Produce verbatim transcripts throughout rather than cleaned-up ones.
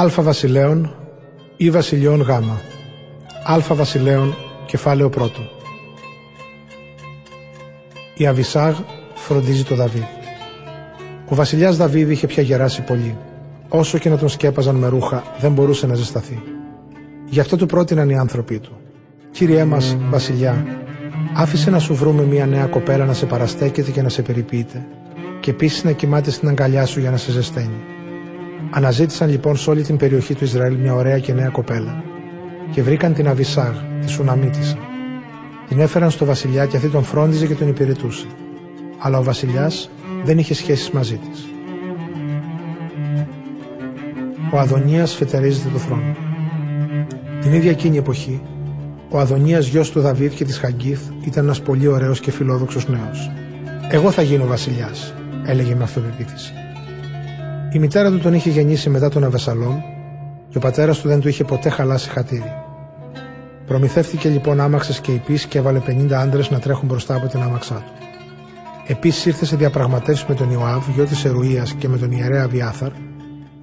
Αλφα βασιλέων ή βασιλιών γάμα. Αλφα βασιλέων, κεφάλαιο πρώτο. Η Αβισάγ φροντίζει το Δαβίδ. Ο βασιλιάς Δαβίδ είχε πια γεράσει πολύ. Όσο και να τον σκέπαζαν με ρούχα, δεν μπορούσε να ζεσταθεί. Γι' αυτό του πρότειναν οι άνθρωποι του. «Κύριέ μας, βασιλιά, άφησε να σου βρούμε μια νέα κοπέλα να σε παραστέκεται και να σε περιποιείται, και επίσης να κοιμάται στην αγκαλιά σου για να σε ζεσταίνει». Αναζήτησαν λοιπόν σε όλη την περιοχή του Ισραήλ μια ωραία και νέα κοπέλα, και βρήκαν την Αβισάγ, τη Σουναμίτισσα. Την έφεραν στο βασιλιά και αυτή τον φρόντιζε και τον υπηρετούσε. Αλλά ο βασιλιάς δεν είχε σχέσεις μαζί της. Ο Αδονίας φετερίζεται το θρόνο. Την ίδια εκείνη εποχή, ο Αδονίας, γιος του Δαβίδ και της Χαγκίθ, ήταν ένας πολύ ωραίος και φιλόδοξος νέος. «Εγώ θα γίνω βασιλιάς», έλεγε με αυτοπεποίθηση. Η μητέρα του τον είχε γεννήσει μετά τον Αβεσσαλόμ και ο πατέρας του δεν του είχε ποτέ χαλάσει χατήρι. Προμηθεύτηκε λοιπόν άμαξες και ηπείς και έβαλε πενήντα άντρες να τρέχουν μπροστά από την άμαξά του. Επίσης ήρθε σε διαπραγματεύσεις με τον Ιωάβ, γιο της Ερουίας, και με τον ιερέα Αβιάθαρ,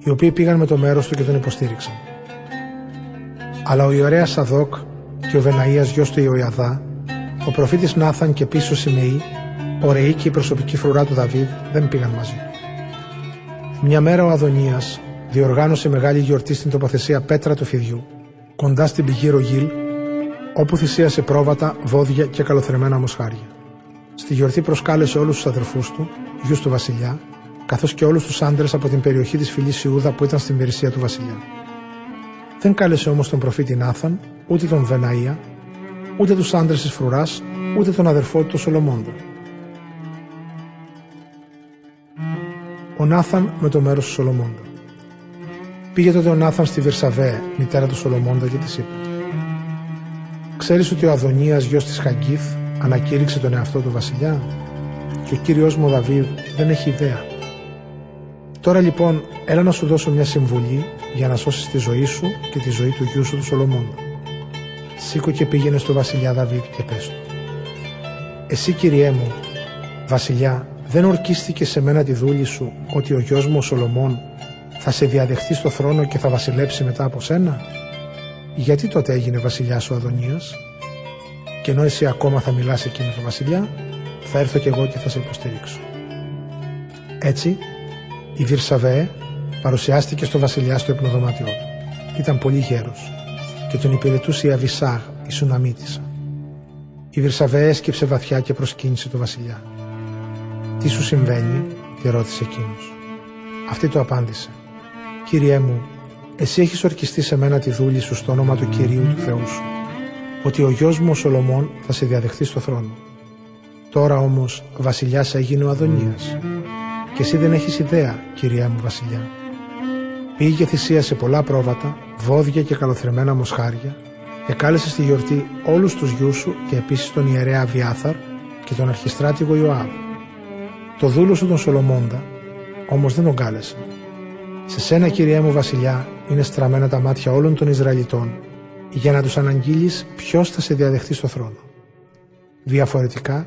οι οποίοι πήγαν με το μέρος του και τον υποστήριξαν. Αλλά ο ιερέας Σαδόκ και ο Βεναΐας, γιος του Ιωιαδά, ο προφήτης Νάθαν και πίσω Σιμεΐ, ο Ρεΐ και η προσωπική φρουρά του Δαβίδ δεν πήγαν μαζί του. Μια μέρα ο Αδονίας διοργάνωσε μεγάλη γιορτή στην τοποθεσία Πέτρα του Φιδιού, κοντά στην πηγή Ρογίλ, όπου θυσίασε πρόβατα, βόδια και καλοθρεμμένα μοσχάρια. Στη γιορτή προσκάλεσε όλους τους αδερφούς του, γιους του βασιλιά, καθώς και όλους τους άντρες από την περιοχή της φυλής Ιούδα που ήταν στην υπηρεσία του βασιλιά. Δεν κάλεσε όμως τον προφήτη Νάθαν, ούτε τον Βεναΐα, ούτε τους άντρες της φρουράς, ούτε τον αδερφό του τον Σολομώντο. Ο Νάθαν με το μέρος του Σολομώντο. Πήγε τότε ο Νάθαν στη Βερσαβέ, μητέρα του Σολομώντα, και της είπε: «Ξέρεις ότι ο Αδονίας, γιος της Χαγκίθ, ανακήρυξε τον εαυτό του βασιλιά, και ο κύριος μου Δαβίδ δεν έχει ιδέα. Τώρα λοιπόν έλα να σου δώσω μια συμβουλή για να σώσεις τη ζωή σου και τη ζωή του γιού σου του Σολομώντα. Σήκω και πήγαινε στο βασιλιά Δαβίδ και πες του: Εσύ, κυριέ μου, βασιλιά, δεν ορκίστηκε σε μένα τη δούλη σου ότι ο γιος μου ο Σολομών θα σε διαδεχτεί στο θρόνο και θα βασιλέψει μετά από σένα? Γιατί τότε έγινε βασιλιάς ο Αδονίας? Και ενώ εσύ ακόμα θα μιλάς εκεί με τον βασιλιά, θα έρθω κι εγώ και θα σε υποστηρίξω». Έτσι, η Βυρσαβέ παρουσιάστηκε στο βασιλιά στο υπνοδωμάτιό του. Ήταν πολύ γέρος και τον υπηρετούσε η Αβισάγ, η Σουναμίτισσα. Η Βυρσαβέ έσκυψε βαθιά και προσκύνησε τον βασιλιά. «Τι σου συμβαίνει?» τη ρώτησε εκείνος. Αυτή του απάντησε: «Κύριέ μου, εσύ έχεις ορκιστεί σε μένα τη δούλη σου στο όνομα του Κυρίου του Θεού σου, ότι ο γιος μου ο Σολομών θα σε διαδεχθεί στο θρόνο. Τώρα όμως βασιλιάς έγινε ο Αδονίας, και εσύ δεν έχεις ιδέα, κυρία μου βασιλιά. Πήγε και θυσίασε πολλά πρόβατα, βόδια και καλοθρεμμένα μοσχάρια, και κάλεσε στη γιορτή όλους τους γιους σου και επίσης τον ιερέα Αβιάθαρ και τον αρχιστράτηγο Ιωάβ. Το δούλο σου τον Σολομώντα όμως δεν τον κάλεσε. Σε σένα, κυρία μου βασιλιά, είναι στραμμένα τα μάτια όλων των Ισραηλιτών, για να τους αναγγείλεις ποιος θα σε διαδεχτεί στο θρόνο. Διαφορετικά,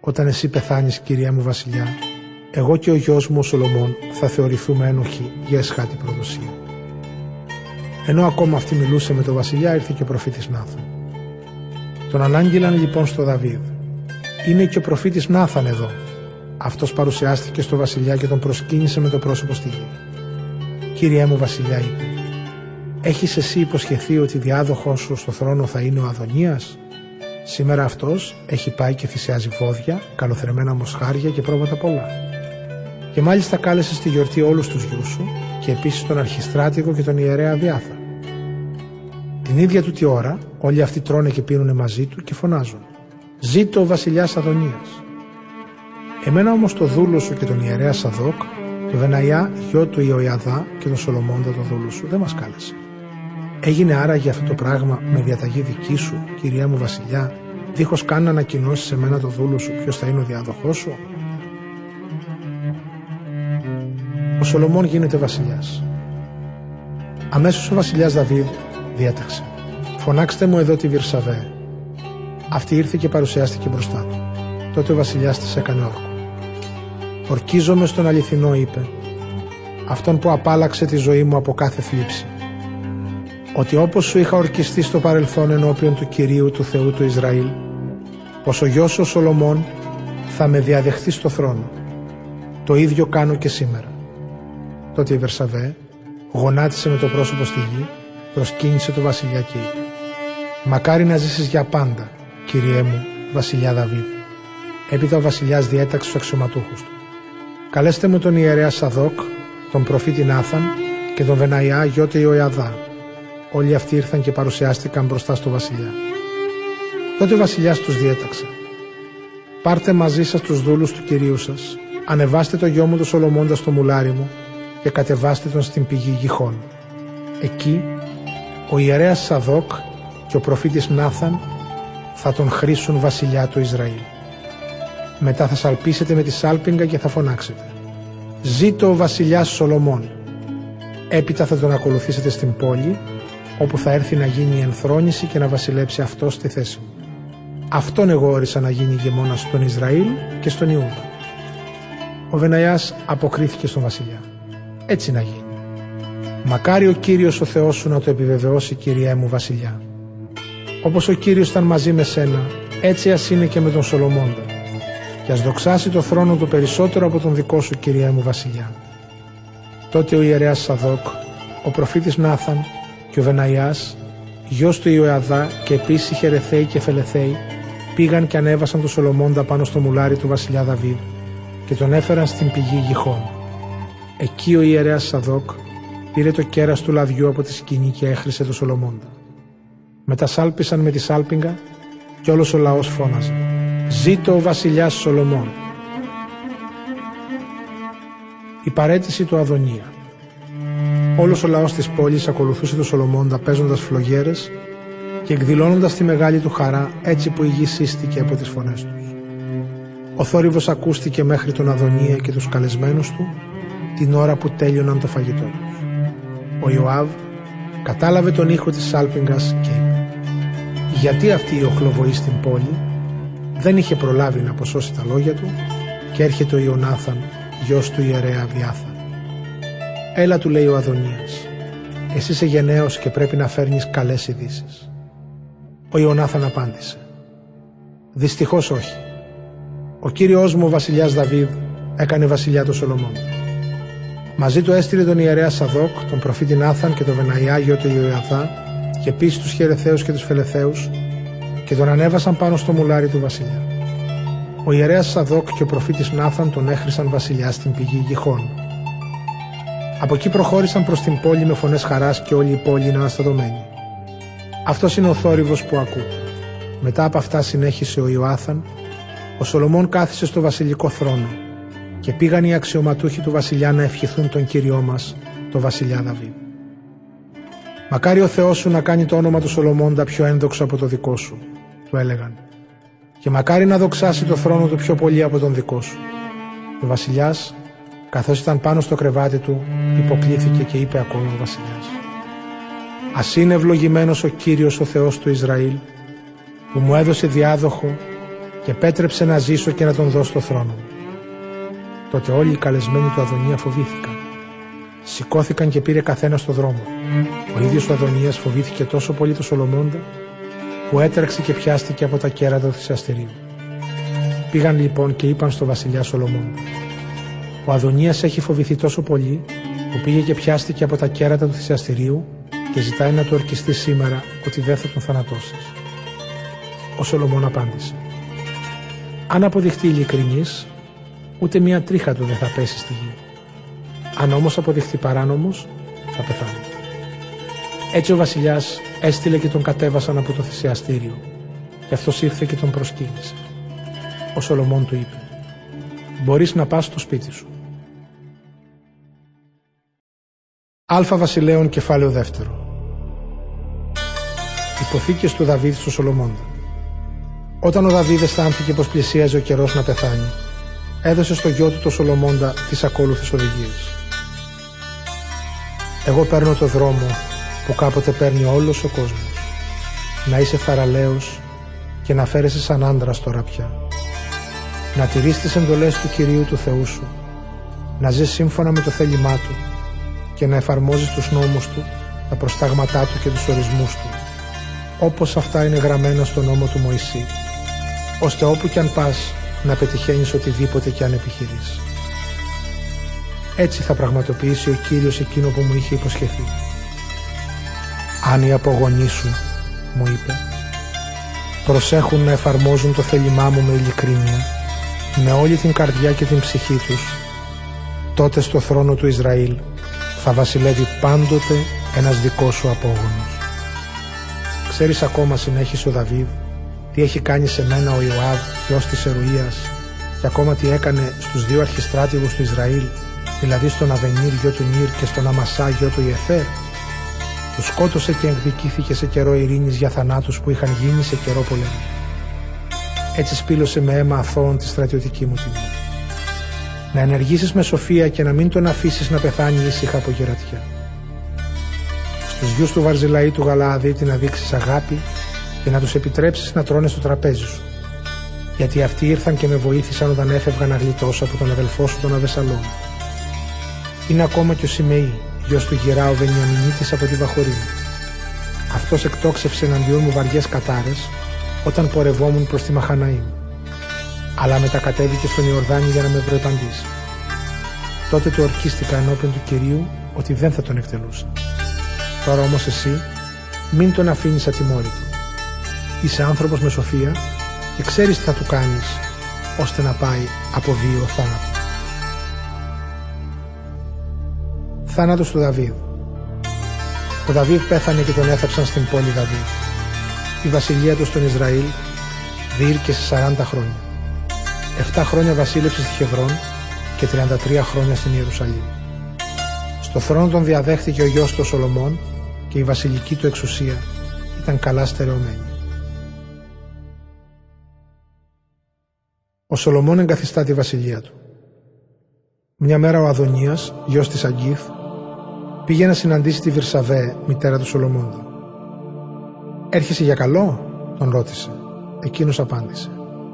όταν εσύ πεθάνεις, κυρία μου βασιλιά, εγώ και ο γιος μου ο Σολομών θα θεωρηθούμε ένοχοι για εσχάτη προδοσία». Ενώ ακόμα αυτή μιλούσε με τον βασιλιά, ήρθε και ο προφήτης Νάθαν. Τον ανάγγειλαν λοιπόν στο Δαβίδ: «Είναι και ο προφήτης Νάθαν εδώ». Αυτός παρουσιάστηκε στο βασιλιά και τον προσκύνησε με το πρόσωπο στη γη. «Κύριέ μου βασιλιά», είπε, «έχεις εσύ υποσχεθεί ότι διάδοχος σου στο θρόνο θα είναι ο Αδονίας? Σήμερα αυτός έχει πάει και θυσιάζει βόδια, καλοθρεμμένα μοσχάρια και πρόβατα πολλά. Και μάλιστα κάλεσε στη γιορτή όλους τους γιους σου και επίσης τον αρχιστράτηγο και τον ιερέα Αβιάθαρ. Την ίδια του τη ώρα όλοι αυτοί τρώνε και πίνουνε μαζί του και φωνάζουν: Ζήτω ο βασιλιάς Αδονίας! Εμένα όμως το δούλο σου και τον ιερέα Σαδόκ, τον Βεναΐα, γιο του Ιωιαδά, και τον Σολομώντα τον δούλο σου, δεν μας κάλεσε. Έγινε άραγε αυτό το πράγμα με διαταγή δική σου, κυρία μου βασιλιά, δίχως καν να ανακοινώσεις σε μένα το δούλο σου ποιος θα είναι ο διάδοχός σου?» Ο Σολομών γίνεται βασιλιάς. Αμέσως ο βασιλιάς Δαβίδ διέταξε: «Φωνάξτε μου εδώ τη Βυρσαβέ». Αυτή ήρθε και παρουσιάστηκε μπροστά του. Τότε ο βασιλιάς της έκανε όρκο. «Ορκίζομαι στον αληθινό», είπε, αυτόν που απάλαξε τη ζωή μου από κάθε θλίψη. Ότι όπως σου είχα ορκιστεί στο παρελθόν ενώπιον του Κυρίου του Θεού του Ισραήλ, πως ο γιος ο Σολομών θα με διαδεχθεί στο θρόνο. Το ίδιο κάνω και σήμερα. Τότε η Βερσαβέ γονάτισε με το πρόσωπο στη γη, προσκύνησε το βασιλιά και είπε: «Μακάρι να ζήσεις για πάντα, Κυριέ μου, βασιλιά Δαβίδ». Έπειτα ο βασιλιάς διέταξε στους αξιωματούχους του: «Καλέστε μου τον ιερέα Σαδόκ, τον προφήτη Νάθαν και τον Βεναϊά γιώτε Ιωιαδά». Όλοι αυτοί ήρθαν και παρουσιάστηκαν μπροστά στο βασιλιά. Τότε ο βασιλιάς τους διέταξε: «Πάρτε μαζί σας τους δούλους του κυρίου σας, ανεβάστε το γιο μου τον Σολομώντα στο μουλάρι μου και κατεβάστε τον στην πηγή Γιχών. Εκεί ο ιερέας Σαδόκ και ο προφήτης Νάθαν θα τον χρήσουν βασιλιά του Ισραήλ. Μετά θα σαλπίσετε με τη σάλπιγγα και θα φωνάξετε: «Ζήτω ο βασιλιάς Σολομών». Έπειτα θα τον ακολουθήσετε στην πόλη, όπου θα έρθει να γίνει η ενθρόνηση και να βασιλέψει αυτός στη θέση μου. Αυτόν εγώ όρισα να γίνει ηγεμόνας στον Ισραήλ και στον Ιούδα». Ο Βεναϊάς αποκρίθηκε στον βασιλιά: «Έτσι να γίνει. Μακάρι ο Κύριος ο Θεός σου να το επιβεβαιώσει, Κυριέ μου βασιλιά. Όπως ο Κύριος ήταν μαζί με σένα, έτσι ας είναι και με τον Σολομώντα. Και ας δοξάσει το θρόνο του περισσότερο από τον δικό σου, Κυριέ μου βασιλιά». Τότε ο ιερέας Σαδόκ, ο προφήτης Νάθαν και ο Βεναϊάς, γιος του Ιωιαδά και επίσης Χερεθέοι και Φελεθέοι, πήγαν και ανέβασαν τον Σολομώντα πάνω στο μουλάρι του βασιλιά Δαβίδ και τον έφεραν στην πηγή Γιχών. Εκεί ο ιερέας Σαδόκ πήρε το κέρας του λαδιού από τη σκηνή και έχρισε τον Σολομώντα. Μετά σάλπισαν με τη σάλπιγγα και όλος ο λαός φώναζε: «Ζήτω ο βασιλιάς Σολομών». Η παρέτηση του Αδωνία. Όλος ο λαός της πόλης ακολουθούσε τον Σολομώντα παίζοντας φλογέρες και εκδηλώνοντας τη μεγάλη του χαρά, έτσι που η γη σύστηκε από τις φωνές τους. Ο θόρυβος ακούστηκε μέχρι τον Αδωνία και τους καλεσμένους του την ώρα που τέλειωναν το φαγητό τους. Ο Ιωάβ κατάλαβε τον ήχο της σάλπιγγας και είπε: «Γιατί αυτή η οχλοβοή στην πόλη?» Δεν είχε προλάβει να αποσώσει τα λόγια του και έρχεται ο Ιωνάθαν, γιος του ιερέα Αβιάθαν. «Έλα», του λέει ο Αδωνίας, «εσύ είσαι γενναίος και πρέπει να φέρνεις καλές ειδήσεις». Ο Ιωνάθαν απάντησε: «Δυστυχώς όχι. Ο κύριος μου ο βασιλιάς Δαβίδ έκανε βασιλιά τον Σολομών. Μαζί του έστειλε τον ιερέα Σαδόκ, τον προφήτη Νάθαν και τον Βεναϊά γιο του Ιωιαδά και επίσης τους Χερεθέους και τους Φελεθέους και τον ανέβασαν πάνω στο μουλάρι του βασιλιά. Ο ιερέας Σαδόκ και ο προφήτης Νάθαν τον έχρισαν βασιλιά στην πηγή Γιχών. Από εκεί προχώρησαν προς την πόλη με φωνές χαράς και όλη η πόλη είναι αναστατωμένη. Αυτός είναι ο θόρυβος που ακούτε». Μετά από αυτά συνέχισε ο Ιωάθαν: «Ο Σολομών κάθισε στο βασιλικό θρόνο και πήγαν οι αξιωματούχοι του βασιλιά να ευχηθούν τον Κύριό μας, τον βασιλιά Δαβίδ. Μακάρι ο Θεός σου να κάνει το όνομα του Σολομώντα πιο ένδοξο από το δικό σου», του έλεγαν, «και μακάρι να δοξάσει το θρόνο του πιο πολύ από τον δικό σου». Ο βασιλιάς, καθώς ήταν πάνω στο κρεβάτι του, υποκλήθηκε και είπε ακόμα ο βασιλιάς: «Ας είναι ευλογημένος ο Κύριος ο Θεός του Ισραήλ, που μου έδωσε διάδοχο και επέτρεψε να ζήσω και να τον δώσω το θρόνο». Τότε όλοι οι καλεσμένοι του Αδωνία φοβήθηκαν. Σηκώθηκαν και πήρε καθένας στο δρόμο. Ο ίδιος ο Αδωνίας φοβήθηκε τόσο πολύ τον Σολομώντα, που έτρεξε και πιάστηκε από τα κέρατα του θυσιαστηρίου. Πήγαν λοιπόν και είπαν στο βασιλιά Σολομών: «Ο Αδωνίας έχει φοβηθεί τόσο πολύ, που πήγε και πιάστηκε από τα κέρατα του θυσιαστηρίου και ζητάει να του ορκιστεί σήμερα ότι δεν θα τον θανατώσεις». Ο Σολομών απάντησε: «Αν αποδειχτεί ειλικρινής, ούτε μία τρίχα του δεν θα πέσει στη γη. Αν όμως αποδειχτεί παράνομος, θα πεθάνει». Έτσι ο βασιλιάς έστειλε και τον κατέβασαν από το θυσιαστήριο και αυτός ήρθε και τον προσκύνησε. Ο Σολομών του είπε: «Μπορείς να πας στο σπίτι σου». Αλφα Βασιλέων, κεφάλαιο δεύτερο. Υποθήκες του Δαβίδ στο Σολομώντα. Όταν ο Δαβίδ αισθάνθηκε πως πλησίαζε ο καιρός να πεθάνει, έδωσε στο γιο του το Σολομώντα τις ακόλουθες οδηγίες: «Εγώ παίρνω το δρόμο που κάποτε παίρνει όλος ο κόσμος. Να είσαι θαραλέος και να φέρεσαι σαν άντρας τώρα πια. Να τηρείς τις εντολές του Κυρίου του Θεού σου. Να ζεις σύμφωνα με το θέλημά του και να εφαρμόζεις τους νόμους του, τα προστάγματά του και τους ορισμούς του, όπως αυτά είναι γραμμένα στο νόμο του Μωυσή, ώστε όπου κι αν πας να πετυχαίνεις οτιδήποτε κι αν επιχειρείς. Έτσι θα πραγματοποιήσει ο Κύριος εκείνο που μου είχε υποσχεθεί. «Αν οι απογονείς σου», μου είπε, «προσέχουν να εφαρμόζουν το θέλημά μου με ειλικρίνεια, με όλη την καρδιά και την ψυχή τους, τότε στο θρόνο του Ισραήλ θα βασιλεύει πάντοτε ένας δικός σου απόγονος». «Ξέρεις ακόμα», συνέχισε ο Δαβίδ, «τι έχει κάνει σε μένα ο Ιωάβ, γιος της Ερουίας, και ακόμα τι έκανε στους δύο αρχιστράτηγους του Ισραήλ, δηλαδή στον Αβενίρ γιο του Νίρ και στον Αμασά γιο του Ιεθέρ. Τους σκότωσε και εκδικήθηκε σε καιρό ειρήνης για θανάτους που είχαν γίνει σε καιρό πολέμου. Έτσι σπήλωσε με αίμα αθώων τη στρατιωτική μου τιμή. Να ενεργήσεις με σοφία και να μην τον αφήσεις να πεθάνει ήσυχα από γερατιά. Στους γιους του Βαρζιλαή του Γαλααδίτη να δείξεις αγάπη και να τους επιτρέψεις να τρώνε στο τραπέζι σου. Γιατί αυτοί ήρθαν και με βοήθησαν όταν έφευγα να γλιτώσω από τον αδελφό σου τον Αβεσσαλόμ. Είναι ακόμα και ο Σιμεή, γιος του Γεράου Βενιαμινίτης από τη Βαχορίνη. Αυτός εκτόξευσε εναντίον μου βαριές κατάρες όταν πορευόμουν προς τη Μαχαναήμ. Αλλά μετακατέβηκε στον Ιορδάνη για να με προεπαντήσει. Τότε του ορκίστηκα ενώπιον του Κυρίου ότι δεν θα τον εκτελούσα. Τώρα όμως εσύ μην τον αφήνεις ατιμόρυτο. Είσαι άνθρωπος με σοφία και ξέρεις τι θα του κάνεις ώστε να πάει από βίαιο θάνατο». Θάνατος του Δαβίδ. Ο Δαβίδ πέθανε και τον έθαψαν στην πόλη Δαβίδ. Η βασιλεία του στον Ισραήλ διήρκεσε σαράντα χρόνια. Εφτά χρόνια βασίλευσε στη Χεβρόν και τριάντα τρία χρόνια στην Ιερουσαλήμ. Στο θρόνο τον διαδέχτηκε ο γιος του Σολομών και η βασιλική του εξουσία ήταν καλά στερεωμένη. Ο Σολομών εγκαθιστά τη βασιλεία του. Μια μέρα ο Αδωνίας, γιος της Αγκίθ, πήγε να συναντήσει τη Βηρσαβέ, μητέρα του Σολομώντα. «Έρχεσαι για καλό?» τον ρώτησε. Εκείνος απάντησε: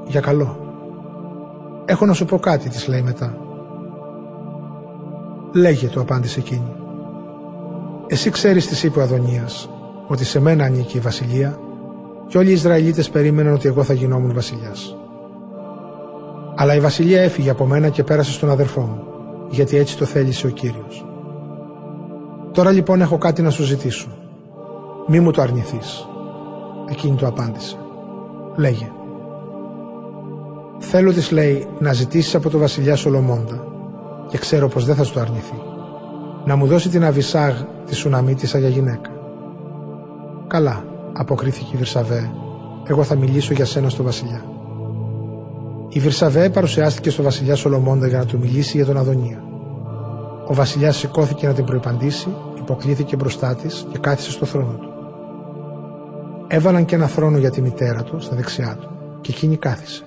«Για καλό». «Έχω να σου πω κάτι», της λέει μετά. «Λέγε», του απάντησε εκείνη. «Εσύ ξέρεις», της είπε ο Αδωνίας, «ότι σε μένα ανήκει η βασιλεία και όλοι οι Ισραηλίτες περίμεναν ότι εγώ θα γινόμουν βασιλιάς. Αλλά η βασιλεία έφυγε από μένα και πέρασε στον αδερφό μου, γιατί έτσι το θέλησε ο Κύριος. Τώρα λοιπόν έχω κάτι να σου ζητήσω. Μη μου το αρνηθείς». Εκείνη του απάντησε: «Λέγε». «Θέλω», της λέει, «να ζητήσεις από το βασιλιά Σολομώντα, και ξέρω πως δεν θα σου το αρνηθεί, να μου δώσει την Αβισάγ τη Σουναμίτισσα για γυναίκα». «Καλά», αποκρίθηκε η Βηρσαβέ, «εγώ θα μιλήσω για σένα στο βασιλιά». Η Βηρσαβέ παρουσιάστηκε στο βασιλιά Σολομώντα για να του μιλήσει για τον Αδωνία. Ο βασιλιάς σηκώθηκε να την προϋπαντήσει, υποκλήθηκε μπροστά της και κάθισε στο θρόνο του. Έβαλαν και ένα θρόνο για τη μητέρα του στα δεξιά του και εκείνη κάθισε.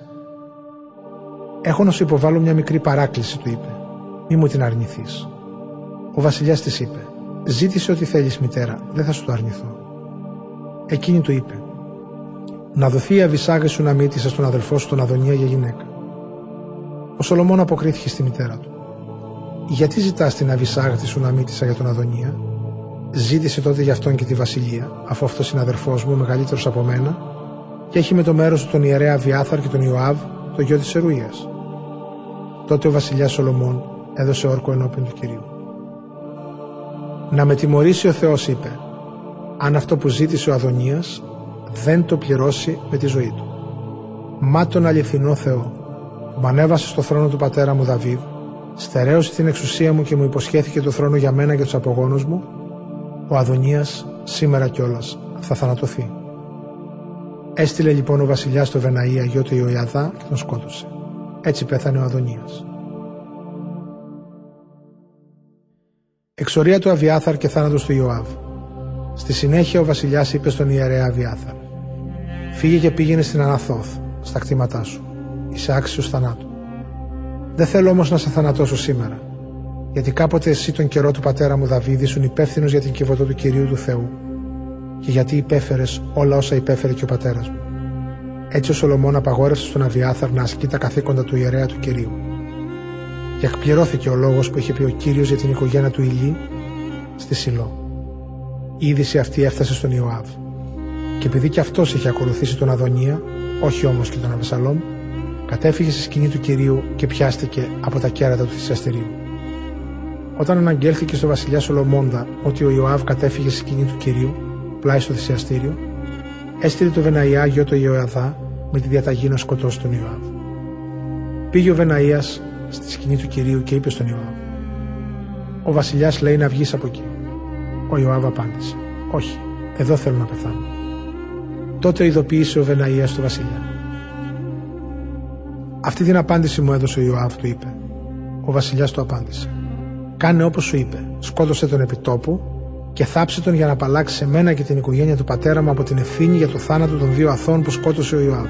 «Έχω να σου υποβάλω μια μικρή παράκληση», του είπε, «μη μου την αρνηθείς». Ο βασιλιάς της είπε: «Ζήτησε ό,τι θέλεις, μητέρα, δεν θα σου το αρνηθώ». Εκείνη του είπε: «Να δοθεί η Αβισάγ Σουναμίτισσα στον αδελφό σου τον Αδωνία για γυναίκα». Ο Σολομών αποκρίθηκε στη μητέρα του: «Γιατί ζητάς την Αβισάγ τη Σουναμίτισσα για τον Αδωνία? Ζήτησε τότε γι' αυτόν και τη βασιλεία, αφού αυτός είναι αδερφός μου, μεγαλύτερος από μένα, και έχει με το μέρος του τον ιερέα Αβιάθαρ και τον Ιωάβ, το γιο της Ερουίας». Τότε ο βασιλιάς Σολομών έδωσε όρκο ενώπιον του Κυρίου. «Να με τιμωρήσει ο Θεός», είπε, «αν αυτό που ζήτησε ο Αδωνίας δεν το πληρώσει με τη ζωή του. Μα τον αληθινό Θεό, που ανέβασε στο θρόνο του πατέρα μου Δαβίδ, στερέωσε την εξουσία μου και μου υποσχέθηκε το θρόνο για μένα και τους απογόνους μου, ο Αδωνίας σήμερα κιόλας θα θανατωθεί». Έστειλε λοιπόν ο βασιλιάς το Βεναΐα γιο του Ιωιαδά και τον σκότωσε. Έτσι πέθανε ο Αδωνίας. Εξορία του Αβιάθαρ και θάνατος του Ιωάβ. Στη συνέχεια ο βασιλιάς είπε στον ιερέα Αβιάθαρ: «Φύγε και πήγαινε στην Αναθώθ, στα κτήματά σου. Είσαι άξιος θανάτου. Δεν θέλω όμως να σε θανατώσω σήμερα, γιατί κάποτε εσύ τον καιρό του πατέρα μου Δαβίδ ήσουν υπεύθυνος για την κυβωτό του Κυρίου του Θεού και γιατί υπέφερες όλα όσα υπέφερε και ο πατέρας μου». Έτσι ο Σολομών απαγόρευσε στον Αβιάθαρ να ασκεί τα καθήκοντα του ιερέα του Κυρίου. Και εκπληρώθηκε ο λόγος που είχε πει ο Κύριος για την οικογένεια του Ηλί στη Σιλό. Η είδηση αυτή έφτασε στον Ιωάβ. Και επειδή και αυτός είχε ακολουθήσει τον Αδωνία, όχι όμως και τον Αβεσσαλόμ, κατέφυγε στη σκηνή του Κυρίου και πιάστηκε από τα κέρατα του θυσιαστηρίου. Όταν αναγγέλθηκε στο βασιλιά Σολομώντα ότι ο Ιωάβ κατέφυγε στη σκηνή του Κυρίου, πλάι στο θυσιαστήριο, έστειλε το Βεναΐα γιο του Ιωαδά με τη διαταγή να σκοτώσει τον Ιωάβ. Πήγε ο Βεναΐας στη σκηνή του Κυρίου και είπε στον Ιωάβ: «Ο βασιλιάς λέει να βγεις από εκεί». Ο Ιωάβ απάντησε: «Όχι, εδώ θέλω να πεθάνω». Τότε ειδοποίησε ο Βεναΐας τον βασιλιά. «Αυτή την απάντηση μου έδωσε ο Ιωάβ», του είπε. Ο βασιλιάς του απάντησε: «Κάνε όπως σου είπε, σκότωσε τον επιτόπου και θάψε τον για να απαλλάξει εμένα και την οικογένεια του πατέρα μου από την ευθύνη για το θάνατο των δύο αθώων που σκότωσε ο Ιωάβ.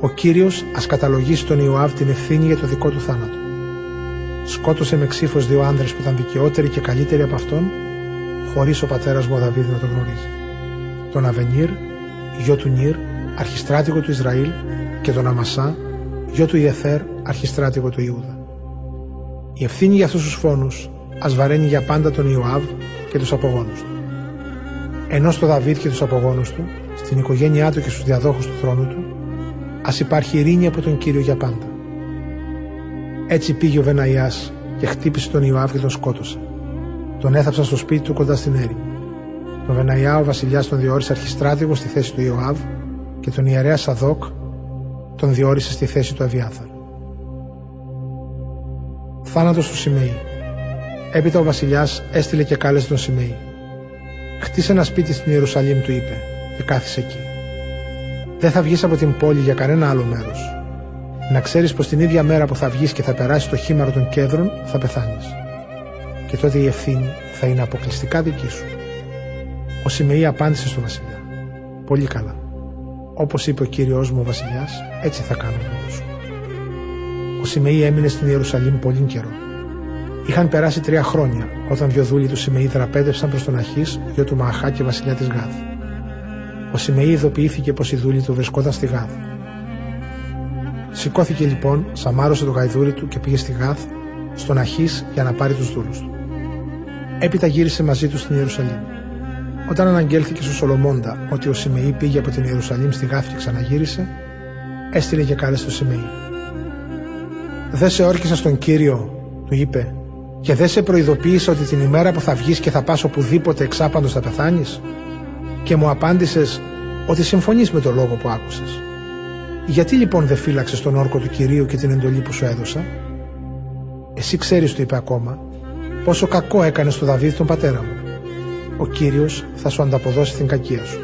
Ο Κύριος ας καταλογίσει τον Ιωάβ την ευθύνη για το δικό του θάνατο. Σκότωσε με ξύφος δύο άνδρες που ήταν δικαιότεροι και καλύτεροι από αυτόν, χωρίς ο πατέρας μου ο Δαβίδ να τον γνωρίζει. Τον Αβενίρ, γιο του Νίρ, αρχιστράτηγο του Ισραήλ, και τον Αμασά, γιο του Ιεθέρ, αρχιστράτηγο του Ιούδα. Η ευθύνη για αυτούς τους φόνους ας βαραίνει για πάντα τον Ιωάβ και τους απογόνους του. Ενώ στο Δαβίδ και τους απογόνους του, στην οικογένειά του και στους διαδόχους του θρόνου του, ας υπάρχει ειρήνη από τον Κύριο για πάντα». Έτσι πήγε ο Βεναΐας και χτύπησε τον Ιωάβ και τον σκότωσε. Τον έθαψαν στο σπίτι του κοντά στην έρημο. Τον Βεναΐα ο βασιλιάς τον διόρισε αρχιστράτηγο στη θέση του Ιωάβ και τον ιερέα Σαδόκ τον διόρισε στη θέση του Αβιάθαρ. Θάνατος του Σιμεΐ. Έπειτα ο βασιλιάς έστειλε και κάλεσε τον Σιμεΐ. «Χτίσε ένα σπίτι στην Ιερουσαλήμ», του είπε, «και κάθισε εκεί. Δεν θα βγεις από την πόλη για κανένα άλλο μέρος. Να ξέρεις πως την ίδια μέρα που θα βγεις και θα περάσεις το χήμαρο των κέδρων θα πεθάνεις. Και τότε η ευθύνη θα είναι αποκλειστικά δική σου». Ο Σιμεΐ απάντησε στον βασιλιά: «Πολύ καλά. Όπως είπε ο Κύριος μου ο βασιλιάς, έτσι θα κάνω εγώ σου». Ο Σιμεΐ έμεινε στην Ιερουσαλήμ πολύ καιρό. Είχαν περάσει τρία χρόνια όταν δυο δούλοι του Σιμεΐ δραπέτευσαν προς τον Αχής, γιο του Μααχά και βασιλιά της Γάδ. Ο Σιμεΐ ειδοποιήθηκε πως οι δούλοι του βρισκόταν στη Γάδ. Σηκώθηκε λοιπόν, σαμάρωσε το γαϊδούρι του και πήγε στη Γάθ, στον Αχής, για να πάρει τους δούλους του. Έπειτα γύρισε μαζί του στην Ιερουσαλήμ. Όταν αναγγέλθηκε στο Σολομώντα ότι ο Σιμεΐ πήγε από την Ιερουσαλήμ στη Γάθ και ξαναγύρισε, έστειλε και κάλεσε τον Σιμεΐ. «Δεν σε όρκισα στον Κύριο», του είπε, «και δεν σε προειδοποίησα ότι την ημέρα που θα βγεις και θα πας οπουδήποτε εξάπαντος θα πεθάνεις? Και μου απάντησες ότι συμφωνείς με τον λόγο που άκουσες. Γιατί λοιπόν δεν φύλαξες τον όρκο του Κυρίου και την εντολή που σου έδωσα? Εσύ ξέρεις», του είπε ακόμα, «πόσο κακό έκανες στο Δαβίδ τον πατέρα μου. Ο Κύριος θα σου ανταποδώσει την κακία σου.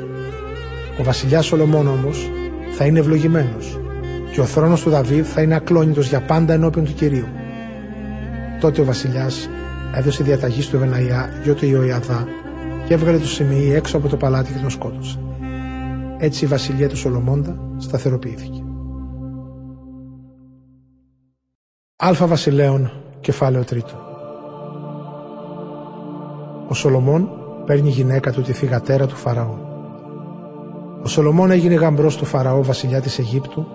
Ο βασιλιάς Σολομών όμως θα είναι ευλογημένος και ο θρόνος του Δαβίδ θα είναι ακλόνητος για πάντα ενώπιον του Κυρίου». Τότε ο βασιλιάς έδωσε διαταγή στο Βεναΐα γιο του Ιωιαδά και έβγαλε τον Σιμεΐ έξω από το παλάτι και τον σκότωσε. Έτσι η βασιλεία του Σολομώντα σταθεροποιήθηκε. Αλφα Βασιλέων, κεφάλαιο τρίτο. Ο Σολομών παίρνει γυναίκα του τη θυγατέρα του Φαραώ. Ο Σολομών έγινε γαμπρός του Φαραώ βασιλιά της Αιγύπτου,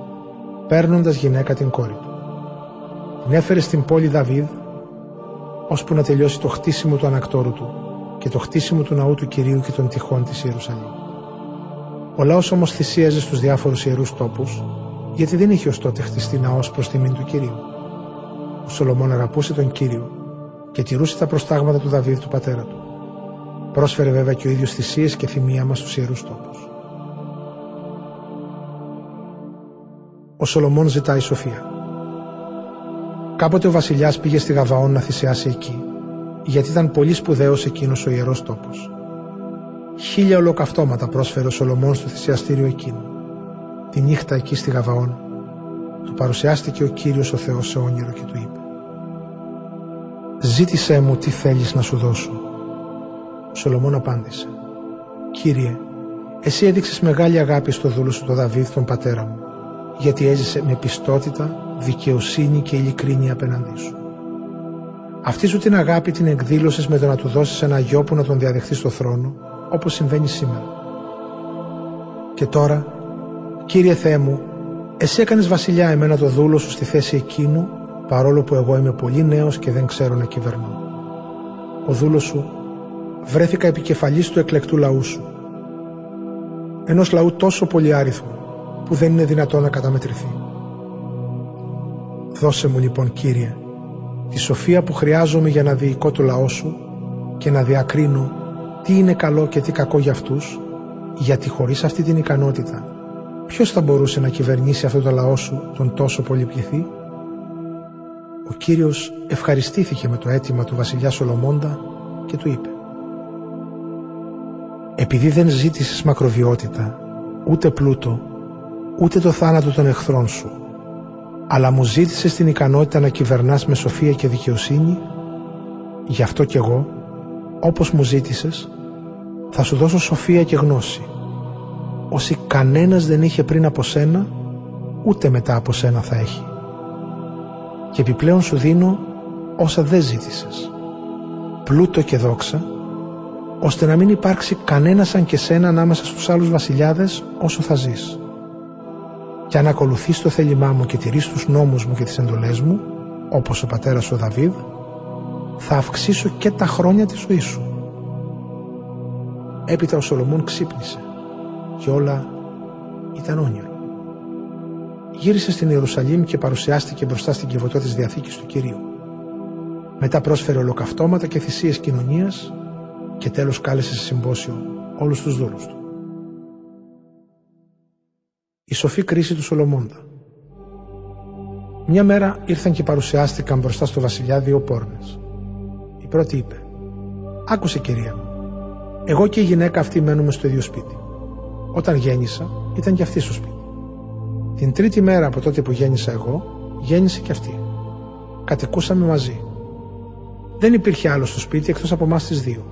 παίρνοντας γυναίκα την κόρη του. Την έφερε στην πόλη Δαβίδ, ώσπου να τελειώσει το χτίσιμο του ανακτόρου του και το χτίσιμο του ναού του Κυρίου και των τυχών της Ιερουσαλήμ. Ο λαός όμως θυσίαζε στους διάφορους ιερούς τόπους, γιατί δεν είχε ως τότε χτιστεί ναός προς τιμήν του Κυρίου. Ο Σολομών αγαπούσε τον Κύριο και τηρούσε τα προστάγματα του Δαβίδ του πατέρα του. Πρόσφερε βέβαια και ο ίδιος θυσίες και θυμίαμα στους ιερούς τόπους. Ο Σολομών ζητάει σοφία. Κάποτε ο βασιλιάς πήγε στη Γαβαών να θυσιάσει εκεί, γιατί ήταν πολύ σπουδαίος εκείνος ο ιερός τόπος. Χίλια ολοκαυτώματα πρόσφερε ο Σολομών στο θυσιαστήριο εκείνο. Τη νύχτα εκεί στη Γαβαών, του παρουσιάστηκε ο Κύριος ο Θεός σε όνειρο και του είπε: «Ζήτησέ μου τι θέλεις να σου δώσω». Ο Σολομών απάντησε: «Κύριε, εσύ έδειξες μεγάλη αγάπη στο δούλο σου τον Δαβίδ τον πατέρα μου, γιατί έζησε με πιστότητα, δικαιοσύνη και ειλικρίνη απέναντί σου. Αυτή σου την αγάπη την εκδήλωσες με το να του δώσεις ένα γιο που να τον διαδεχθεί στο θρόνο, όπως συμβαίνει σήμερα. Και τώρα, Κύριε Θεέ μου, εσύ έκανες βασιλιά εμένα το δούλο σου στη θέση εκείνου, παρόλο που εγώ είμαι πολύ νέος και δεν ξέρω να κυβερνώ. ο δούλος σου, βρέθηκα επικεφαλής του εκλεκτού λαού σου. Ενός λαού τόσο πολυάριθμου που δεν είναι δυνατόν να καταμετρηθεί. Δώσε μου λοιπόν, Κύριε, τη σοφία που χρειάζομαι για να διοικώ το λαό σου και να διακρίνω τι είναι καλό και τι κακό για αυτούς, γιατί χωρίς αυτή την ικανότητα ποιος θα μπορούσε να κυβερνήσει αυτό το λαό σου, τον τόσο πολυπληθή. Ο Κύριος ευχαριστήθηκε με το αίτημα του βασιλιά Σολομώντα και του είπε: «Επειδή δεν ζήτησες μακροβιότητα, ούτε πλούτο, ούτε το θάνατο των εχθρών σου, αλλά μου ζήτησες την ικανότητα να κυβερνάς με σοφία και δικαιοσύνη, γι' αυτό κι εγώ, όπως μου ζήτησες, θα σου δώσω σοφία και γνώση, όσοι κανένας δεν είχε πριν από σένα, ούτε μετά από σένα θα έχει. Και επιπλέον σου δίνω όσα δεν ζήτησες, πλούτο και δόξα, ώστε να μην υπάρξει κανένα σαν και σένα ανάμεσα στους άλλους βασιλιάδες όσο θα ζεις. Και αν ακολουθείς το θέλημά μου και τηρείς τους νόμους μου και τις εντολές μου, όπως ο πατέρας σου ο Δαβίδ, θα αυξήσω και τα χρόνια της ζωής σου». Έπειτα ο Σολομών ξύπνησε και όλα ήταν όνειρο. Γύρισε στην Ιερουσαλήμ και παρουσιάστηκε μπροστά στην κεβωτό της Διαθήκης του Κυρίου. Μετά πρόσφερε ολοκαυτώματα και θυσίες κοινωνίας και τέλος κάλεσε σε συμπόσιο όλους τους δούλους του. Η σοφή κρίση του Σολομώντα. Μια μέρα ήρθαν και παρουσιάστηκαν μπροστά στο βασιλιά δύο πόρνες. Η πρώτη είπε: «Άκουσε, κυρία μου, εγώ και η γυναίκα αυτή μένουμε στο ίδιο σπίτι. Όταν γέννησα, ήταν και αυτή στο σπίτι. Την τρίτη μέρα από τότε που γέννησα εγώ, γέννησε και αυτή. Κατοικούσαμε μαζί. Δεν υπήρχε άλλο στο σπίτι εκτός από εμάς τις δύο.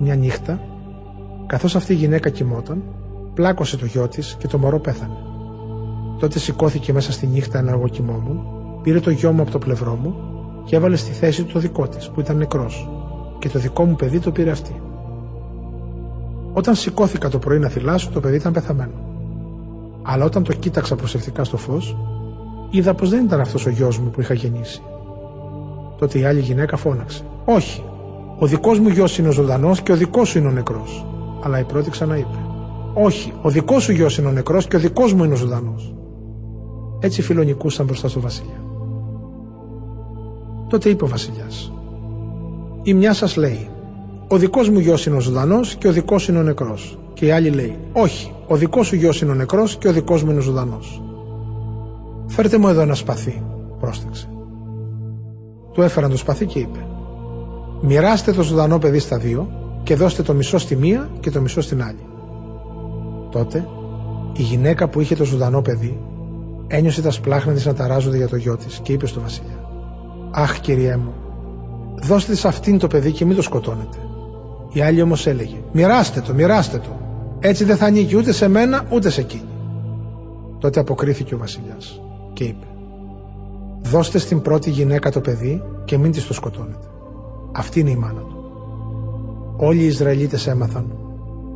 Μια νύχτα, καθώς αυτή η γυναίκα κοιμόταν, πλάκωσε το γιο της και το μωρό πέθανε. Τότε σηκώθηκε μέσα στη νύχτα ενώ εγώ κοιμόμουν, πήρε το γιο μου από το πλευρό μου και έβαλε στη θέση του το δικό της που ήταν νεκρός, και το δικό μου παιδί το πήρε αυτή. Όταν σηκώθηκα το πρωί να θυλάσω, το παιδί ήταν πεθαμένο. Αλλά όταν το κοίταξα προσεκτικά στο φως, είδα πως δεν ήταν αυτός ο γιος μου που είχα γεννήσει. Τότε η άλλη γυναίκα φώναξε: «Όχι, ο δικός μου γιος είναι ο ζωντανός και ο δικός σου είναι ο νεκρός». Αλλά η πρώτη ξαναείπε: «Όχι, ο δικός σου γιος είναι ο νεκρός και ο δικός μου είναι ο ζωντανός». Έτσι φιλονικούσαν μπροστά στο βασιλιά. Τότε είπε ο βασιλιάς: «Η μια σας λέει: ο δικός μου γιος είναι ο ζωντανός και ο δικός είναι ο νεκρός. Και η άλλη λέει: όχι, ο δικός σου γιος είναι ο νεκρός και ο δικός μου είναι ο ζωντανός. Φέρτε μου εδώ ένα σπαθί», πρόσταξε. Του έφεραν το σπαθί και είπε: «Μοιράστε το ζωντανό παιδί στα δύο και δώστε το μισό στη μία και το μισό στην άλλη». Τότε η γυναίκα που είχε το ζωντανό παιδί ένιωσε τα σπλάχνα της να ταράζονται για το γιο της και είπε στο βασιλιά: «Αχ, κυριέ μου, δώστε σε αυτήν το παιδί και μην το σκοτώνετε». Η άλλη όμως έλεγε: «Μοιράστε το, μοιράστε το. Έτσι δεν θα ανήκει ούτε σε μένα ούτε σε εκείνη». Τότε αποκρίθηκε ο βασιλιάς και είπε: «Δώστε στην πρώτη γυναίκα το παιδί και μην της το σκοτώνετε. Αυτή είναι η μάνα του». Όλοι οι Ισραηλίτες έμαθαν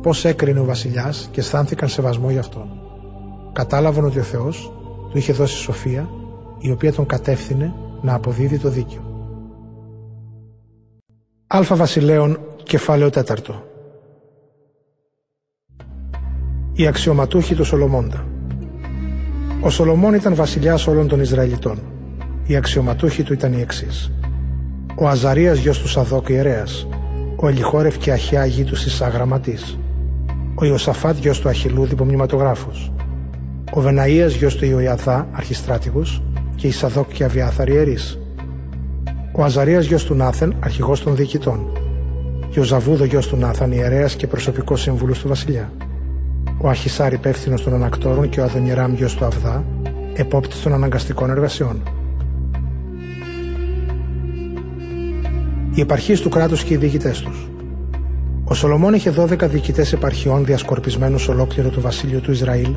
πώς έκρινε ο βασιλιάς και αισθάνθηκαν σεβασμό γι' αυτόν. Κατάλαβαν ότι ο Θεός του είχε δώσει σοφία, η οποία τον κατεύθυνε να αποδίδει το δίκαιο. Α Βασιλέων, κεφάλαιο τέταρτο. Οι αξιωματούχοι του Σολομώντα. Ο Σολομών ήταν βασιλιάς όλων των Ισραηλιτών. Οι αξιωματούχοι του ήταν οι εξής: ο Αζαρίας γιος του Σαδόκ ιερέας, ο Ελιχόρευ και Αχιά γη του Σισά γραμματής, ο Ιωσαφάτ γιος του Αχιλού διπομνηματογράφος, ο Βεναΐας γιος του Ιωιαδά αρχιστράτηγος και η Σαδόκ και Αβιάθαρ ιερείς, ο Αζαρίας γιος του Νάθεν αρχηγός των διοικητών και ο Ζαβούδο γιος του Νάθαν ιερέας και προσωπικός σύμβουλος του βασιλιά, ο Αχισάρ υπεύθυνος των ανακτόρων και ο Αδονιράμ γιος του Αβδά επόπτης των αναγκαστικών εργασιών. Οι επαρχίες του κράτους και οι διοικητές τους. Ο Σολομών είχε δώδεκα διοικητές επαρχιών διασκορπισμένους ολόκληρο το βασίλειο του Ισραήλ,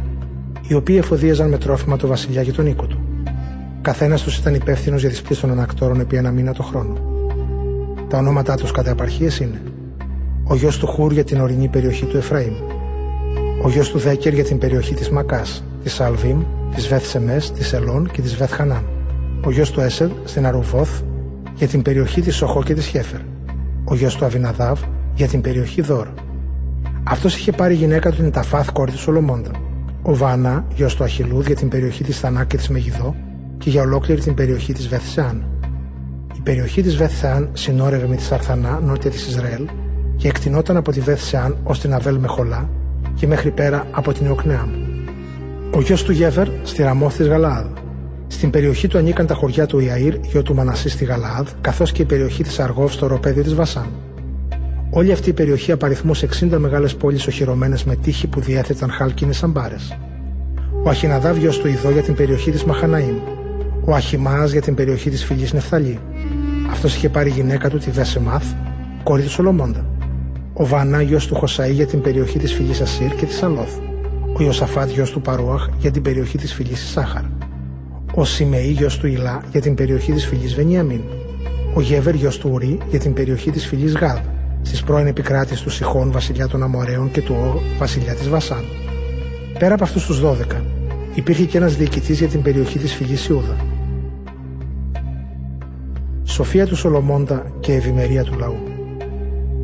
οι οποίοι εφοδίαζαν με τρόφιμα το βασιλιά και τον οίκο του. Καθένας τους ήταν υπεύθυνος για τις πλήσεις των ανακτόρων επί ένα μήνα το χρόνο. Τα ονόματά τους κατά επαρχίες είναι: ο γιος του Χούρ για την ορεινή περιοχή του Εφραήμ, ο γιος του Δέκερ για την περιοχή της Μακάς, της Αλβίμ, της Βεθσεμές, της Ελών και της Βεθχανάν, ο γιος του Έσεδ στην Αρουβόθ για την περιοχή της Σοχό και της Χέφερ, ο γιος του Αβιναδάβ, για την περιοχή Δόρ. Αυτός είχε πάρει γυναίκα του την Ταφάθ, κόρη του Σολομώντων. Ο Βάνα, γιος του Αχιλούδ, για την περιοχή της Θανά και της Μεγιδό και για ολόκληρη την περιοχή της Βεθσάν. Η περιοχή της Βεθσάν συνόρευε με τη Σαρθανά νότια της Ισραήλ και εκτινόταν από τη Βεθσάν ως την Αβέλ Μεχολά και μέχρι πέρα από την Ιοκνεάμ. Ο γιος του Γέβερ στη Ραμόθ της Γαλαάδ. Στην περιοχή του ανήκαν τα χωριά του Ιαήρ, γιο του Μανασί στη Γαλαάδ, καθώς και η περιοχή της Αργόβ στο οροπέδιο της Βασάν. Όλη αυτή η περιοχή απαριθμούσε εξήντα μεγάλες πόλεις οχυρωμένες με τείχη που διέθεταν χάλκινες αμπάρες. Ο Αχιναδάβ, γιος του Ιδώ, για την περιοχή της Μαχαναήμ. Ο Αχιμαάς για την περιοχή της φυλής Νεφθαλή. Αυτός είχε πάρει γυναίκα του τη Βεσεμάθ, κόρη του Σολομώντα. Ο Βανά, γιος του Χωσαΐ, για την περιοχή της φυλής Ασσύρ και της Αλόθ. Ο Ιωσαφάτ, γιος του Παρούαχ, για την περιοχή της φυλής Ισάχαρ. Ο Σιμεΐ, γιος του Ιλά, για την περιοχή της φυλής Βενιαμίν. Ο Γέβερ, γιος του Ουρί, για την περιοχή της φυλής Γάδ, στις πρώην επικράτειες του Σιχών, βασιλιά των Αμοραίων, και του Ο, βασιλιά της Βασάν. Πέρα από αυτούς τους δώδεκα, υπήρχε και ένας διοικητής για την περιοχή της φυλής Ιούδα. Σοφία του Σολομώντα και ευημερία του λαού.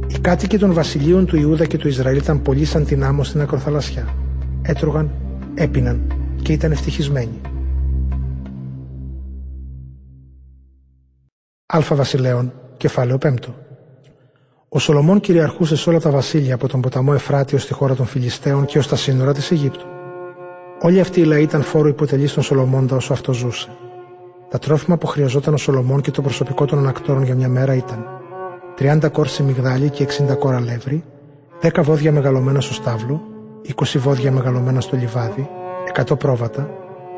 Οι κάτοικοι των βασιλείων του Ιούδα και του Ισραήλ ήταν πολλοί σαν την άμμο στην ακροθαλασσιά. Έτρωγαν, έπιναν και ήταν ευτυχισμένοι. Αλφα Βασιλέων, κεφάλαιο πέντε. Ο Σολομών κυριαρχούσε σε όλα τα βασίλεια από τον ποταμό Εφράτη ως τη χώρα των Φιλιστέων και ως τα σύνορα της Αιγύπτου. Όλοι αυτοί οι λαοί ήταν φόρο υποτελής στον Σολομώντα όσο αυτό ζούσε. Τα τρόφιμα που χρειαζόταν ο Σολομών και το προσωπικό των ανακτόρων για μια μέρα ήταν τριάντα κόρση μυγδάλι και εξήντα κόρα αλεύρι, δέκα βόδια μεγαλωμένα στο στάβλο, είκοσι βόδια μεγαλωμένα στο λιβάδι, εκατό πρόβατα,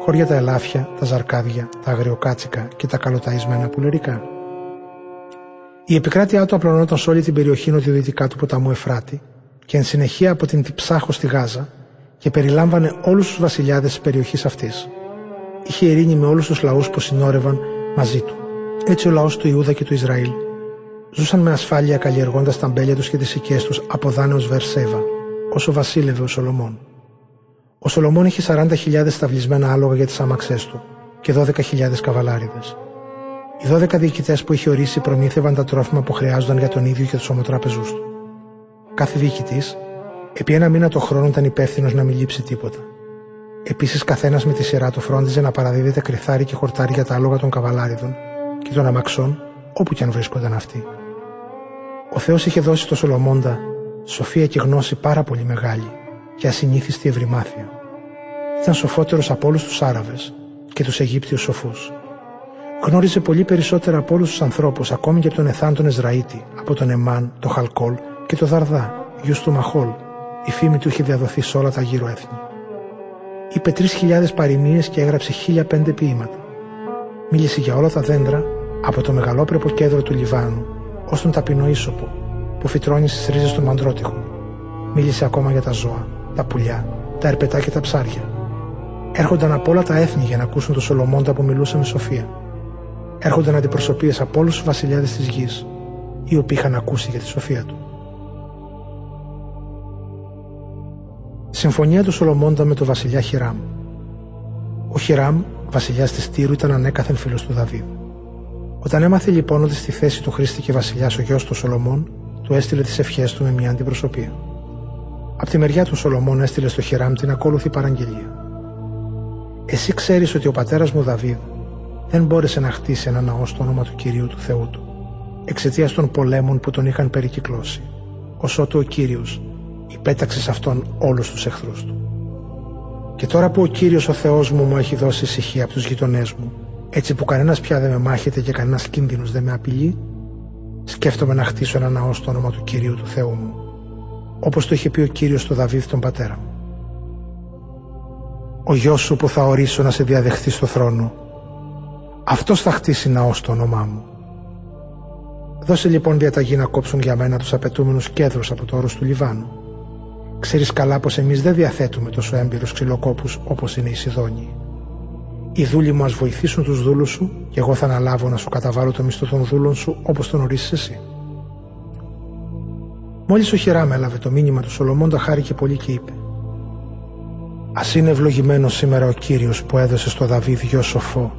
χωριά τα ελάφια, τα ζαρκάδια, τα αγριοκάτσικα και τα καλοταΐσμενα πουλερικά. Η επικράτειά του απλωνόταν σε όλη την περιοχή νοτιοδυτικά του ποταμού Εφράτη και εν συνεχεία από την Τιψάχο στη Γάζα και περιλάμβανε όλους τους βασιλιάδες της περιοχής αυτής. Είχε ειρήνη με όλους τους λαούς που συνόρευαν μαζί του. Έτσι ο λαός του Ιούδα και του Ισραήλ ζούσαν με ασφάλεια καλλιεργώντας τα μπέλια τους και τις οικίες τους από Δάνεως Βερσέβα, όσο βασίλευε ο Σολομών. Ο Σολομών είχε σαράντα χιλιάδες σταυλισμένα άλογα για τις άμαξές του και δώδεκα χιλιάδες καβαλάριδες. Οι δώδεκα διοικητές που είχε ορίσει προμήθευαν τα τρόφιμα που χρειάζονταν για τον ίδιο και τους ομοτράπεζούς του. Κάθε διοικητής, επί ένα μήνα το χρόνο, ήταν υπεύθυνος να μην λείψει τίποτα. Επίσης, καθένας με τη σειρά του φρόντιζε να παραδίδεται κρυθάρι και χορτάρι για τα άλογα των καβαλάριδων και των αμαξών, όπου και αν βρίσκονταν αυτοί. Ο Θεός είχε δώσει στο Σολομώντα σοφία και γνώση πάρα πολύ μεγάλη και ασυνήθιστη ευρημάθεια. Ήταν σοφότερος από όλους τους Άραβες και τους Αιγύπτιους σοφούς. Γνώριζε πολύ περισσότερα από όλους τους ανθρώπους, ακόμη και από τον Εθάν τον Εζραΐτη, από τον Εμάν, τον Χαλκόλ και τον Δαρδά, γιους του Μαχόλ. Η φήμη του είχε διαδοθεί σε όλα τα γύρω έθνη. Είπε τρεις χιλιάδες παροιμίες και έγραψε χίλια πέντε ποίηματα. Μίλησε για όλα τα δέντρα, από το μεγαλόπρεπο κέντρο του Λιβάνου ως τον ταπεινό ίσωπο που φυτρώνει στις ρίζες των μαντρότυχων. Μίλησε ακόμα για τα ζώα, τα πουλιά, τα ερπετά και τα ψάρια. Έρχονταν από όλα τα έθνη για να ακούσουν τον Σολομώντα που μιλούσε με σοφία. Έρχονταν αντιπροσωπείες από όλους τους βασιλιάδες της γης, οι οποίοι είχαν ακούσει για τη σοφία του. Συμφωνία του Σολομώντα με τον βασιλιά Χιράμ. Ο Χιράμ, βασιλιάς της Τύρου, ήταν ανέκαθεν φίλος του Δαβίδ. Όταν έμαθε λοιπόν ότι στη θέση του χρήστηκε βασιλιάς ο γιος του Σολομών, του έστειλε τις ευχές του με μια αντιπροσωπεία. Απ' τη μεριά του Σολομών έστειλε στο Χιράμ την ακόλουθη παραγγελία. «Εσύ ξέρεις ότι ο πατέρας μου Δαβίδ δεν μπόρεσε να χτίσει ένα ναό στο όνομα του Κυρίου του Θεού του, εξαιτίας των πολέμων που τον είχαν περικυκλώσει, ως ότου ο Κύριος υπέταξε σε αυτόν όλους τους εχθρούς του. Και τώρα που ο Κύριος ο Θεός μου μου έχει δώσει ησυχία από τους γειτονές μου, έτσι που κανένας πια δεν με μάχεται και κανένας κίνδυνος δεν με απειλεί, σκέφτομαι να χτίσω ένα ναό στο όνομα του Κυρίου του Θεού μου, όπως το είχε πει ο Κύριος στο Δαβίδ τον πατέρα μου. Ο γιος σου που θα ορίσω να σε διαδεχθεί στο θρόνο, αυτός θα χτίσει ναό στο όνομά μου. Δώσε λοιπόν διαταγή να κόψουν για μένα τους απαιτούμενους κέδρους από το όρος του Λιβάνου. Ξέρεις καλά πως εμείς δεν διαθέτουμε τόσο έμπειρους ξυλοκόπους όπως είναι οι Σιδόνιοι. Οι δούλοι μου ας βοηθήσουν τους δούλους σου και εγώ θα αναλάβω να σου καταβάλω το μισθό των δούλων σου όπως τον ορίσεις εσύ». Μόλις ο Χιράμ έλαβε το μήνυμα του Σολομώντα, χάρηκε πολύ και είπε: «Ας είναι ευλογημένος σήμερα ο Κύριος που έδωσε στο Δαβίδ γιο σοφό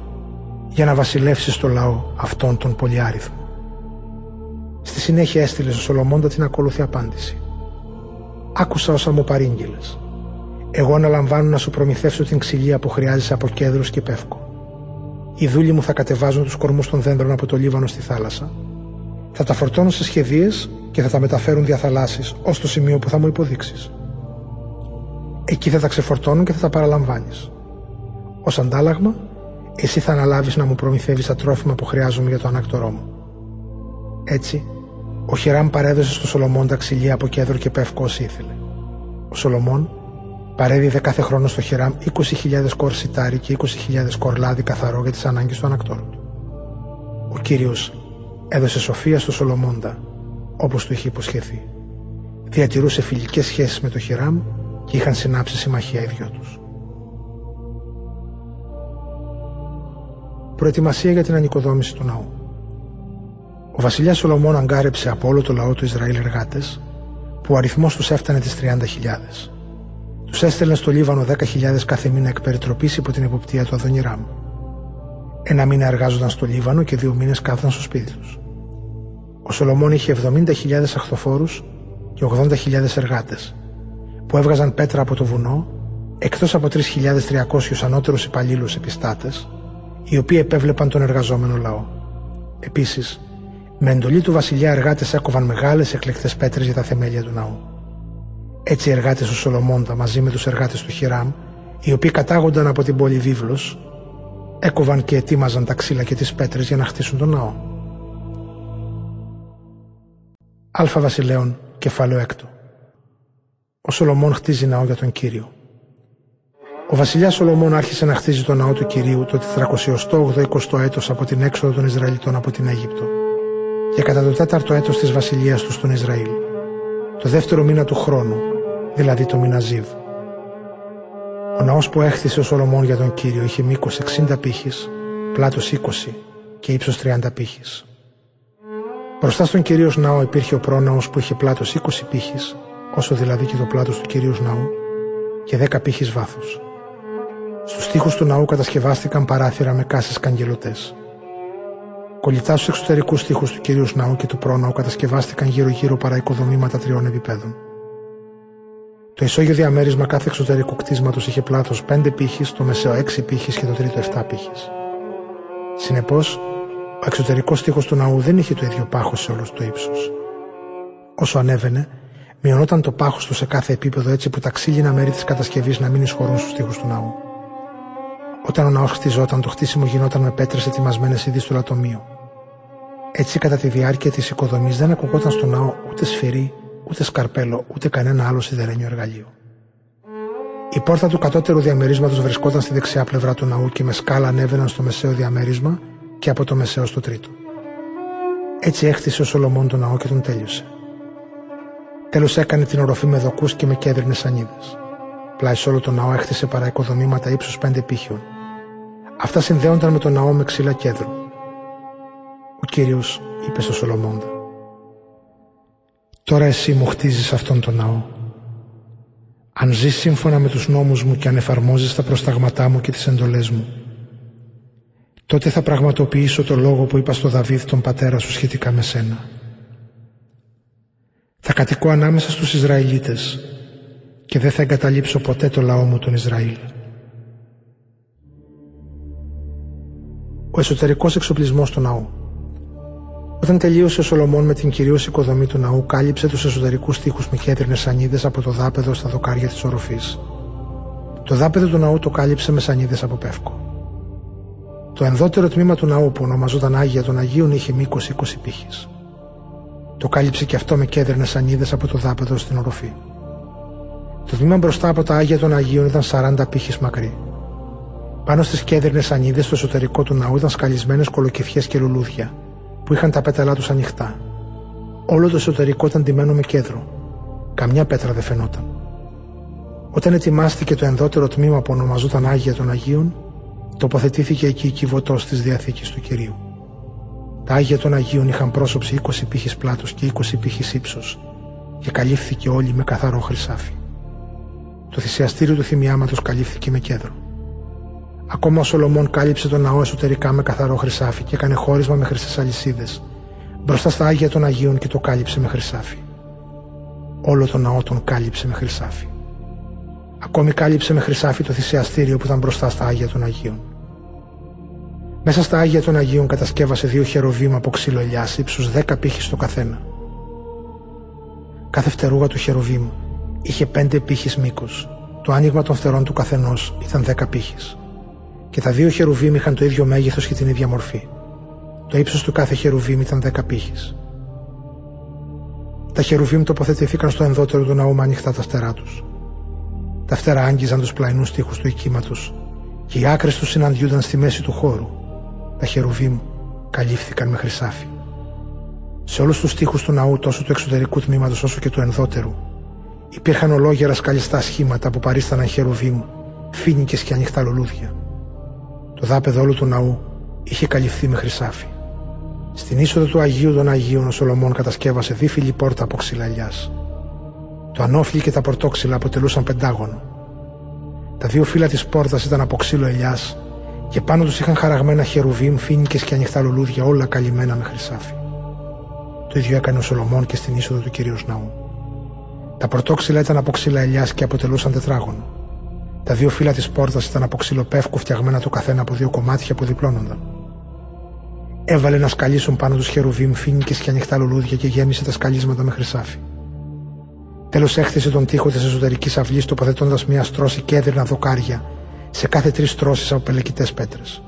για να βασιλεύσει στο λαό αυτόν τον πολυάριθμο. Στη συνέχεια έστειλε στο Σολομώντα την ακόλουθη απάντηση. «Άκουσα όσα μου παρήγγειλες. Εγώ αναλαμβάνω να σου προμηθεύσω την ξυλία που χρειάζεσαι από κέδρους και πεύκο. Οι δούλοι μου θα κατεβάζουν τους κορμούς των δέντρων από το Λίβανο στη θάλασσα, θα τα φορτώνουν σε σχεδίες και θα τα μεταφέρουν δια θαλάσσης ως το σημείο που θα μου υποδείξεις. Εκεί θα τα ξεφορτώνουν και θα τα παραλαμβάνεις. Ως αντάλλαγμα, εσύ θα αναλάβεις να μου προμηθεύεις τα τρόφιμα που χρειάζομαι για το ανάκτορό μου». Έτσι, ο Χιράμ παρέδωσε στο Σολομών τα ξυλία από κέδρο και πεύκο ως ήθελε. Ο Σολομών παρέδιδε κάθε χρόνο στο Χιράμ είκοσι χιλιάδες κορ σιτάρι και είκοσι χιλιάδες κορ λάδι καθαρό για τις ανάγκες του ανακτόρου του. Ο Κύριος έδωσε σοφία στο Σολομώντα, όπως του είχε υποσχεθεί. Διατηρούσε φιλικές σχέσεις με το Χιράμ και είχαν συνάψει συμμαχία οι δυο τους. Προετοιμασία για την ανοικοδόμηση του ναού. Ο βασιλιάς Σολομών αγκάρεψε από όλο το λαό του Ισραήλ εργάτες, που ο αριθμός τους έφτανε τις τριάντα χιλιάδες. Τους έστελνε στο Λίβανο δέκα χιλιάδες κάθε μήνα εκ περιτροπής υπό την εποπτεία του Αδονιράμ. Ένα μήνα εργάζονταν στο Λίβανο και δύο μήνες κάθονταν στο σπίτι τους. Ο Σολομών είχε εβδομήντα χιλιάδες αχθοφόρους και ογδόντα χιλιάδες εργάτες, που έβγαζαν πέτρα από το βουνό, εκτός από τρεις χιλιάδες τριακόσιους ανώτερους υπαλλήλους επιστάτες, οι οποίοι επέβλεπαν τον εργαζόμενο λαό. Επίσης, με εντολή του βασιλιά, εργάτες έκοβαν μεγάλες εκλεκτές πέτρες για τα θεμέλια του ναού. Έτσι οι εργάτες του Σολομώντα μαζί με τους εργάτες του Χιράμ, οι οποίοι κατάγονταν από την πόλη Βίβλος, έκοβαν και ετοίμαζαν τα ξύλα και τις πέτρες για να χτίσουν τον ναό. Αλφα Βασιλέων, κεφάλαιο έκτο. Ο Σολομών χτίζει ναό για τον Κύριο. Ο βασιλιάς Σολομών άρχισε να χτίζει τον ναό του Κυρίου το τετρακόσιο ογδοηκοστό έτος από την έξοδο των Ισραηλιτών από την Αίγυπτο και κατά το τέταρτο έτος της βασιλείας του στον Ισραήλ, το δεύτερο μήνα του χρόνου, δηλαδή το μήνα Ζιβ. Ο ναός που έχτισε ο Σολομών για τον Κύριο είχε μήκος εξήντα πύχης, πλάτος είκοσι και ύψος τριάντα πύχης. Μπροστά στον Κυρίος ναό υπήρχε ο πρόναος που είχε πλάτος είκοσι πύχης, όσο δηλαδή και το πλάτος του Κυρίους ναού, και δέκα πύχης βάθος. Στους τοίχους του ναού κατασκευάστηκαν παράθυρα με κάσες καγγελωτές. Κολλητά στους εξωτερικούς τοίχους του Κυρίου ναού και του πρόναου κατασκευάστηκαν γύρω-γύρω παραοικοδομήματα τριών επιπέδων. Το ισόγειο διαμέρισμα κάθε εξωτερικού κτίσματος είχε πλάτος πέντε πύχης, το μεσαίο έξι πύχης και το τρίτο εφτά πύχης. Συνεπώς, ο εξωτερικός τοίχος του ναού δεν είχε το ίδιο πάχος σε όλο το ύψος. Όσο ανέβαινε, μειωνόταν το πάχος του σε κάθε επίπεδο, έτσι που τα ξύλινα μέρη της κατασκευής να μην εισχωρούν στους τοίχους του ναού. Όταν ο ναός χτιζόταν, το χτίσιμο γινόταν με πέτρες ετοιμασμένες ήδη στο λατομείο. Έτσι, κατά τη διάρκεια της οικοδομής δεν ακουγόταν στο ναό ούτε σφυρί, ούτε σκαρπέλο, ούτε κανένα άλλο σιδερένιο εργαλείο. Η πόρτα του κατώτερου διαμερίσματος βρισκόταν στη δεξιά πλευρά του ναού και με σκάλα ανέβαιναν στο μεσαίο διαμέρισμα και από το μεσαίο στο τρίτο. Έτσι έχτισε ο Σολομών τον ναό και τον τέλειωσε. Τέλος έκανε την οροφή με δοκούς και με κέντρινες σανίδες. Πλάι σε όλο το ναό έχτισε παραοικοδομήματα ύψους πέντε πύχιων. Αυτά συνδέονταν με το ναό με ξύλα κέδρου. Ο Κύριος είπε στο Σολομώντα: «Τώρα εσύ μου χτίζεις αυτόν τον ναό. Αν ζεις σύμφωνα με τους νόμους μου και αν εφαρμόζεις τα προσταγματά μου και τις εντολές μου, τότε θα πραγματοποιήσω το λόγο που είπα στο Δαβίδ τον πατέρα σου σχετικά με σένα. Θα κατοικώ ανάμεσα στους Ισραηλίτες και δεν θα εγκαταλείψω ποτέ το λαό μου τον Ισραήλ». Ο εσωτερικός εξοπλισμός του ναού. Όταν τελείωσε ο Σολομών με την κυρίως οικοδομή του ναού, κάλυψε τους εσωτερικούς τοίχους με κέντρινες σανίδες από το δάπεδο στα δοκάρια της οροφής. Το δάπεδο του ναού το κάλυψε με σανίδες από πεύκο. Το ενδότερο τμήμα του ναού, που ονομαζόταν Άγια των Αγίων, είχε μήκος είκοσι πύχης. Το κάλυψε και αυτό με κέντρινες σανίδες από το δάπεδο στην οροφή. Το τμήμα μπροστά από τα Άγια των Αγίων ήταν σαράντα πύχης μακρύ. Πάνω στις κέντρινες σανίδες στο εσωτερικό του ναού ήταν σκαλισμένες κολοκυθιές και λουλούδια, που είχαν τα πέταλά τους ανοιχτά. Όλο το εσωτερικό ήταν ντυμένο με κέντρο. Καμιά πέτρα δεν φαινόταν. Όταν ετοιμάστηκε το ενδότερο τμήμα που ονομαζόταν Άγια των Αγίων, τοποθετήθηκε εκεί η κυβωτός της Διαθήκης του Κυρίου. Τα Άγια των Αγίων είχαν πρόσωψη είκοσι πύχης πλάτος και είκοσι πύχης ύψος και καλύφθηκε όλη με καθαρό χρυσάφι. Το θυσιαστήριο του θυμιάματος καλύφθηκε με κέντρο. Ακόμα ο Σολομών κάλυψε τον ναό εσωτερικά με καθαρό χρυσάφι και έκανε χώρισμα με χρυσές αλυσίδες, μπροστά στα Άγια των Αγίων και το κάλυψε με χρυσάφι. Όλο τον ναό τον κάλυψε με χρυσάφι. Ακόμη κάλυψε με χρυσάφι το θυσιαστήριο που ήταν μπροστά στα Άγια των Αγίων. Μέσα στα Άγια των Αγίων κατασκεύασε δύο χεροβήμα από ξύλο ελιάς, ύψους δέκα πύχης το καθένα. Κάθε φτερούγα του χεροβήμου είχε πέντε πύχης μήκος. Το άνοιγμα των φτερών του καθενός ήταν δέκα πύχης. Και τα δύο χερουβήμ είχαν το ίδιο μέγεθος και την ίδια μορφή. Το ύψος του κάθε χερουβήμ ήταν δέκα πύχης. Τα χερουβήμ τοποθετηθήκαν στο ενδότερο του ναού με ανοιχτά τα φτερά τους. Τα φτερά άγγιζαν τους πλαϊνούς τοίχους του οικίματος και οι άκρες τους συναντιούνταν στη μέση του χώρου. Τα χερουβήμ καλύφθηκαν με χρυσάφι. Σε όλους τους τοίχους του ναού, τόσο του εξωτερικού τμήματος όσο και του ενδότερου, υπήρχαν ολόγερα σκαλιστά σχήματα που παρίσταναν χερουβήμ, φοίνικες και ανοιχτά λουλούδια. Το δάπεδο όλου του ναού είχε καλυφθεί με χρυσάφι. Στην είσοδο του Αγίου των Αγίων ο Σολομών κατασκεύασε δίφυλλη πόρτα από ξύλα ελιάς. Το ανώφλι και τα πορτόξυλα αποτελούσαν πεντάγωνο. Τα δύο φύλλα της πόρτας ήταν από ξύλο ελιάς και πάνω τους είχαν χαραγμένα χερουβήμ, φοίνικες και ανοιχτά λουλούδια, όλα καλυμμένα με χρυσάφι. Το ίδιο έκανε ο Σολομών και στην είσοδο του κυρίως ναού. Τα πορτόξυλα ήταν από ξύλα ελιάς και αποτελούσαν τετράγωνο. Τα δύο φύλλα της πόρτας ήταν από ξύλο πεύκου, φτιαγμένα το καθένα από δύο κομμάτια που διπλώνονταν. Έβαλε να σκαλίσουν πάνω τους χερουβήμ, φοίνικες και ανοιχτά λουλούδια και γέμισε τα σκαλίσματα με χρυσάφι. Τέλος έχτισε τον τοίχο της εσωτερικής αυλής, τοποθετώντας μία στρώση κέντρινα δοκάρια σε κάθε τρεις στρώσεις από πελεκητές πέτρες.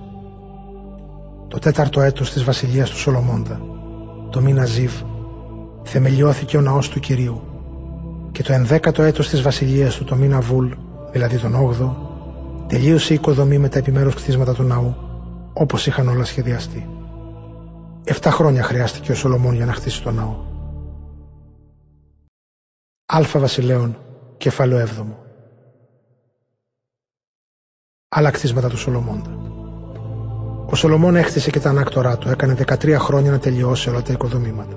Το τέταρτο έτος της βασιλείας του Σολομώντα, το μήνα Ζιβ, θεμελιώθηκε ο ναός του Κυρίου, και το ενδέκατο έτος της βασιλείας του, το μήνα Βούλ, δηλαδή τον όγδοο, τελείωσε η οικοδομή με τα επιμέρους κτίσματα του ναού, όπως είχαν όλα σχεδιαστεί. Εφτά χρόνια χρειάστηκε ο Σολομών για να χτίσει το ναό. Αλφα Βασιλέων, κεφάλαιο έβδομο. Άλλα κτίσματα του Σολομώντα. Ο Σολομών έχτισε και τα ανάκτορά του, έκανε δεκατρία χρόνια να τελειώσει όλα τα οικοδομήματα.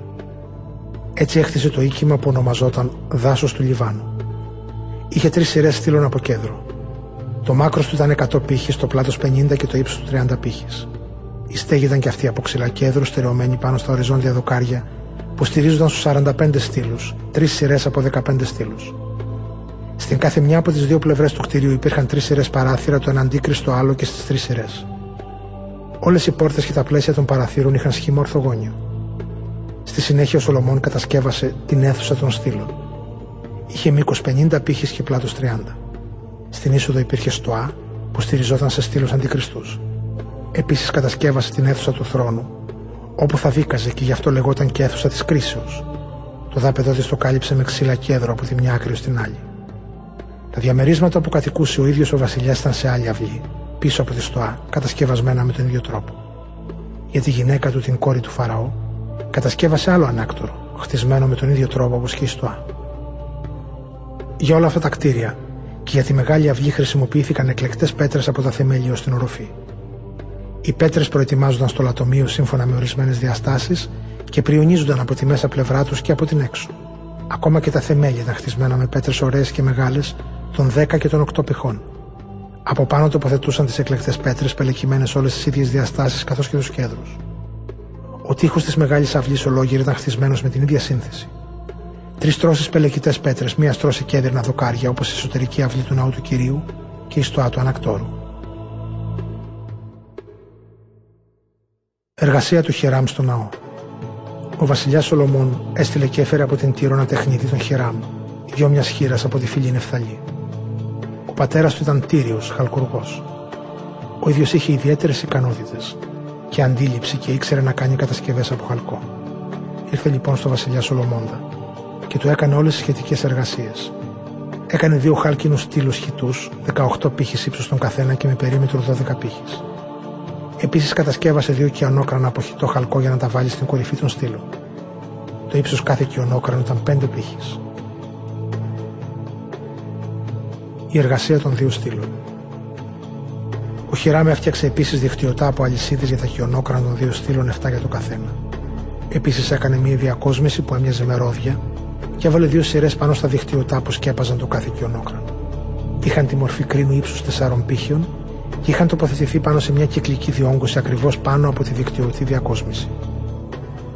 Έτσι έχτισε το οίκημα που ονομαζόταν Δάσος του Λιβάνου. Είχε τρεις σειρές στήλων από κέντρο. Το μάκρος του ήταν εκατό πύχης, το πλάτος πενήντα και το ύψος του τριάντα πύχης. Η στέγη ήταν και αυτή από ξυλά κέντρο, στερεωμένη πάνω στα οριζόντια δοκάρια που στηρίζονταν στους σαράντα πέντε στήλους, τρεις σειρές από δεκαπέντε στήλους. Στην κάθε μια από τις δύο πλευρές του κτηρίου υπήρχαν τρεις σειρές παράθυρα, το ένα αντίκριστο άλλο και στις τρεις σειρές. Όλες οι πόρτες και τα πλαίσια των παραθύρων είχαν σχήμα ορθογώνιο. Στη συνέχεια ο Σολομών κατασκεύασε την αίθουσα των στήλων. Είχε μήκος πενήντα πύχης και πλάτος τριάντα. Στην είσοδο υπήρχε στοά που στηριζόταν σε στήλους αντικριστούς. Επίσης κατασκεύασε την αίθουσα του θρόνου, όπου θα δίκαζε, και γι' αυτό λεγόταν και αίθουσα της Κρίσεως. Το δάπεδό της το κάλυψε με ξύλα κέδρο από τη μια άκρη στην άλλη. Τα διαμερίσματα που κατοικούσε ο ίδιος ο βασιλιάς ήταν σε άλλη αυλή, πίσω από τη στοά, κατασκευασμένα με τον ίδιο τρόπο. Για τη γυναίκα του, την κόρη του Φαραώ, κατασκεύασε άλλο ανάκτορο, χτισμένο με τον ίδιο τρόπο όπως και η στοά. Για όλα αυτά τα κτίρια και για τη μεγάλη αυλή χρησιμοποιήθηκαν εκλεκτές πέτρες από τα θεμέλια ως την οροφή. Οι πέτρες προετοιμάζονταν στο λατομείο σύμφωνα με ορισμένες διαστάσεις και πριονίζονταν από τη μέσα πλευρά τους και από την έξω. Ακόμα και τα θεμέλια ήταν χτισμένα με πέτρες ωραίες και μεγάλες, των δέκα και των οκτώ πηχών. Από πάνω τοποθετούσαν τις εκλεκτές πέτρες, πελεκημένες όλες τις ίδιες διαστάσεις καθώς και τους κέντρους. Ο τοίχος της μεγάλης αυλής ολόγυρη ήταν χτισμένος με την ίδια σύνθεση. Τρεις τρώσεις πελεκητές πέτρες, μία στρώση κέντρινα δοκάρια όπως η εσωτερική αυλή του ναού του Κυρίου και η στοά του ανακτόρου. Εργασία του Χεράμ στο ναό. Ο βασιλιάς Σολομών έστειλε και έφερε από την Τύρο ένα τεχνίτη, τον Χεράμ, γιο μιας χήρας από τη φίλη Νεφθαλή. Ο πατέρας του ήταν Τύριος, χαλκουργός. Ο ίδιος είχε ιδιαίτερες ικανότητες και αντίληψη και ήξερε να κάνει κατασκευές από χαλκό. Ήρθε λοιπόν στο βασιλιά Σολομώντα και του έκανε όλες τις σχετικές εργασίες. Έκανε δύο χάλκινους στήλους χιτούς, δεκαοκτώ πύχης ύψος τον καθένα και με περίμετρο δώδεκα πύχης. Επίσης κατασκεύασε δύο κιανόκρανα από χιτό χαλκό για να τα βάλει στην κορυφή των στήλων. Το ύψος κάθε κιανόκρανου ήταν πέντε πύχης. Η εργασία των δύο στήλων. Ο Χιράμ έφτιαξε επίσης δικτυωτά από αλυσίδες για τα κιανόκρανα των δύο στήλων, εφτά για το καθένα. Επίσης έκανε μία διακόσμηση που έμοιαζε με ρόδια και έβαλε δύο σειρές πάνω στα δικτυωτά που σκέπαζαν το κάθε κιανόκρανο. Είχαν τη μορφή κρίνου ύψους τεσσάρων πύχιων και είχαν τοποθετηθεί πάνω σε μια κυκλική διόγκωση ακριβώς πάνω από τη δικτυωτή διακόσμηση.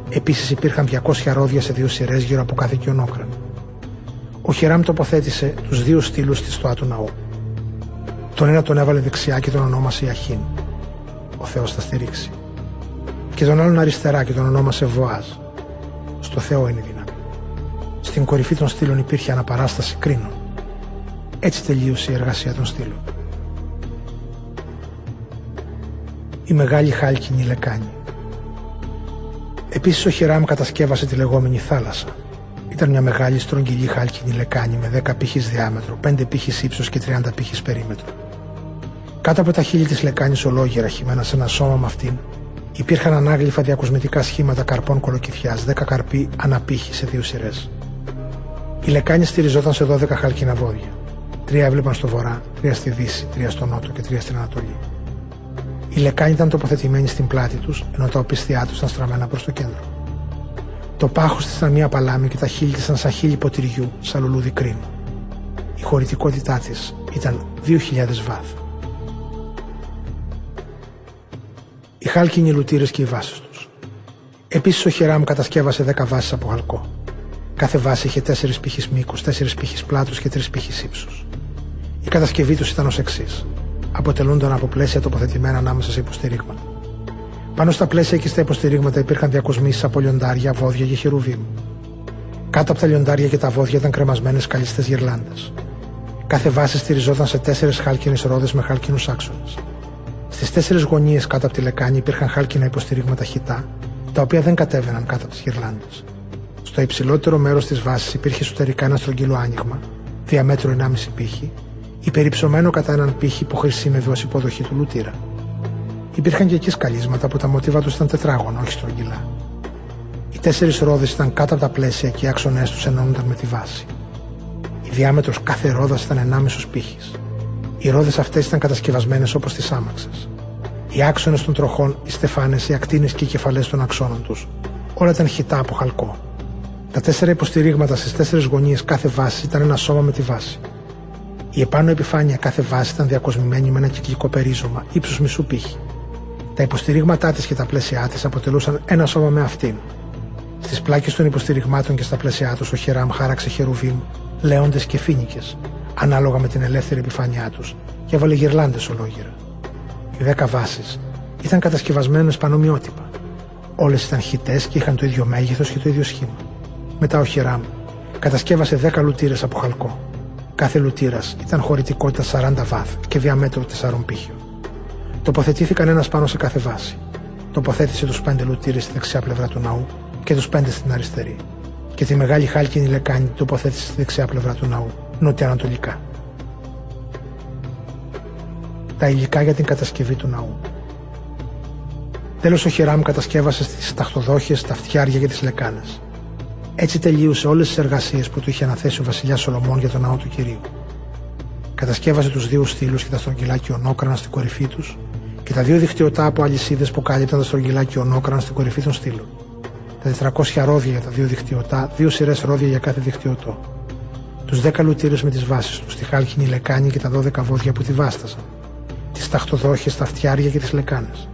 Επίσης υπήρχαν διακόσια ρόδια σε δύο σειρές γύρω από κάθε κιονόκρατο. Ο Χιράμ τοποθέτησε τους δύο στήλους στη στοά του ναού. Τον ένα τον έβαλε δεξιά και τον ονόμασε Ιαχήν. Ο Θεός θα στηρίξει. Και τον άλλον αριστερά και τον ονόμασε Βοάζ. Στο Θεό είναι δύναμη. Στην κορυφή των στήλων υπήρχε αναπαράσταση κρίνων. Έτσι τελείωσε η εργασία των στήλων. Η μεγάλη χάλκινη λεκάνη. Επίσης ο Χιράμ κατασκεύασε τη λεγόμενη θάλασσα. Ήταν μια μεγάλη στρογγυλή χάλκινη λεκάνη με δέκα πύχες διάμετρο, πέντε πύχες ύψος και τριάντα πύχες περίμετρο. Κάτω από τα χείλη της λεκάνης ολόγερα χυμένα σε ένα σώμα με αυτήν, υπήρχαν ανάγλυφα διακοσμητικά σχήματα καρπών κολοκυθιάς, δέκα καρποί αναπύχη σε δύο σειρές. Η λεκάνη στηριζόταν σε δώδεκα χαλκινά βόδια. Τρία έβλεπαν στο βορρά, τρία στη δύση, τρία στο νότο και τρία στην ανατολή. Η λεκάνη ήταν τοποθετημένη στην πλάτη τους, ενώ τα οπισθιά τους ήταν στραμμένα προς το κέντρο. Το πάχος της ήταν μία παλάμη και τα χείλη της ήταν σαν χείλη ποτηριού, σαν λουλούδι κρίνου. Η χωρητικότητά της ήταν δύο χιλιάδες βάθ. Οι χάλκινοι λουτήρες και οι βάσεις τους. Επίσης ο Χιράμ κατασκεύασε δέκα βάσεις από χαλκό. Κάθε βάση είχε τέσσερις πύχες μήκους, τέσσερις πύχες πλάτους και τρεις πύχες ύψους. Η κατασκευή τους ήταν ως εξής. Αποτελούνταν από πλαίσια τοποθετημένα ανάμεσα σε υποστηρίγματα. Πάνω στα πλαίσια και στα υποστηρίγματα υπήρχαν διακοσμήσεις από λιοντάρια, βόδια και χερουβίμ. Κάτω από τα λιοντάρια και τα βόδια ήταν κρεμασμένες καλιστές γυρλάντες. Κάθε βάση στηριζόταν σε τέσσερις χάλκινες ρόδες με χάλκινους άξονες. Στις τέσσερις γωνίες κάτω από τη λεκάνη υπήρχαν χάλκινα υποστηρίγματα χιτά, τα οποία δεν κατέβαιναν κάτω από τις γυρλάντες. Στο υψηλότερο μέρος της βάσης υπήρχε εσωτερικά ένα στρογγυλό άνοιγμα, διαμέτρου ενάμιση πύχη, υπερυψωμένο κατά έναν πύχη που χρησιμεύει ως υποδοχή του λουτήρα. Υπήρχαν και εκεί σκαλίσματα που τα μοτίβα τους ήταν τετράγωνα, όχι στρογγυλά. Οι τέσσερις ρόδες ήταν κάτω από τα πλαίσια και οι άξονές τους ενώνονταν με τη βάση. Η διάμετρος κάθε ρόδας ήταν ενάμιση πύχης. Οι ρόδες αυτές ήταν κατασκευασμένες όπως τις άμαξες. Οι άξονες των τροχών, οι στεφάνες, οι ακτίνες και οι κεφαλές των αξώνων τους, όλα ήταν χιτά από χαλκό. Τα τέσσερα υποστηρίγματα στις τέσσερις γωνίες κάθε βάση ήταν ένα σώμα με τη βάση. Η επάνω επιφάνεια κάθε βάση ήταν διακοσμημένη με ένα κυκλικό περίζωμα, ύψους μισού πύχη. Τα υποστηρίγματά της και τα πλαίσια της αποτελούσαν ένα σώμα με αυτήν. Στις πλάκες των υποστηριγμάτων και στα πλαίσια τους ο Χιράμ χάραξε χερουβίμ, λέοντες και φοίνικες, ανάλογα με την ελεύθερη επιφάνειά τους, και έβαλε γυρλάντες ολόγυρα. Οι δέκα βάσεις ήταν κατασκευασμένες πανομοιότυπα. Όλες ήταν χιτές και είχαν το ίδιο μέγεθος και το ίδιο σχήμα. Μετά ο Χιράμ κατασκεύασε δέκα λουτήρες από χαλκό. Κάθε λουτήρας ήταν χωρητικότητα σαράντα βάθ και διαμέτρο τεσσάρων πύχιων. Τοποθετήθηκαν ένας πάνω σε κάθε βάση. Τοποθέτησε τους πέντε λουτήρες στη δεξιά πλευρά του ναού και τους πέντε στην αριστερή. Και τη μεγάλη χάλκινη λεκάνη τοποθέτησε στη δεξιά πλευρά του ναού, νοτιοανατολικά. Τα υλικά για την κατασκευή του ναού. Τέλος ο Χιράμ κατασκεύασε στις ταχτοδόχες, τα φτιάρια και τις λεκάνες. Έτσι τελείωσε όλες τις εργασίες που του είχε αναθέσει ο βασιλιάς Σολομών για τον ναό του Κυρίου. Κατασκεύασε τους δύο στήλους και τα στρογγυλά κιονόκρανα στην κορυφή τους και τα δύο δικτυωτά από αλυσίδες που κάλυπταν τα στρογγυλά κιονόκρανα στην κορυφή των στήλων. Τα τετρακόσια ρόδια για τα δύο δικτυωτά, δύο σειρές ρόδια για κάθε δικτυωτό. Τους δέκα λουτήρες με τις βάσεις τους, τη χάλκινη λεκάνη και τα δώδεκα βόδια που τη βάσταζαν. Τις ταχτοδόχες, τα φτιάρια και τις λεκάνες.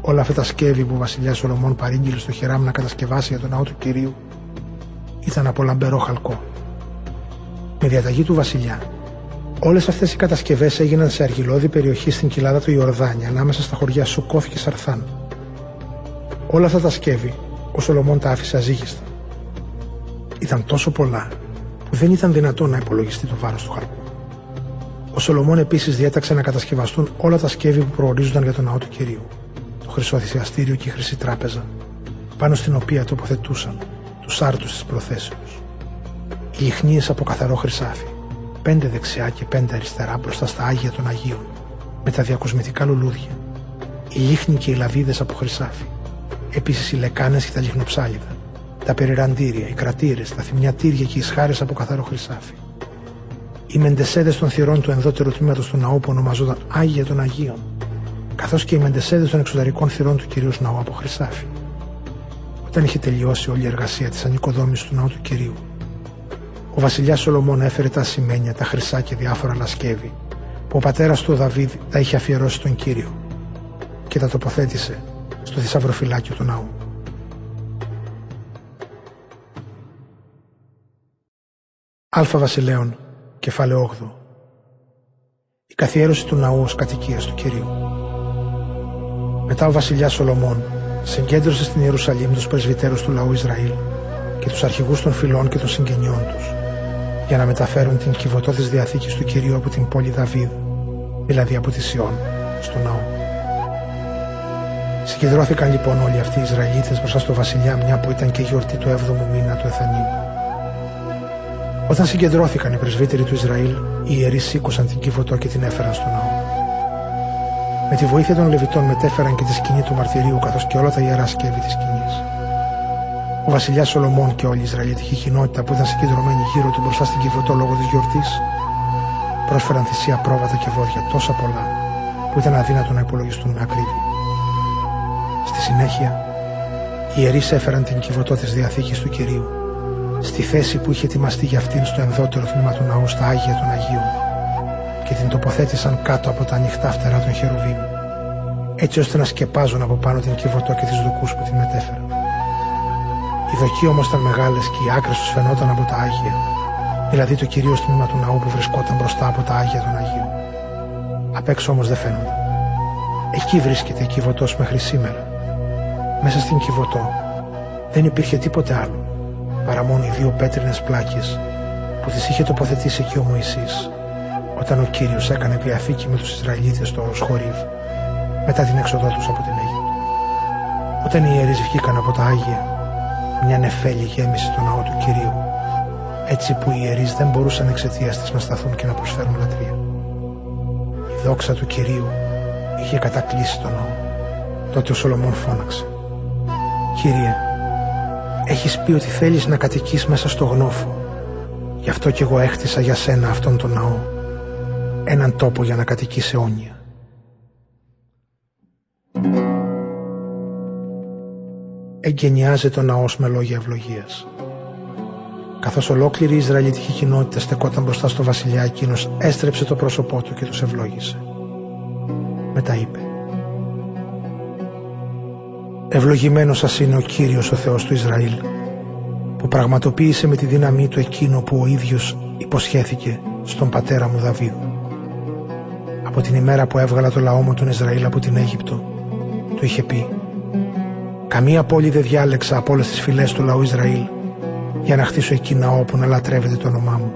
Όλα αυτά τα σκεύη που ο βασιλιάς Σολομών παρήγγειλε στο Χιράμ να κατασκευάσει για τον ναό του Κυρίου ήταν από λαμπερό χαλκό. Με διαταγή του βασιλιά, όλες αυτές οι κατασκευές έγιναν σε αργυλώδη περιοχή στην κοιλάδα του Ιορδάνη, ανάμεσα στα χωριά Σουκόφ και Σαρθάν. Όλα αυτά τα σκεύη, ο Σολομών τα άφησε αζύγιστα. Ήταν τόσο πολλά, που δεν ήταν δυνατόν να υπολογιστεί το βάρος του χαλκού. Ο Σολομών επίσης διέταξε να κατασκευαστούν όλα τα σκεύη που προορίζονταν για τον ναό του Κυρίου, το χρυσό θυσιαστήριο και η χρυσή τράπεζα, πάνω στην οποία τοποθετούσαν τους άρτους της προθέσεως. Οι λιχνίες από καθαρό χρυσάφι, πέντε δεξιά και πέντε αριστερά μπροστά στα Άγια των Αγίων, με τα διακοσμητικά λουλούδια, οι λίχνοι και οι λαβίδες από χρυσάφι, επίσης οι λεκάνες και τα λιχνοψάλιδα, τα περιραντήρια, οι κρατήρες, τα θυμιατήρια και οι σχάρες από καθαρό χρυσάφι. Οι μεντεσέδες των θυρών του ενδότερου τμήματος του ναού που ονομαζόταν Άγια των Αγίων, καθώς και οι μεντεσέδες των εξωτερικών θυρών του κυρίως ναού από χρυσάφι. Όταν είχε τελειώσει όλη η εργασία της ανοικοδόμησης του ναού του Κυρίου, ο βασιλιάς Σολομών έφερε τα ασημένια, τα χρυσά και διάφορα λασκεύη που ο πατέρας του ο Δαβίδ τα είχε αφιερώσει στον Κύριο και τα τοποθέτησε στο θησαυροφυλάκιο του ναού. Αλφα Βασιλέων, κεφάλαιο όγδοο. Η καθιέρωση του ναού ως κατοικίας του Κυρίου. Μετά ο βασιλιάς Σολομών συγκέντρωσε στην Ιερουσαλήμ τους πρεσβυτέρους του λαού Ισραήλ και τους αρχηγούς των φυλών και των συγγενειών τους, για να μεταφέρουν την κυβωτό της Διαθήκης του Κυρίου από την πόλη Δαβίδ, δηλαδή από τη Σιών, στο ναό. Συγκεντρώθηκαν λοιπόν όλοι αυτοί οι Ισραηλίτες μπροστά στο βασιλιά, μια που ήταν και γιορτή του έβδομου μήνα του Εθανήμ. Όταν συγκεντρώθηκαν οι πρεσβύτεροι του Ισραήλ, οι ιερείς σήκωσαν την κυβωτό και την έφεραν στο ναό. Με τη βοήθεια των Λεβιτών μετέφεραν και τη σκηνή του μαρτυρίου, καθώς και όλα τα ιερά σκεύη της σκηνής. Ο βασιλιάς Σολομών και όλη η Ισραηλιτική κοινότητα που ήταν συγκεντρωμένη γύρω του μπροστά στην κυβωτό λόγω της γιορτής, πρόσφεραν θυσία, πρόβατα και βόδια τόσα πολλά που ήταν αδύνατο να υπολογιστούν ακρίβεια. Στη συνέχεια, οι ιερείς έφεραν την κυβωτό της Διαθήκης του Κυρίου στη θέση που είχε ετοιμαστεί για αυτήν στο ενδότερο τμήμα του ναού, στα Άγια των Αγίων, και την τοποθέτησαν κάτω από τα ανοιχτά φτερά των Χερουβίμ, έτσι ώστε να σκεπάζουν από πάνω την κυβωτό και τις δοκούς που την μετέφεραν. Οι δοκοί όμως ήταν μεγάλες και οι άκρες τους φαινόταν από τα Άγια, δηλαδή το κυρίως τμήμα του ναού που βρισκόταν μπροστά από τα Άγια των Αγίων. Απ' έξω όμως δεν φαίνονταν. Εκεί βρίσκεται η κυβωτός μέχρι σήμερα. Μέσα στην κυβωτό δεν υπήρχε τίποτε άλλο παρά μόνο οι δύο πέτρινες πλάκες που τις είχε τοποθετήσει εκεί ο Μωυσής, όταν ο Κύριος έκανε διαθήκη με τους Ισραηλίτες στο όρος Χορίβ, μετά την έξοδό τους από την Αίγυπτο. Όταν οι ιερείς βγήκαν από τα Άγια, μια νεφέλη γέμισε το ναό του Κυρίου, έτσι που οι ιερείς δεν μπορούσαν εξαιτίας της να σταθούν και να προσφέρουν λατρεία. Η δόξα του Κυρίου είχε κατακλείσει το ναό. Τότε ο Σολομών φώναξε: «Κύριε, έχεις πει ότι θέλεις να κατοικείς μέσα στο γνώφο. Γι' αυτό κι εγώ έχτισα για σένα αυτόν τον ναό, έναν τόπο για να κατοικείς αιώνια». Εγκαινιάζεται ο ναός με λόγια ευλογίας. Καθώς ολόκληρη η Ισραηλιτική κοινότητα στεκόταν μπροστά στο βασιλιά, εκείνος έστρεψε το πρόσωπό του και τους ευλόγησε. Μετά είπε: «Ευλογημένος σας είναι ο Κύριος ο Θεός του Ισραήλ, που πραγματοποίησε με τη δύναμή του εκείνο που ο ίδιος υποσχέθηκε στον πατέρα μου Δαβίδ. Από την ημέρα που έβγαλα το λαό μου τον Ισραήλ από την Αίγυπτο, του είχε πει: καμία πόλη δεν διάλεξα από όλες τις φυλές του λαού Ισραήλ για να χτίσω εκεί ναό που να λατρεύεται το όνομά μου.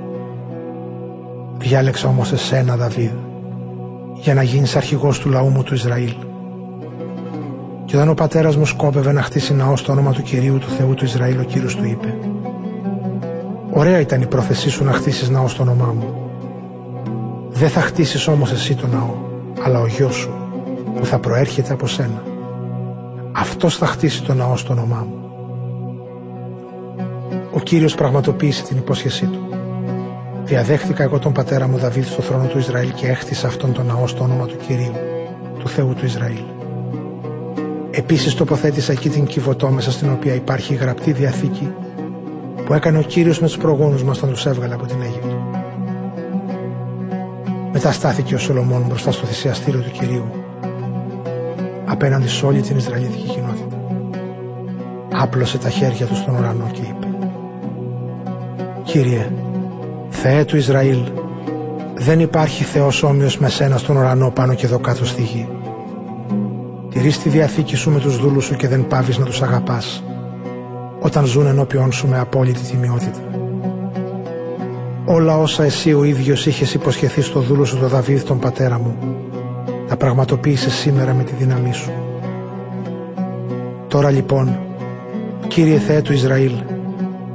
Διάλεξα όμως εσένα, Δαβίδ, για να γίνεις αρχηγός του λαού μου του Ισραήλ. Και όταν ο πατέρας μου σκόπευε να χτίσει ναό στο όνομα του Κυρίου του Θεού του Ισραήλ, ο Κύριος του είπε: ωραία ήταν η πρόθεσή σου να χτίσεις ναό στο όνομά μου. Δεν θα χτίσεις όμως εσύ το ναό, αλλά ο γιος σου που θα προέρχεται από σένα. Αυτός θα χτίσει το ναό στο όνομά μου». Ο Κύριος πραγματοποίησε την υπόσχεσή του. «Διαδέχτηκα εγώ τον πατέρα μου Δαβίδ στο θρόνο του Ισραήλ και έχτισα αυτόν τον ναό στο όνομα του Κυρίου, του Θεού του Ισραήλ. Επίσης τοποθέτησα εκεί την κυβωτό, μέσα στην οποία υπάρχει η γραπτή διαθήκη που έκανε ο Κύριος με τους προγόνους μας όταν τους έβγαλε από την Αίγυπτο». Μετά στάθηκε ο Σολομών μπροστά στο θυσιαστήριο του Κυρίου, απέναντι σε όλη την Ισραηλιτική κοινότητα. Άπλωσε τα χέρια του στον ουρανό και είπε: «Κύριε, Θεέ του Ισραήλ, δεν υπάρχει Θεός όμοιος με σένα στον ουρανό, πάνω και εδώ κάτω στη γη. Τηρείς τη διαθήκη σου με τους δούλους σου και δεν πάβεις να τους αγαπάς, όταν ζουν ενώπιόν σου με απόλυτη τιμιότητα. Όλα όσα εσύ ο ίδιος είχες υποσχεθεί στο δούλο σου το Δαβίδ τον πατέρα μου, τα πραγματοποίησες σήμερα με τη δύναμή σου. Τώρα λοιπόν, Κύριε Θεέ του Ισραήλ,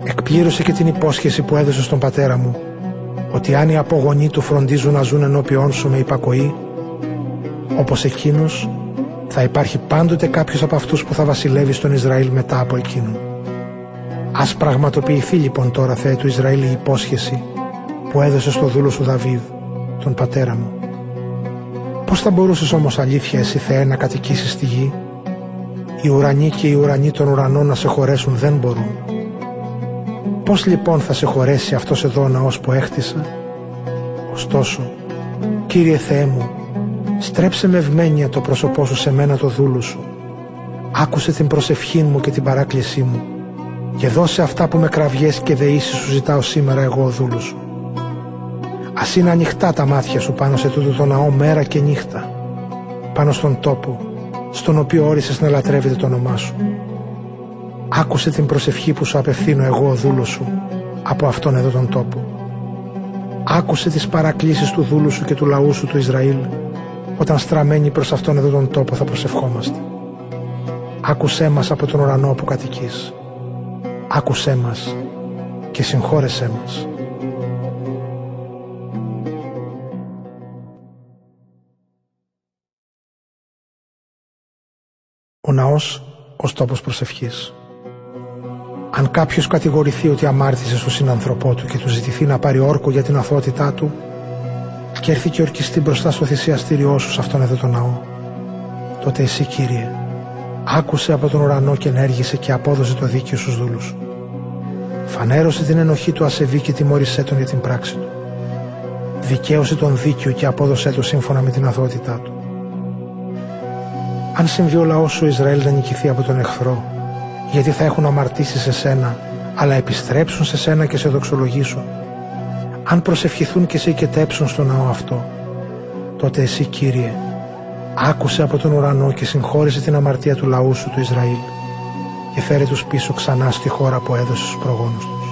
εκπλήρωσε και την υπόσχεση που έδωσε στον πατέρα μου, ότι αν οι απογονοί του φροντίζουν να ζουν ενώπιόν σου με υπακοή, όπως εκείνος, θα υπάρχει πάντοτε κάποιος από αυτούς που θα βασιλεύει στον Ισραήλ μετά από εκείνον. Ας πραγματοποιηθεί λοιπόν τώρα, Θεέ του Ισραήλ, η υπόσχεση που έδωσε στο δούλο σου Δαβίδ, τον πατέρα μου. Πώς θα μπορούσες όμως, αλήθεια εσύ Θεέ, να κατοικήσεις στη γη? Οι ουρανοί και οι ουρανοί των ουρανών να σε χωρέσουν δεν μπορούν. Πώς λοιπόν θα σε χωρέσει αυτός εδώ ο ναός που έχτισα? Ωστόσο, Κύριε Θεέ μου, στρέψε με ευμένεια το πρόσωπό σου σε μένα το δούλου σου. Άκουσε την προσευχή μου και την παράκλησή μου, και δώσε αυτά που με κραυγές και δεήσεις σου ζητάω σήμερα εγώ ο δούλος σου. Ας είναι ανοιχτά τα μάτια σου πάνω σε τούτο το ναό μέρα και νύχτα, πάνω στον τόπο στον οποίο όρισες να λατρεύεται το όνομά σου. Άκουσε την προσευχή που σου απευθύνω εγώ ο δούλος σου από αυτόν εδώ τον τόπο. Άκουσε τις παρακλήσεις του δούλου σου και του λαού σου του Ισραήλ, όταν στραμμένοι προς αυτόν εδώ τον τόπο θα προσευχόμαστε. Άκουσέ μας από τον ουρανό που κατοικείς. Άκουσέ μας και συγχώρεσέ μας. Ο ναός ως τόπος προσευχής. Αν κάποιος κατηγορηθεί ότι αμάρτησε στον συνανθρωπό του και του ζητηθεί να πάρει όρκο για την αθωότητά του και έρθει και ορκιστεί μπροστά στο θυσιαστήριό σου σε αυτόν εδώ τον ναό, τότε εσύ, Κύριε, άκουσε από τον ουρανό και ενέργησε και απόδωσε το δίκαιο στους δούλους σου. Φανέρωσε την ενοχή του ασεβή και τιμώρησέ τον για την πράξη του. Δικαίωσε τον δίκαιο και απόδωσέ το σύμφωνα με την αθωότητά του. Αν συμβεί ο λαός σου Ισραήλ να νικηθεί από τον εχθρό, γιατί θα έχουν αμαρτήσει σε σένα, αλλά επιστρέψουν σε σένα και σε δοξολογήσουν, αν προσευχηθούν και σε οικετέψουν στον ναό αυτό, τότε εσύ, Κύριε, άκουσε από τον ουρανό και συγχώρησε την αμαρτία του λαού σου του Ισραήλ και φέρε τους πίσω ξανά στη χώρα που έδωσε στους προγόνους τους.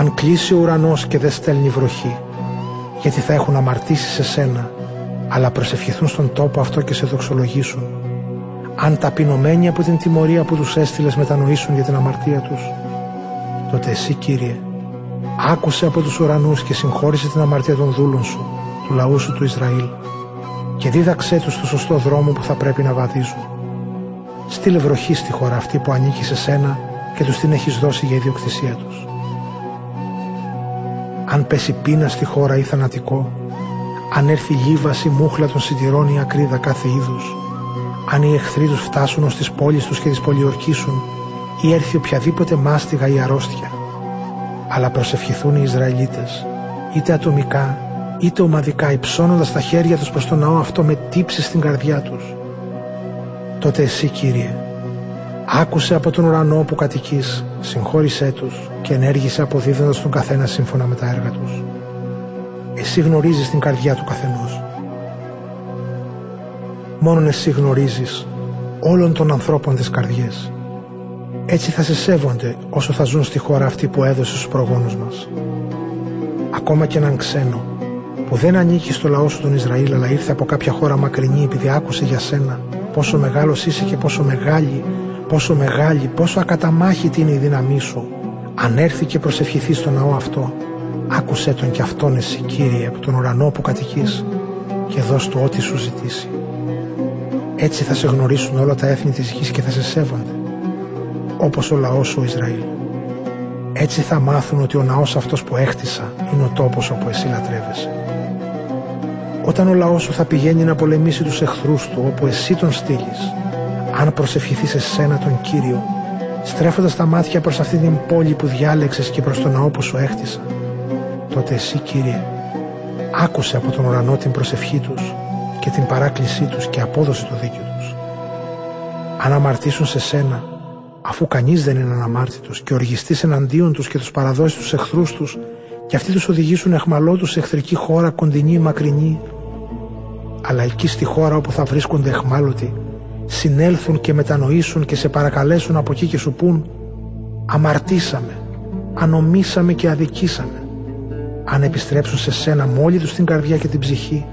Αν κλείσει ο ουρανός και δεν στέλνει βροχή, γιατί θα έχουν αμαρτήσει σε σένα, αλλά προσευχηθούν στον τόπο αυτό και σε δοξολογήσουν, αν ταπεινωμένοι από την τιμωρία που τους έστειλες μετανοήσουν για την αμαρτία τους, τότε εσύ, Κύριε, άκουσε από τους ουρανούς και συγχώρησε την αμαρτία των δούλων σου, του λαού σου του Ισραήλ, και δίδαξέ τους το σωστό δρόμο που θα πρέπει να βαδίζουν. Στείλε βροχή στη χώρα αυτή που ανήκει σε σένα και τους την έχεις δώσει για ιδιοκτησία τους. Αν πέσει πείνα στη χώρα ή θανατικό, αν έρθει λίβαση, μούχλα των συντηρών ή ακρίδα κάθε είδους, αν οι εχθροί τους φτάσουν ως τις πόλεις τους και τις πολιορκήσουν ή έρθει οποιαδήποτε μάστιγα ή αρρώστια, αλλά προσευχηθούν οι Ισραηλίτες, είτε ατομικά είτε ομαδικά, υψώνοντας τα χέρια τους προς τον ναό αυτό με τύψη στην καρδιά τους, τότε εσύ, Κύριε, άκουσε από τον ουρανό που κατοικείς, συγχώρησέ τους και ενέργησε αποδίδοντας τον καθένα σύμφωνα με τα έργα τους. Εσύ γνωρίζεις την καρδιά του καθενός. Μόνον εσύ γνωρίζεις όλων των ανθρώπων τις καρδιές. Έτσι θα σε σέβονται όσο θα ζουν στη χώρα αυτή που έδωσε στους προγόνους μας. Ακόμα και έναν ξένο που δεν ανήκει στο λαό σου τον Ισραήλ, αλλά ήρθε από κάποια χώρα μακρινή επειδή άκουσε για σένα πόσο μεγάλος είσαι και πόσο μεγάλη, πόσο μεγάλη, πόσο ακαταμάχητη είναι η δύναμή σου, αν έρθει και προσευχηθεί στο ναό αυτό, άκουσέ τον κι αυτόν εσύ, Κύριε, από τον ουρανό που κατοικείς και δώσ' του ό,τι σου ζητήσει. Έτσι θα σε γνωρίσουν όλα τα έθνη της γης και θα σε σέβονται, όπως ο λαός σου Ισραήλ. Έτσι θα μάθουν ότι ο ναός αυτός που έχτισα είναι ο τόπος όπου εσύ λατρεύεσαι. Όταν ο λαός σου θα πηγαίνει να πολεμήσει τους εχθρούς του, όπου εσύ τον στείλεις, αν προσευχηθείς εσένα τον Κύριο, στρέφοντας τα μάτια προς αυτή την πόλη που διάλεξες και προς τον ναό που σου έχτισα, τότε εσύ, Κύριε, άκουσε από τον ουρανό την προσευχή τους και την παράκλησή τους και απόδωσε το δίκαιο τους. Αν αμαρτήσουν σε σένα, αφού κανείς δεν είναι αναμάρτητος, και οργιστείς εναντίον τους και τους παραδώσεις τους εχθρούς τους και αυτοί τους οδηγήσουν αιχμαλώτους σε εχθρική χώρα κοντινή ή μακρινή, αλλά εκεί στη χώρα όπου θα βρίσκονται αιχμάλωτοι, συνέλθουν και μετανοήσουν και σε παρακαλέσουν από εκεί και σου πούν «Αμαρτήσαμε, ανομήσαμε και αδικήσαμε». Αν επιστρέψουν σε σένα με όλη τους την καρδιά και την ψυχή,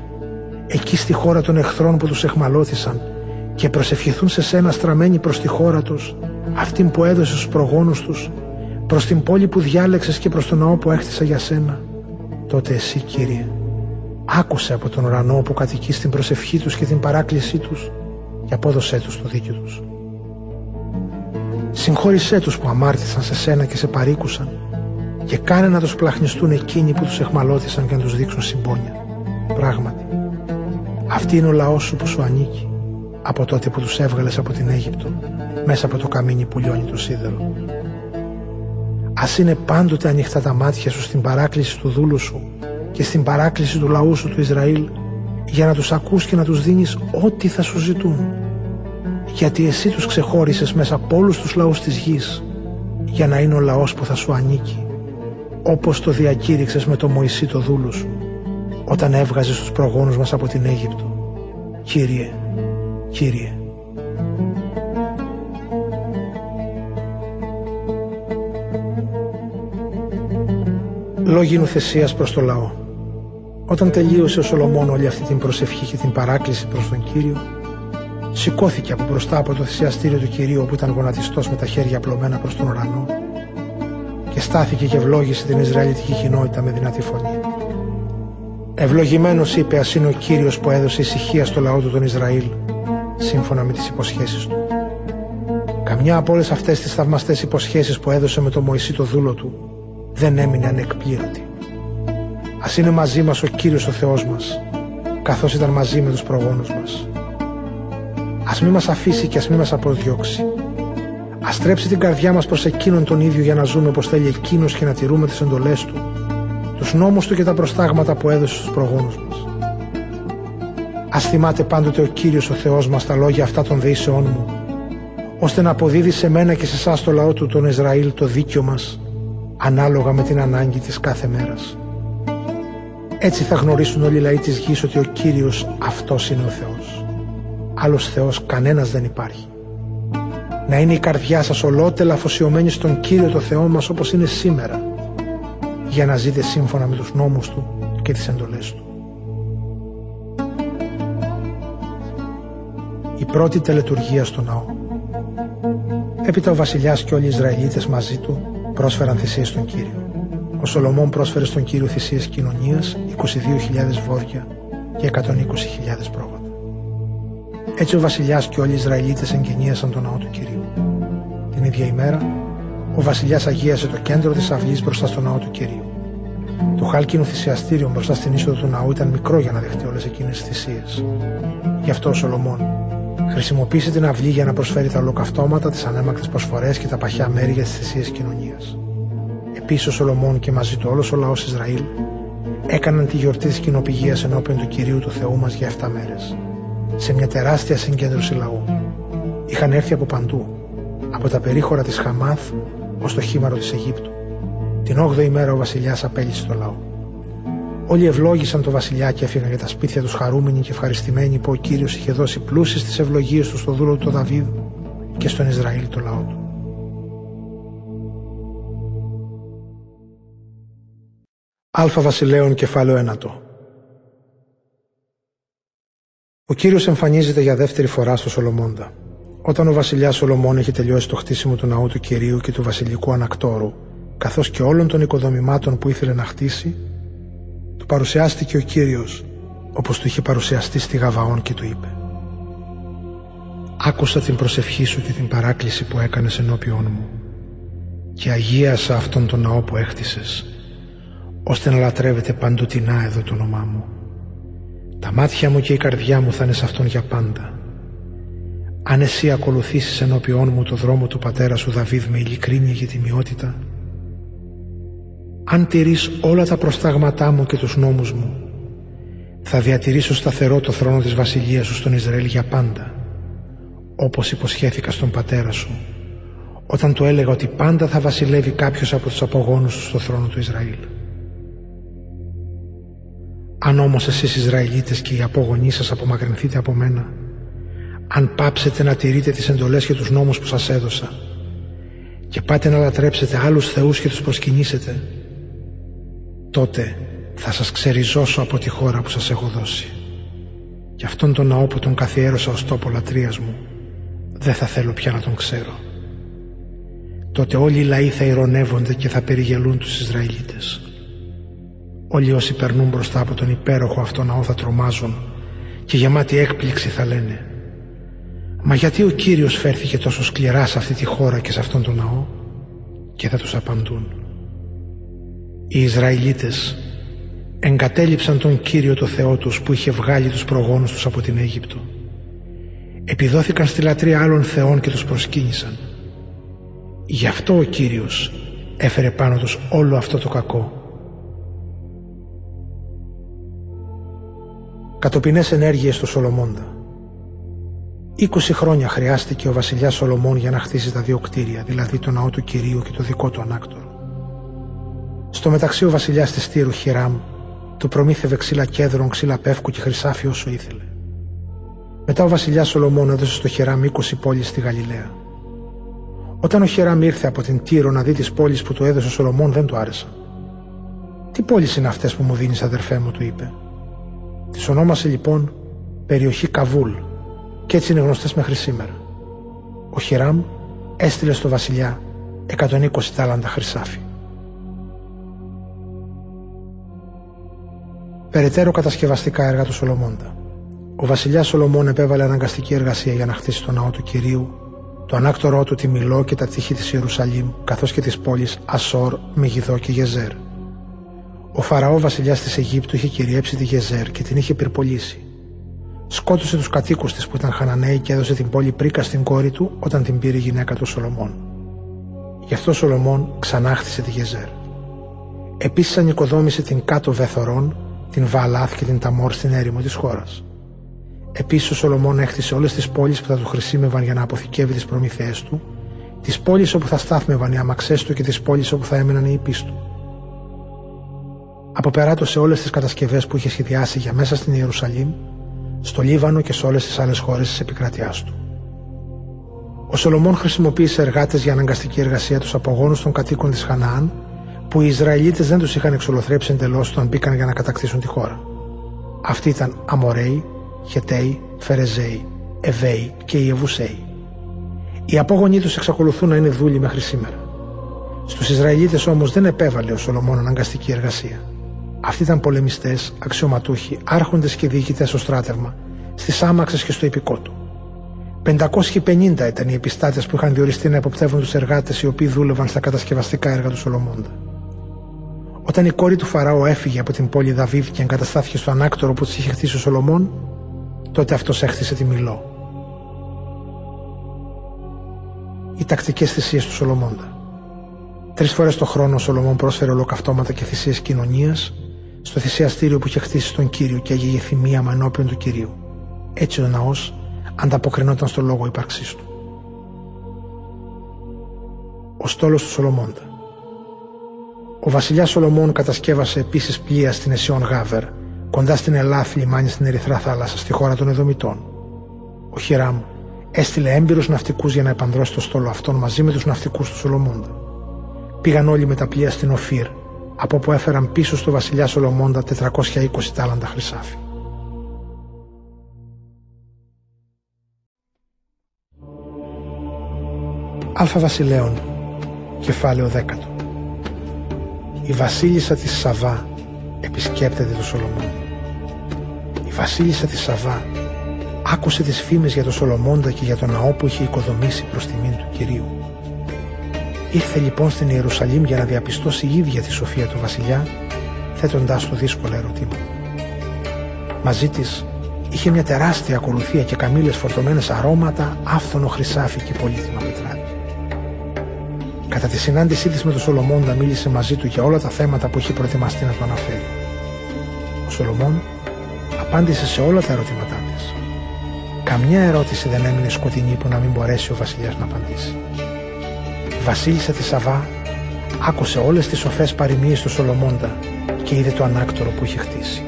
εκεί στη χώρα των εχθρών που τους εχμαλώθησαν, και προσευχηθούν σε σένα στραμμένοι προς τη χώρα τους, αυτήν που έδωσες στους προγόνους τους, προς την πόλη που διάλεξες και προς τον ναό που έχτισα για σένα, τότε εσύ, Κύριε, άκουσε από τον ουρανό που κατοικείς την προσευχή τους και την παράκλησή τους και απόδωσέ τους το δίκαιο τους. Συγχώρησέ τους που αμάρτησαν σε σένα και σε παρήκουσαν, και κάνε να τους πλαχνιστούν εκείνοι που τους εχμαλώτησαν και να τους δείξουν συμπόνια. Πράγματι, αυτή είναι ο λαός σου που σου ανήκει, από τότε που τους έβγαλες από την Αίγυπτο, μέσα από το καμίνι που λιώνει το σίδερο. Ας είναι πάντοτε ανοιχτά τα μάτια σου στην παράκληση του δούλου σου και στην παράκληση του λαού σου του Ισραήλ, για να τους ακούς και να τους δίνεις ό,τι θα σου ζητούν. γιατί εσύ τους ξεχώρισες μέσα από όλους τους λαούς της γης, για να είναι ο λαός που θα σου ανήκει, όπως το διακήρυξες με τον Μωυσή το δούλο σου, όταν έβγαζες τους προγόνους μας από την Αίγυπτο. Κύριε, Κύριε. Λόγοι νουθεσίας προς το λαό. Όταν τελείωσε ο Σολομών όλη αυτή την προσευχή και την παράκληση προς τον Κύριο, σηκώθηκε από μπροστά από το θυσιαστήριο του Κυρίου, όπου ήταν γονατιστός με τα χέρια απλωμένα προς τον ουρανό, και στάθηκε και ευλόγησε την Ισραηλιτική κοινότητα με δυνατή φωνή. Ευλογημένος, είπε, ας είναι ο Κύριος που έδωσε ησυχία στο λαό του τον Ισραήλ, σύμφωνα με τις υποσχέσεις του. Καμιά από όλες αυτές τις θαυμαστές υποσχέσεις που έδωσε με τον Μωυσή το δούλο του δεν έμεινε ανεκπλήρωτη. Ας είναι μαζί μας ο Κύριος ο Θεός μας, καθώς ήταν μαζί με τους προγόνους μας. Ας μη μας αφήσει και ας μη μας απροδιώξει. Ας στρέψει την καρδιά μας προς εκείνον τον ίδιο, για να ζούμε όπως θέλει εκείνος και να τηρούμε τις εντολές του, τους νόμους του και τα προστάγματα που έδωσε στους προγόνους μας. Ας θυμάται πάντοτε ο Κύριος ο Θεός μας τα λόγια αυτά των δεήσεών μου, ώστε να αποδίδει σε μένα και σε εσάς το λαό του τον Ισραήλ το δίκιο μας, ανάλογα με την ανάγκη της κάθε μέρας. Έτσι θα γνωρίσουν όλοι οι λαοί της γης ότι ο Κύριος αυτός είναι ο Θεός. Άλλος Θεός κανένας δεν υπάρχει. Να είναι η καρδιά σας ολότελα αφοσιωμένη στον Κύριο το Θεό μας, όπως είναι σήμερα, για να ζείτε σύμφωνα με τους νόμους του και τις εντολές του. Η πρώτη τελετουργία στο ναό. Έπειτα ο βασιλιάς και όλοι οι Ισραηλίτες μαζί του πρόσφεραν θυσίες στον Κύριο. Ο Σολομών πρόσφερε στον Κύριο θυσίες κοινωνίας, είκοσι δύο χιλιάδες βόρια και εκατόν είκοσι χιλιάδες πρόβατα. Έτσι ο βασιλιάς και όλοι οι Ισραηλίτες εγκαινίασαν τον ναό του Κυρίου. Την ίδια ημέρα, ο βασιλιάς αγίασε το κέντρο της αυλής μπροστά στο ναό του Κυρίου. Το χάλκινο θυσιαστήριο μπροστά στην είσοδο του ναού ήταν μικρό για να δεχτεί όλες εκείνες τις θυσίες. Γι' αυτό ο Σολομών χρησιμοποίησε την αυλή για να προσφέρει τα ολοκαυτώματα, τις ανέμακτες προσφορές και τα παχιά μέρη για τις θυσίες κοινωνίας. Επίσης ο Σολομών και μαζί του όλος ο λαός Ισραήλ έκαναν τη γιορτή της κοινοπηγίας ενώπιον του Κυρίου του Θεού μας για εφτά μέρες, σε μια τεράστια συγκέντρωση λαού. Είχαν έρθει από παντού, από τα περίχωρα της Χαμάθ ως το χήμαρο της Αιγύπτου. Την όγδοη μέρα ο βασιλιάς απέλυσε το λαό. Όλοι ευλόγησαν το βασιλιά και έφυγαν για τα σπίτια τους χαρούμενοι και ευχαριστημένοι, που ο Κύριος είχε δώσει πλούσιες τις ευλογίες του στο δούλο του Δαβίδ και στον Ισραήλ το λαό του. Αλφα Βασιλέων, κεφάλαιο ένα. Ο Κύριος εμφανίζεται για δεύτερη φορά στο Σολομώντα. Όταν ο βασιλιάς Σολομών είχε τελειώσει το χτίσιμο του ναού του Κυρίου και του βασιλικού ανακτόρου, καθώς και όλων των οικοδομημάτων που ήθελε να χτίσει, του παρουσιάστηκε ο Κύριος, όπως του είχε παρουσιαστεί στη Γαβαών, και του είπε: «Άκουσα την προσευχή σου και την παράκληση που έκανες ενώπιόν μου, και αγίασα αυτόν τον ναό που έχτισες, ώστε να λατρεύεται παντοτινά εδώ το όνομά μου. Τα μάτια μου και η καρδιά μου θα είναι σε αυτόν για πάντα. Αν εσύ ακολουθήσεις ενώπιόν μου το δρόμο του πατέρα σου Δαβίδ με ειλικρίνεια και τιμιότητα, αν τηρείς όλα τα προστάγματά μου και τους νόμους μου, θα διατηρήσω σταθερό το θρόνο της βασιλείας σου στον Ισραήλ για πάντα, όπως υποσχέθηκα στον πατέρα σου, όταν του έλεγα ότι πάντα θα βασιλεύει κάποιος από τους απογόνους του στο θρόνο του Ισραήλ. Αν όμως εσείς Ισραηλίτες και οι απόγονοί σας απομακρυνθείτε από μένα, αν πάψετε να τηρείτε τις εντολές και τους νόμους που σας έδωσα και πάτε να λατρέψετε άλλους θεούς και τους προσκυνήσετε, τότε θα σας ξεριζώσω από τη χώρα που σας έχω δώσει. Γι' αυτόν τον ναό που τον καθιέρωσα ως τόπο λατρείας μου, δεν θα θέλω πια να τον ξέρω. Τότε όλοι οι λαοί θα ειρωνεύονται και θα περιγελούν τους Ισραηλίτες. Όλοι όσοι περνούν μπροστά από τον υπέροχο αυτό ναό θα τρομάζουν και γεμάτοι έκπληξη θα λένε: «Μα γιατί ο Κύριος φέρθηκε τόσο σκληρά σε αυτή τη χώρα και σε αυτόν τον ναό?» Και θα τους απαντούν: «Οι Ισραηλίτες εγκατέλειψαν τον Κύριο το Θεό τους, που είχε βγάλει τους προγόνους τους από την Αίγυπτο. Επιδόθηκαν στη λατρεία άλλων θεών και τους προσκύνησαν. Γι' αυτό ο Κύριος έφερε πάνω τους όλο αυτό το κακό». Κατοπινές ενέργειες στο Σολομώντα. είκοσι χρόνια χρειάστηκε ο βασιλιάς Σολομών για να χτίσει τα δύο κτίρια, δηλαδή το ναό του Κυρίου και το δικό του ανάκτορο. Στο μεταξύ ο βασιλιάς της Τύρου Χιράμ του προμήθευε ξύλα κέδρων, ξύλα πεύκου και χρυσάφι όσο ήθελε. Μετά ο βασιλιάς Σολομών έδωσε στο Χιράμ είκοσι πόλεις στη Γαλιλαία. Όταν ο Χιράμ ήρθε από την Τύρο να δει τις πόλεις που του έδωσε ο Σολομών, δεν του άρεσαν. «Τι πόλεις είναι αυτές που μου δίνεις, αδερφέ μου», του είπε. Τις ονόμασε λοιπόν περιοχή Καβούλ, και έτσι είναι γνωστές μέχρι σήμερα. Ο Χιράμ έστειλε στο βασιλιά εκατόν είκοσι τάλαντα χρυσάφι. Περαιτέρω κατασκευαστικά έργα του Σολομώντα. Ο βασιλιάς Σολομών επέβαλε αναγκαστική εργασία για να χτίσει το ναό του Κυρίου, το ανάκτορό του, τη Μιλό και τα τείχη της Ιερουσαλήμ, καθώς και τις πόλεις Ασόρ, Μεγιδό και Γεζέρ. Ο Φαραώ, βασιλιάς της Αιγύπτου, είχε κυριέψει τη Γεζέρ και την είχε πυρπολίσει. Σκότωσε τους κατοίκους της που ήταν Χαναναίοι και έδωσε την πόλη Πρίκα στην κόρη του όταν την πήρε η γυναίκα του Σολομών. Γι' αυτό ο Σολομών ξανάχτισε τη Γεζέρ. Επίσης ανοικοδόμησε την Κάτω Βεθορών, την Βαλάθ και την Ταμόρ στην έρημο της χώρας. Επίσης ο Σολομών έχτισε όλες τις πόλεις που θα του χρησίμευαν για να αποθηκεύει τις προμηθέες του, τις πόλεις όπου θα στάθμευαν οι αμαξές του και τις πόλεις όπου θα έμεναν οι ιππείς του. Αποπεράτωσε όλες τις κατασκευές που είχε σχεδιάσει για μέσα στην Ιερουσαλήμ, στο Λίβανο και σε όλες τις άλλες χώρες της επικρατειάς του. Ο Σολομών χρησιμοποίησε εργάτες για αναγκαστική εργασία τους απογόνους των κατοίκων της Χαναάν, που οι Ισραηλίτες δεν τους είχαν εξολοθρέψει εντελώς όταν μπήκαν για να κατακτήσουν τη χώρα. Αυτοί ήταν Αμοραίοι, Χεταίοι, Φερεζαίοι, Εβαίοι και οι Ιεβουσαίοι. Οι απόγονοί τους εξακολουθούν να είναι δούλοι μέχρι σήμερα. Στους Ισραηλίτες όμως δεν επέβαλε ο Σολομών αναγκαστική εργασία. Αυτοί ήταν πολεμιστές, αξιωματούχοι, άρχοντες και διοικητές στο στράτευμα, στις άμαξες και στο ιππικό του. πεντακόσιοι πενήντα ήταν οι επιστάτες που είχαν διοριστεί να εποπτεύουν τους εργάτες οι οποίοι δούλευαν στα κατασκευαστικά έργα του Σολομώντα. Όταν η κόρη του Φαραώ έφυγε από την πόλη Δαβίβ και εγκαταστάθηκε στο ανάκτορο που της είχε χτίσει ο Σολομών, τότε αυτός έχτισε τη Μιλώ. Οι τακτικές θυσίες του Σολομώντα. Τρεις φορές το χρόνο ο Σολομών πρόσφερε ολοκαυτώματα και θυσίες κοινωνίας στο θυσιαστήριο που είχε χτίσει στον Κύριο και έγινε θυμίαμα ενώπιον του Κυρίου. Έτσι ο ναός ανταποκρινόταν στο λόγο ύπαρξής του. Ο στόλος του Σολομώντα. Ο βασιλιάς Σολομών κατασκεύασε επίσης πλοία στην Εσιόν Γάβερ, κοντά στην Ελάφ, λιμάνι στην Ερυθρά Θάλασσα, στη χώρα των Εδωμιτών. Ο Χιράμ έστειλε έμπειρους ναυτικούς για να επανδρώσει το στόλο αυτόν μαζί με τους ναυτικούς του Σολομώντα. Πήγαν όλοι με τα πλοία στην Οφύρ, από όπου έφεραν πίσω στο βασιλιά Σολομώντα τετρακόσια είκοσι τάλαντα χρυσάφι. Αλφα Βασιλέων, κεφάλαιο δέκατο. Η βασίλισσα της Σαββά επισκέπτεται τον Σολομών. Η βασίλισσα της Σαββά άκουσε τις φήμες για τον Σολομώντα και για τον ναό που είχε οικοδομήσει προς τιμήν του Κυρίου. Ήρθε λοιπόν στην Ιερουσαλήμ για να διαπιστώσει η ίδια τη σοφία του βασιλιά, θέτοντάς του δύσκολα ερωτήματα. Μαζί της είχε μια τεράστια ακολουθία και καμήλες φορτωμένες αρώματα, άφθονο χρυσάφι και πολύτιμα πετράδια. Κατά τη συνάντησή της με τον Σολομώντα μίλησε μαζί του για όλα τα θέματα που είχε προετοιμαστεί να του αναφέρει. Ο Σολομών απάντησε σε όλα τα ερωτήματά της. Καμιά ερώτηση δεν έμεινε σκοτεινή που να μην μπορέσει ο βασιλιάς να απαντήσει. Η βασίλισσα της Σαββά άκουσε όλες τις σοφές παροιμίες του Σολομώντα και είδε το ανάκτορο που είχε χτίσει.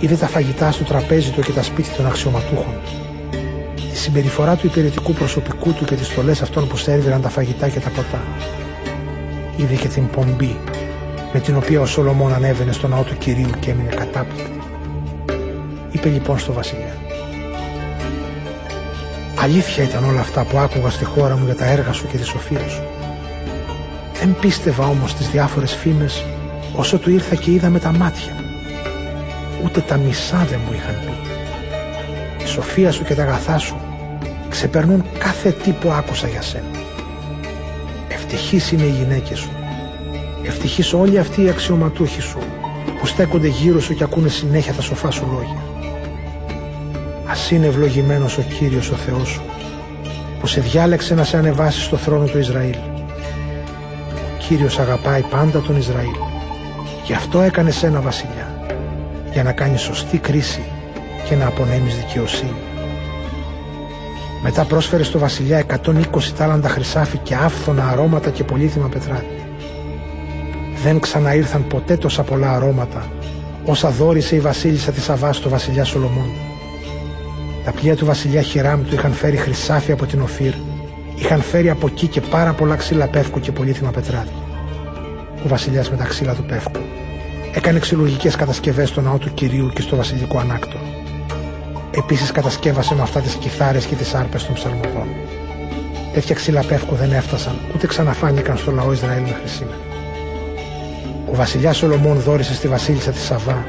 Είδε τα φαγητά στο τραπέζι του και τα σπίτια των αξιωματούχων, τη συμπεριφορά του υπηρετικού προσωπικού του και τις στολές αυτών που σέρβιραν τα φαγητά και τα ποτά. Είδε και την πομπή με την οποία ο Σολομών ανέβαινε στο ναό του Κυρίου και έμεινε κατάπληκτη. Είπε λοιπόν στο βασιλιά: «Αλήθεια ήταν όλα αυτά που άκουγα στη χώρα μου για τα έργα σου και τη σοφία σου. Δεν πίστευα όμως τις διάφορες φήμες όσο του ήρθα και είδα με τα μάτια μου. Ούτε τα μισά δεν μου είχαν πει. Η σοφία σου και τα αγαθά σου ξεπερνούν κάθε τι που άκουσα για σένα. Ευτυχείς είναι οι γυναίκες σου. Ευτυχείς όλοι αυτοί οι αξιωματούχοι σου που στέκονται γύρω σου και ακούνε συνέχεια τα σοφά σου λόγια. Ας είναι ευλογημένος ο Κύριος ο Θεός σου, που σε διάλεξε να σε ανεβάσει στο θρόνο του Ισραήλ. Ο Κύριος αγαπάει πάντα τον Ισραήλ. Γι' αυτό έκανε σένα βασιλιά, για να κάνεις σωστή κρίση και να απονέμεις δικαιοσύνη. Μετά πρόσφερε στο βασιλιά εκατόν είκοσι τάλαντα χρυσάφι και άφθονα αρώματα και πολύτιμα πετράδια. Δεν ξαναήρθαν ποτέ τόσα πολλά αρώματα, όσα δώρισε η βασίλισσα της Αβάς στο βασιλιά Σολομών. Τα πλοία του βασιλιά Χιράμ του είχαν φέρει χρυσάφι από την Οφύρ, είχαν φέρει από εκεί και πάρα πολλά ξύλα πεύκου και πολύτιμα πετράδια. Ο βασιλιάς με τα ξύλα του πεύκου έκανε ξυλουργικές κατασκευές στο ναό του Κυρίου και στο βασιλικό ανάκτο. Επίσης κατασκεύασε με αυτά τις κιθάρες και τις άρπες των ψαλμοδών. Τέτοια ξύλα πεύκου δεν έφτασαν, ούτε ξαναφάνηκαν στο λαό Ισραήλ μέχρι σήμερα. Ο βασιλιάς Σολομών δώρισε στη βασίλισσα τη Σαββά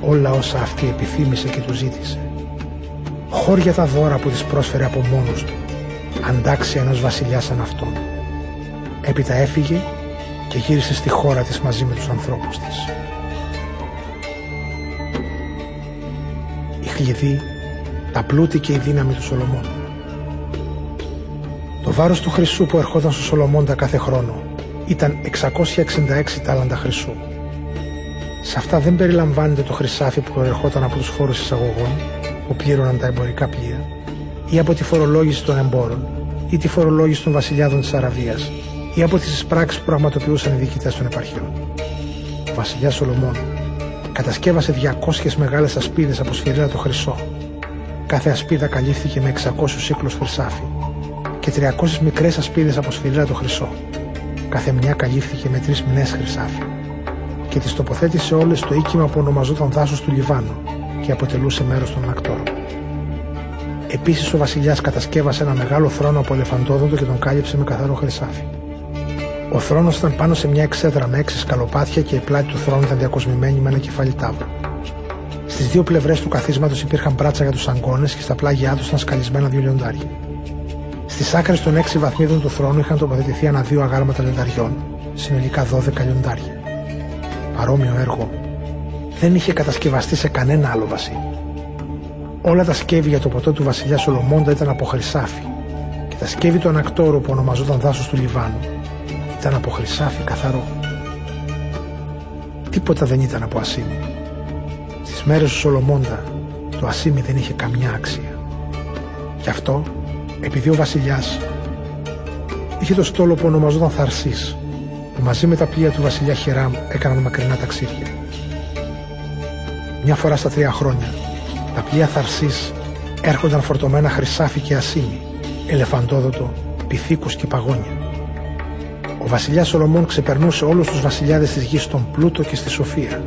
όλα όσα αυτή επιθύμησε και του ζήτησε. Χώρια τα δώρα που της πρόσφερε από μόνος του, αντάξει ενός βασιλιά σαν αυτόν. Έπειτα έφυγε και γύρισε στη χώρα της μαζί με τους ανθρώπους της. Η χλειδί, τα πλούτη και η δύναμη του Σολομών. Το βάρος του χρυσού που ερχόταν στο Σολομώντα κάθε χρόνο ήταν εξακόσια εξήντα έξι τάλαντα χρυσού. Σε αυτά δεν περιλαμβάνεται το χρυσάφι που προερχόταν από τους φόρους εισαγωγών που πλήρωναν τα εμπορικά πλοία ή από τη φορολόγηση των εμπόρων ή τη φορολόγηση των βασιλιάδων της Αραβίας ή από τις πράξεις που πραγματοποιούσαν οι διοικητές των επαρχιών. Ο βασιλιάς Σολομών κατασκεύασε διακόσιες μεγάλες ασπίδες από σφυρίλατο χρυσό. Κάθε ασπίδα καλύφθηκε με εξακόσιους κύκλους χρυσάφι και τριακόσιες μικρές ασπίδες από σφυρίλατο χρυσό. Κάθε μια καλύφθηκε με τρεις μνές χρυσάφι και τις τοποθέτησε όλες στο οίκημα που ονομαζόταν δάσος του Λιβάνου και αποτελούσε μέρος των ανακτόρων. Επίσης ο βασιλιάς κατασκεύασε ένα μεγάλο θρόνο από ελεφαντόδοντο και τον κάλυψε με καθαρό χρυσάφι. Ο θρόνος ήταν πάνω σε μια εξέδρα με έξι σκαλοπάτια και η πλάτη του θρόνου ήταν διακοσμημένη με ένα κεφάλι ταύρου. Στις δύο πλευρές του καθίσματος υπήρχαν πράτσα για τους αγκώνες και στα πλάγιά τους ήταν σκαλισμένα δύο λιοντάρια. Στις άκρες των έξι βαθμίδων του θρόνου είχαν τοποθετηθεί ανά δύο αγάρματα λιονταριών, συνολικά δώδεκα λιοντάρια. Παρόμοιο έργο δεν είχε κατασκευαστεί σε κανένα άλλο βασίλειο. Όλα τα σκεύη για το ποτό του βασιλιά Σολομώντα ήταν από χρυσάφι και τα σκεύη του ανακτόρου που ονομαζόταν δάσος του Λιβάνου ήταν από χρυσάφι καθαρό. Τίποτα δεν ήταν από ασήμι. Στις μέρες του Σολομώντα το ασήμι δεν είχε καμιά αξία. Γι' αυτό, επειδή ο βασιλιάς είχε το στόλο που ονομαζόταν Θαρσής, που μαζί με τα πλοία του βασιλιά Χιράμ έκαναν μακρινά ταξίδια. Μια φορά στα τρία χρόνια, τα πλοία Θαρσής έρχονταν φορτωμένα χρυσάφι και ασήμι, ελεφαντόδοτο, πιθήκους και παγόνια. Ο βασιλιάς Σολομών ξεπερνούσε όλους τους βασιλιάδες της γης στον πλούτο και στη σοφία.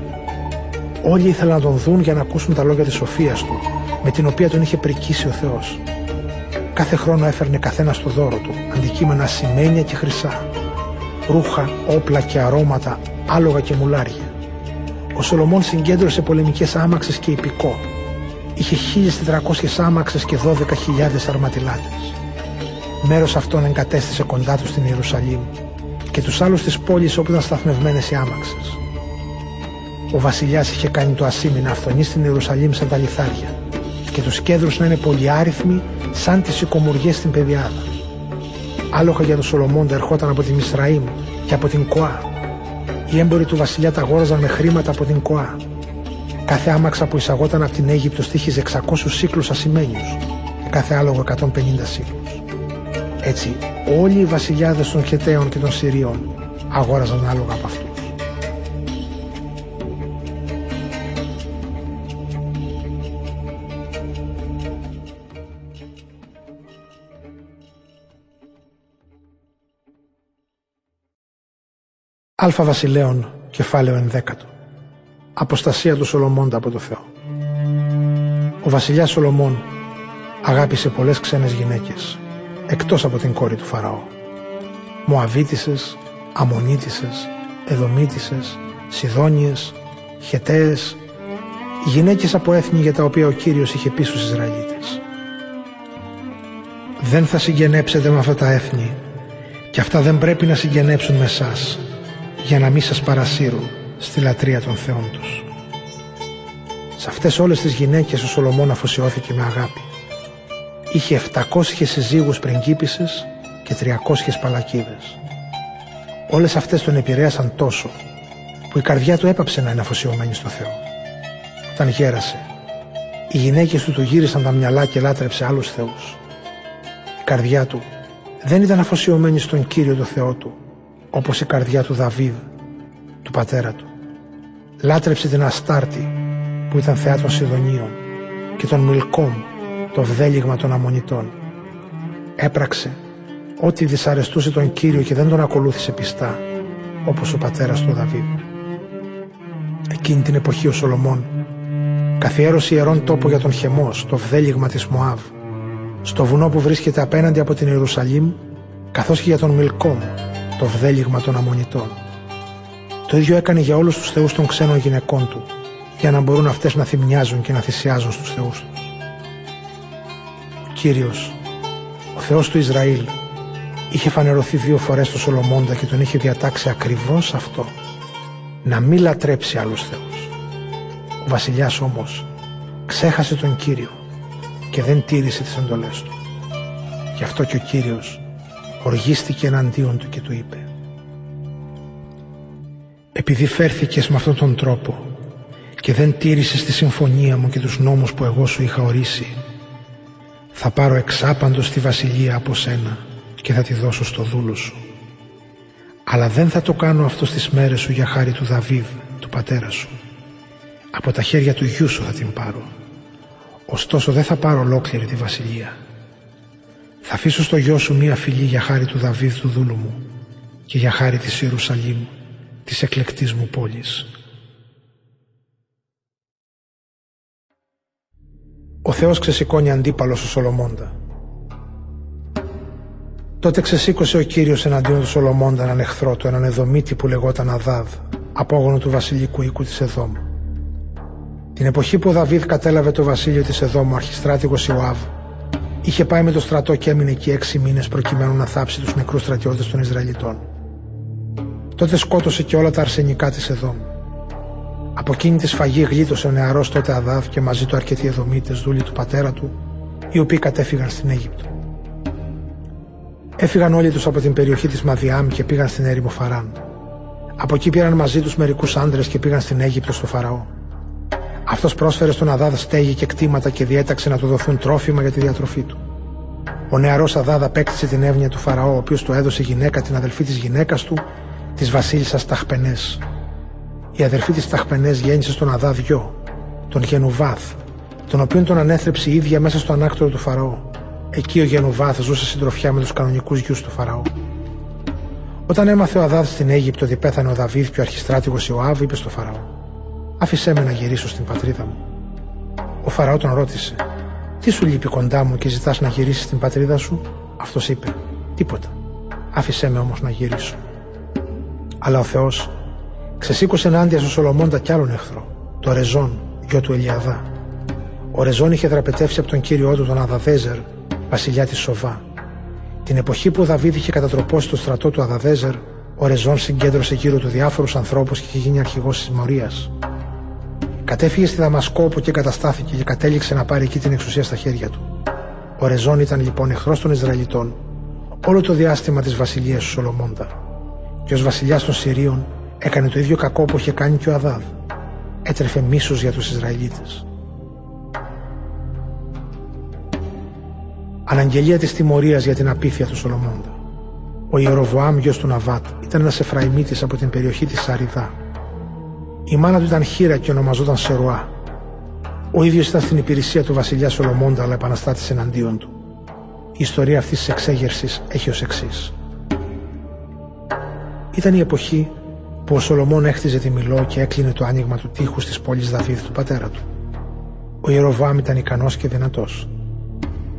Όλοι ήθελαν να τον δουν για να ακούσουν τα λόγια της σοφίας του, με την οποία τον είχε πρικήσει ο Θεός. Κάθε χρόνο έφερνε καθένας το δώρο του, αντικείμενα ασημένια και χρυσά, ρούχα, όπλα και αρώματα, άλογα και μουλάρια. Ο Σολομών συγκέντρωσε πολεμικές άμαξες και ιππικό. Είχε χίλιες τετρακόσιες άμαξες και δώδεκα χιλιάδες αρματιλάτες. Μέρος αυτών εγκατέστησε κοντά του στην Ιερουσαλήμ και τους άλλους της πόλης όπου ήταν σταθμευμένες οι άμαξες. Ο βασιλιάς είχε κάνει το ασήμι να αυθονεί στην Ιερουσαλήμ σαν τα λιθάρια και τους κέδρους να είναι πολυάριθμοι σαν τις οικομουργές στην Πεδιάδα. Άλογα για τον Σολομώντα ερχόταν από τη Μισραήμ και από την Κοά. Οι έμποροι του βασιλιά τα αγόραζαν με χρήματα από την Κοά. Κάθε άμαξα που εισαγόταν από την Αίγυπτο στοίχιζε εξακόσιους σύκλους ασημένιους και κάθε άλογο εκατόν πενήντα σύκλους. Έτσι, όλοι οι βασιλιάδες των Χεταίων και των Συρίων αγόραζαν άλογα από αυτούς. Αλφα Βασιλέων, κεφάλαιο ενδέκατο. Αποστασία του Σολομώντα από το Θεό. Ο βασιλιάς Σολομών αγάπησε πολλές ξένες γυναίκες, εκτός από την κόρη του Φαραώ. Μωαβίτισσες, Αμμονίτισσες, Εδωμίτισσες, Σιδόνιες, Χεταίες, γυναίκες από έθνη για τα οποία ο Κύριος είχε πει στους Ισραηλίτες: «Δεν θα συγγενέψετε με αυτά τα έθνη, και αυτά δεν πρέπει να συγγενέψουν με εσάς, για να μην σας παρασύρουν στη λατρεία των θεών τους». Σε αυτές όλες τις γυναίκες ο Σολομών αφοσιώθηκε με αγάπη. Είχε επτακόσιες συζύγους πριγκίπισσες και τριακόσιες παλακίδες. Όλες αυτές τον επηρέασαν τόσο που η καρδιά του έπαψε να είναι αφοσιωμένη στο Θεό. Όταν γέρασε, οι γυναίκες του του γύρισαν τα μυαλά και λάτρεψε άλλους θεούς, Η καρδιά του δεν ήταν αφοσιωμένη στον Κύριο το Θεό του, όπως η καρδιά του Δαβίδ, του πατέρα του. Λάτρεψε την Αστάρτη που ήταν θεά των Σιδωνίων και τον Μιλκόμ, το βδέλιγμα των Αμμονιτών. Έπραξε ό,τι δυσαρεστούσε τον Κύριο και δεν τον ακολούθησε πιστά, όπως ο πατέρας του Δαβίδ. Εκείνη την εποχή ο Σολομών καθιέρωσε ιερόν τόπο για τον Χεμός, στο βδέλιγμα της Μωάβ, στο βουνό που βρίσκεται απέναντι από την Ιερουσαλήμ, καθώς και για τον Μιλκόμ, το βδέλιγμα των Αμμονιτών. Το ίδιο έκανε για όλους τους θεούς των ξένων γυναικών του, για να μπορούν αυτές να θυμιάζουν και να θυσιάζουν στους θεούς τους. Ο Κύριος, ο Θεός του Ισραήλ, είχε φανερωθεί δύο φορές στο Σολομώντα και τον είχε διατάξει ακριβώς αυτό, να μην λατρέψει άλλους θεούς. Ο βασιλιάς όμως ξέχασε τον Κύριο και δεν τήρησε τις εντολές του. Γι' αυτό και ο Κύριος οργίστηκε εναντίον του και του είπε: «Επειδή φέρθηκες με αυτόν τον τρόπο και δεν τήρησες τη συμφωνία μου και τους νόμους που εγώ σου είχα ορίσει, θα πάρω εξάπαντος τη βασιλεία από σένα και θα τη δώσω στο δούλο σου. Αλλά δεν θα το κάνω αυτό στις μέρες σου για χάρη του Δαβίδ, του πατέρα σου. Από τα χέρια του γιού σου θα την πάρω. Ωστόσο δεν θα πάρω ολόκληρη τη βασιλεία. Θα αφήσω στο γιο σου μία φυλή για χάρη του Δαβίδ του δούλου μου και για χάρη της Ιερουσαλήμ, της εκλεκτής μου πόλης». Ο Θεός ξεσηκώνει αντίπαλο στο Σολομώντα. Τότε ξεσήκωσε ο Κύριος εναντίον του Σολομώντα έναν εχθρό του, έναν Εδωμίτη που λεγόταν Αδάδ, απόγονο του βασιλικού οίκου της Εδόμ. Την εποχή που ο Δαβίδ κατέλαβε το βασίλειο της Εδόμ, ο αρχιστράτηγος Ιωάβ είχε πάει με το στρατό και έμεινε εκεί έξι μήνες προκειμένου να θάψει τους νεκρούς στρατιώτες των Ισραηλιτών. Τότε σκότωσε και όλα τα αρσενικά της Εδόμ. Από εκείνη τη σφαγή γλίτωσε ο νεαρός τότε Αδάδ και μαζί του αρκετοί Εδωμίτες, δούλοι του πατέρα του, οι οποίοι κατέφυγαν στην Αίγυπτο. Έφυγαν όλοι τους από την περιοχή της Μαδιάμ και πήγαν στην έρημο Φαράν. Από εκεί πήραν μαζί τους μερικούς άντρες και πήγαν στην Αίγυπτο στο Φαραώ. Αυτός πρόσφερε στον Αδάδ στέγη και κτήματα και διέταξε να του δοθούν τρόφιμα για τη διατροφή του. Ο νεαρός Αδάδ απέκτησε την εύνοια του Φαραώ, ο οποίος του έδωσε γυναίκα την αδελφή της γυναίκας του, της βασίλισσας Ταχπενές. Η αδερφή της Ταχπενές γέννησε στον Αδάδ γιο, τον Γενουβάθ, τον οποίον τον ανέθρεψε η ίδια μέσα στο ανάκτορο του Φαραώ. Εκεί ο Γενουβάθ ζούσε συντροφιά με τους κανονικούς γιους του Φαραώ. Όταν έμαθε ο Αδάδ στην Αίγυπτο ότι πέθανε ο Δαβίδ και ο αρχιστράτηγος Ιωάβ, είπε στο Φαραώ: «Άφησέ με να γυρίσω στην πατρίδα μου». Ο Φαραώ τον ρώτησε: «Τι σου λείπει κοντά μου και ζητάς να γυρίσεις στην πατρίδα σου?» Αυτός είπε: «Τίποτα. Άφησέ με όμως να γυρίσω». Αλλά ο Θεός ξεσήκωσε ενάντια στο Σολομώντα κι άλλον εχθρό, το Ρεζόν, γιο του Ελιαδά. Ο Ρεζόν είχε δραπετεύσει από τον κύριό του τον Αδαδέζερ, βασιλιά της Σοβά. Την εποχή που ο Δαβίδ είχε κατατροπώσει το στρατό του Αδαδέζερ, ο Ρεζόν συγκέντρωσε γύρω του διάφορους ανθρώπους και είχε γίνει αρχηγός της Μορίας. Κατέφυγε στη Δαμασκό, όπου και καταστάθηκε και κατέληξε να πάρει εκεί την εξουσία στα χέρια του. Ο Ρεζόν ήταν λοιπόν εχθρός των Ισραηλιτών όλο το διάστημα της βασιλείας του Σολομώντα. Και ως βασιλιάς των Συρίων έκανε το ίδιο κακό που είχε κάνει και ο Αδάδ. Έτρεφε μίσος για τους Ισραηλίτες. Αναγγελία της τιμωρίας για την απίθεια του Σολομώντα. Ο Ιεροβοάμ, γιος του Ναβάτ, ήταν ένας Εφραημίτης από την περιοχή της Σαριδά. Η μάνα του ήταν Χήρα και ονομαζόταν Σερουά. Ο ίδιος ήταν στην υπηρεσία του βασιλιά Σολομώντα, αλλά επαναστάτησε εναντίον του. Η ιστορία αυτής της εξέγερσης έχει ως εξής. Ήταν η εποχή που ο Σολομών έχτιζε τη Μιλώ και έκλεινε το άνοιγμα του τείχους της πόλης Δαβίδ του πατέρα του. Ο Ιεροβοάμ ήταν ικανός και δυνατός.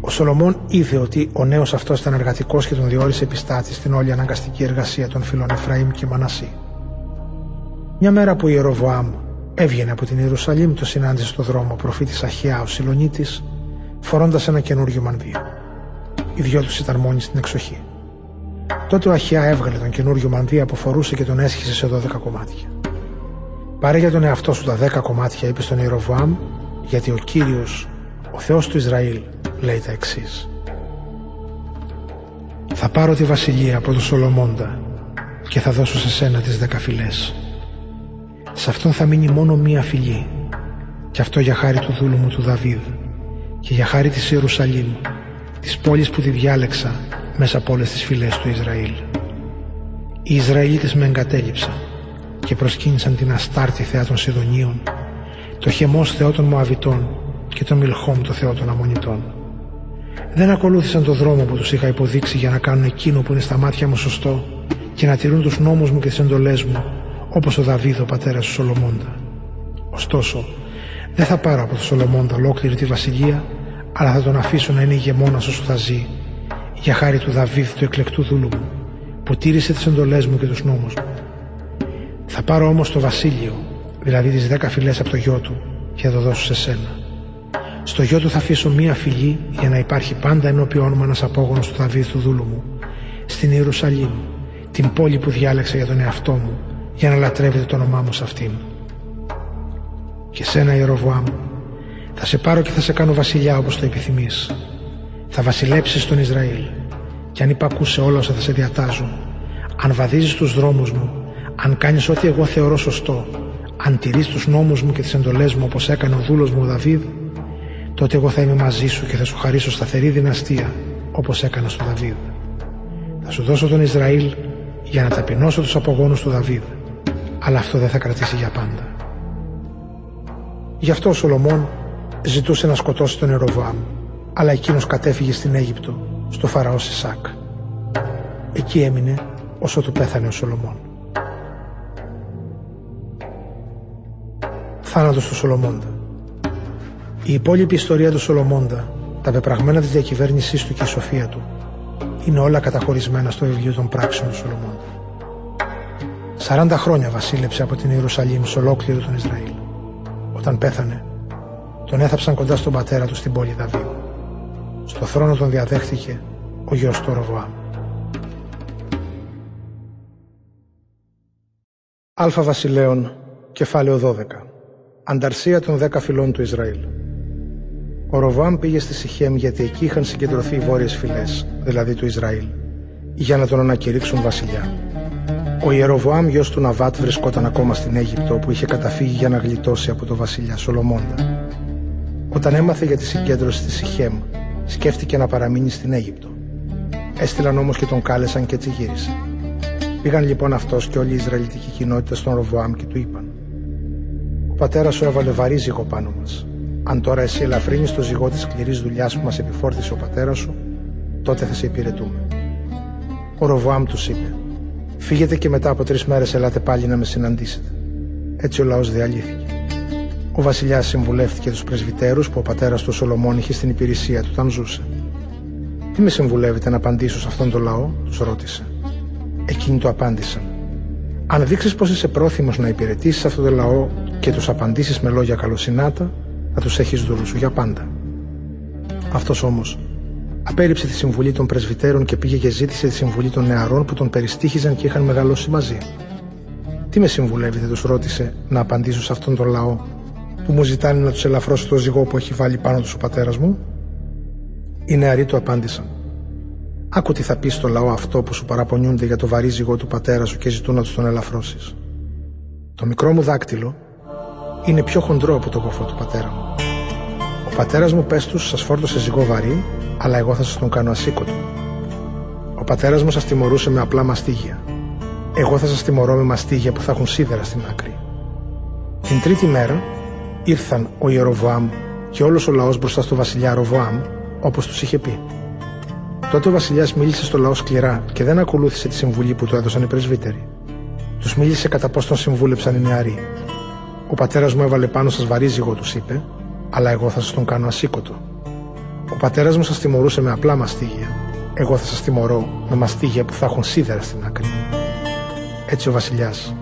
Ο Σολομών είδε ότι ο νέος αυτός ήταν εργατικός και τον διόρισε επιστάτη στην όλη αναγκαστική εργασία των φίλων Εφραήμ και Μανασί. Μια μέρα που ο Ιεροβοάμ έβγαινε από την Ιερουσαλήμ, το συνάντησε στο δρόμο ο προφήτης Αχιά ο Σιλονίτης, φορώντας ένα καινούριο μανδύο. Οι δυο τους ήταν μόνοι στην εξοχή. Τότε ο Αχιά έβγαλε τον καινούριο μανδύα που φορούσε και τον έσχισε σε δώδεκα κομμάτια. «Πάρε για τον εαυτό σου τα δέκα κομμάτια», είπε στον Ιεροβοάμ, «γιατί ο Κύριος, ο Θεός του Ισραήλ, λέει τα εξής: θα πάρω τη βασιλεία από τον Σολομώντα και θα δώσω σε σένα τις δέκα φυλές. Σε αυτόν θα μείνει μόνο μία φυλή, και αυτό για χάρη του δούλου μου του Δαβίδ και για χάρη της Ιερουσαλήμ, της πόλης που τη διάλεξα μέσα από όλες τις φυλές του Ισραήλ. Οι Ισραηλίτες με εγκατέλειψαν και προσκύνησαν την Αστάρτη θεά των Σιδωνίων, το Χεμός θεό των Μωαβιτών και τον Μιλχόμ το θεό των Αμμονιτών. Δεν ακολούθησαν το δρόμο που τους είχα υποδείξει για να κάνουν εκείνο που είναι στα μάτια μου σωστό και να τηρούν τους νόμους μου και τις εντολές μου, όπως ο Δαβίδ ο πατέρας του Σολομώντα. Ωστόσο, δεν θα πάρω από τον Σολομώντα ολόκληρη τη βασιλεία, αλλά θα τον αφήσω να είναι ηγεμόνας όσο θα ζει, για χάρη του Δαβίδ του εκλεκτού δούλου μου, που τήρησε τις εντολές μου και τους νόμους μου. Θα πάρω όμως το βασίλειο, δηλαδή τις δέκα φυλές από το γιο του, και θα το δώσω σε σένα. Στο γιο του θα αφήσω μία φυλή για να υπάρχει πάντα ενώπιόν μου ένας απόγονος του Δαβίδ του δούλου μου, στην Ιερουσαλήμ, την πόλη που διάλεξα για τον εαυτό μου, για να λατρεύετε το όνομά μου σε αυτήν. Και σένα, Ιεροβοάμ, θα σε πάρω και θα σε κάνω βασιλιά όπως το επιθυμείς. Θα βασιλέψεις τον Ισραήλ, και αν υπακούς σε όλα όσα θα σε διατάζουν, αν βαδίζεις τους δρόμους μου, αν κάνεις ό,τι εγώ θεωρώ σωστό, αν τηρείς τους νόμους μου και τις εντολές μου όπως έκανε ο δούλος μου ο Δαβίδ, τότε εγώ θα είμαι μαζί σου και θα σου χαρίσω σταθερή δυναστεία όπως έκανα στον Δαβίδ. Θα σου δώσω τον Ισραήλ για να ταπεινώσω τους απογόνους του Δαβίδ, αλλά αυτό δεν θα κρατήσει για πάντα. Γι' αυτό ο Σολομών ζητούσε να σκοτώσει τον Ιεροβοάμ, αλλά εκείνος κατέφυγε στην Αίγυπτο, στο Φαραώ Σισάκ. Εκεί έμεινε όσο του πέθανε ο Σολομών. Θάνατος του Σολομώντα. Η υπόλοιπη ιστορία του Σολομώντα, τα πεπραγμένα της διακυβέρνησής του και η σοφία του, είναι όλα καταχωρισμένα στο βιβλίο των πράξεων του Σολομώντα. σαράντα χρόνια βασίλεψε από την Ιερουσαλήμ σε ολόκληρο τον Ισραήλ. Όταν πέθανε, τον έθαψαν κοντά στον πατέρα του στην πόλη Δαβίδ. Στο θρόνο τον διαδέχθηκε ο γιος του Ροβοάμ. Αλφα Βασιλέων, κεφάλαιο δώδεκα. Ανταρσία των δέκα φυλών του Ισραήλ. Ο Ροβοάμ πήγε στη Σιχέμ, γιατί εκεί είχαν συγκεντρωθεί οι βόρειες φυλές, δηλαδή του Ισραήλ, για να τον ανακηρύξουν βασιλιά. Ο Ιεροβοάμ, γιος του Ναβάτ, βρισκόταν ακόμα στην Αίγυπτο, όπου είχε καταφύγει για να γλιτώσει από τον βασιλιά Σολομώντα. Όταν έμαθε για τη συγκέντρωση στη Σιχέμ, σκέφτηκε να παραμείνει στην Αίγυπτο. Έστειλαν όμως και τον κάλεσαν και έτσι γύρισε. Πήγαν λοιπόν αυτός και όλη η Ισραηλιτική κοινότητα στον Ροβοάμ και του είπαν: «Ο πατέρας σου έβαλε βαρύ ζυγό πάνω μας. Αν τώρα εσύ ελαφρύνεις το ζυγό της σκληρής δουλειάς που μας επιφόρτησε ο πατέρας σου, τότε θα σε υπηρετούμε». Ο Ροβοάμ τους είπε: «Φύγετε και μετά από τρεις μέρες ελάτε πάλι να με συναντήσετε». Έτσι ο λαός διαλύθηκε. Ο βασιλιάς συμβουλεύτηκε τους πρεσβυτέρους που ο πατέρας του Σολομών είχε στην υπηρεσία του όταν ζούσε. «Τι με συμβουλεύετε να απαντήσω σε αυτόν τον λαό?» τους ρώτησε. Εκείνοι του απάντησαν: «Αν δείξεις πως είσαι πρόθυμος να υπηρετήσεις αυτόν τον λαό και τους απαντήσεις με λόγια καλοσυνάτα, θα τους έχεις δούλους σου για πάντα». Αυτός όμως απέρριψε τη συμβουλή των πρεσβυτέρων και πήγε και ζήτησε τη συμβουλή των νεαρών που τον περιστήχιζαν και είχαν μεγαλώσει μαζί. «Τι με συμβουλεύετε?» τους ρώτησε, «να απαντήσω σε αυτόν τον λαό που μου ζητάνε να τους ελαφρώσω το ζυγό που έχει βάλει πάνω τους ο πατέρας μου?» Οι νεαροί του απάντησαν: «Άκου τι θα πεις στο λαό αυτό που σου παραπονιούνται για το βαρύ ζυγό του πατέρα σου και ζητούν να τους τον ελαφρώσεις. Το μικρό μου δάκτυλο είναι πιο χοντρό από το κοφό του πατέρα μου. Ο πατέρας μου, πες τους, σας φόρτωσε ζυγό βαρύ, αλλά εγώ θα σας τον κάνω ασήκωτο. Ο πατέρας μου σας τιμωρούσε με απλά μαστίγια. Εγώ θα σας τιμωρώ με μαστίγια που θα έχουν σίδερα στην άκρη». Την τρίτη μέρα ήρθαν ο Ιεροβοάμ και όλος ο λαός μπροστά στο βασιλιά Ροβοάμ, όπως τους είχε πει. Τότε ο βασιλιάς μίλησε στο λαό σκληρά και δεν ακολούθησε τη συμβουλή που του έδωσαν οι πρεσβύτεροι. Τους μίλησε κατά πώς τον συμβούλεψαν οι νεαροί. «Ο πατέρας μου έβαλε πάνω σας βαρύ ζυγό», τους είπε, «αλλά εγώ θα σας τον κάνω ασήκωτο. Ο πατέρας μου σας τιμωρούσε με απλά μαστίγια. Εγώ θα σας τιμωρώ με μαστίγια που θα έχουν σίδερα στην άκρη». Έτσι ο βασιλιάς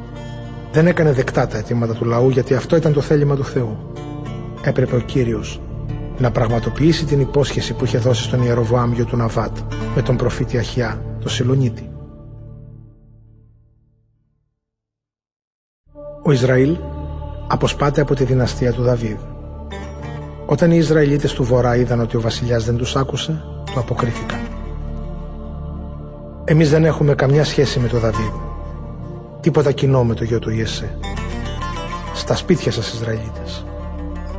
δεν έκανε δεκτά τα αιτήματα του λαού, γιατί αυτό ήταν το θέλημα του Θεού. Έπρεπε ο Κύριος να πραγματοποιήσει την υπόσχεση που είχε δώσει στον Ιεροβοάμ γιο του Ναβάτ με τον προφήτη Αχιά, τον Σιλονίτη. Ο Ισραήλ αποσπάται από τη δυναστεία του Δαβίδ. Όταν οι Ισραηλίτες του Βορρά είδαν ότι ο βασιλιάς δεν τους άκουσε, του αποκρίθηκαν. Εμείς δεν έχουμε καμιά σχέση με τον Δαβίδ, τίποτα κοινό με το γιο του Ιεσέ. Στα σπίτια σας, Ισραηλίτες.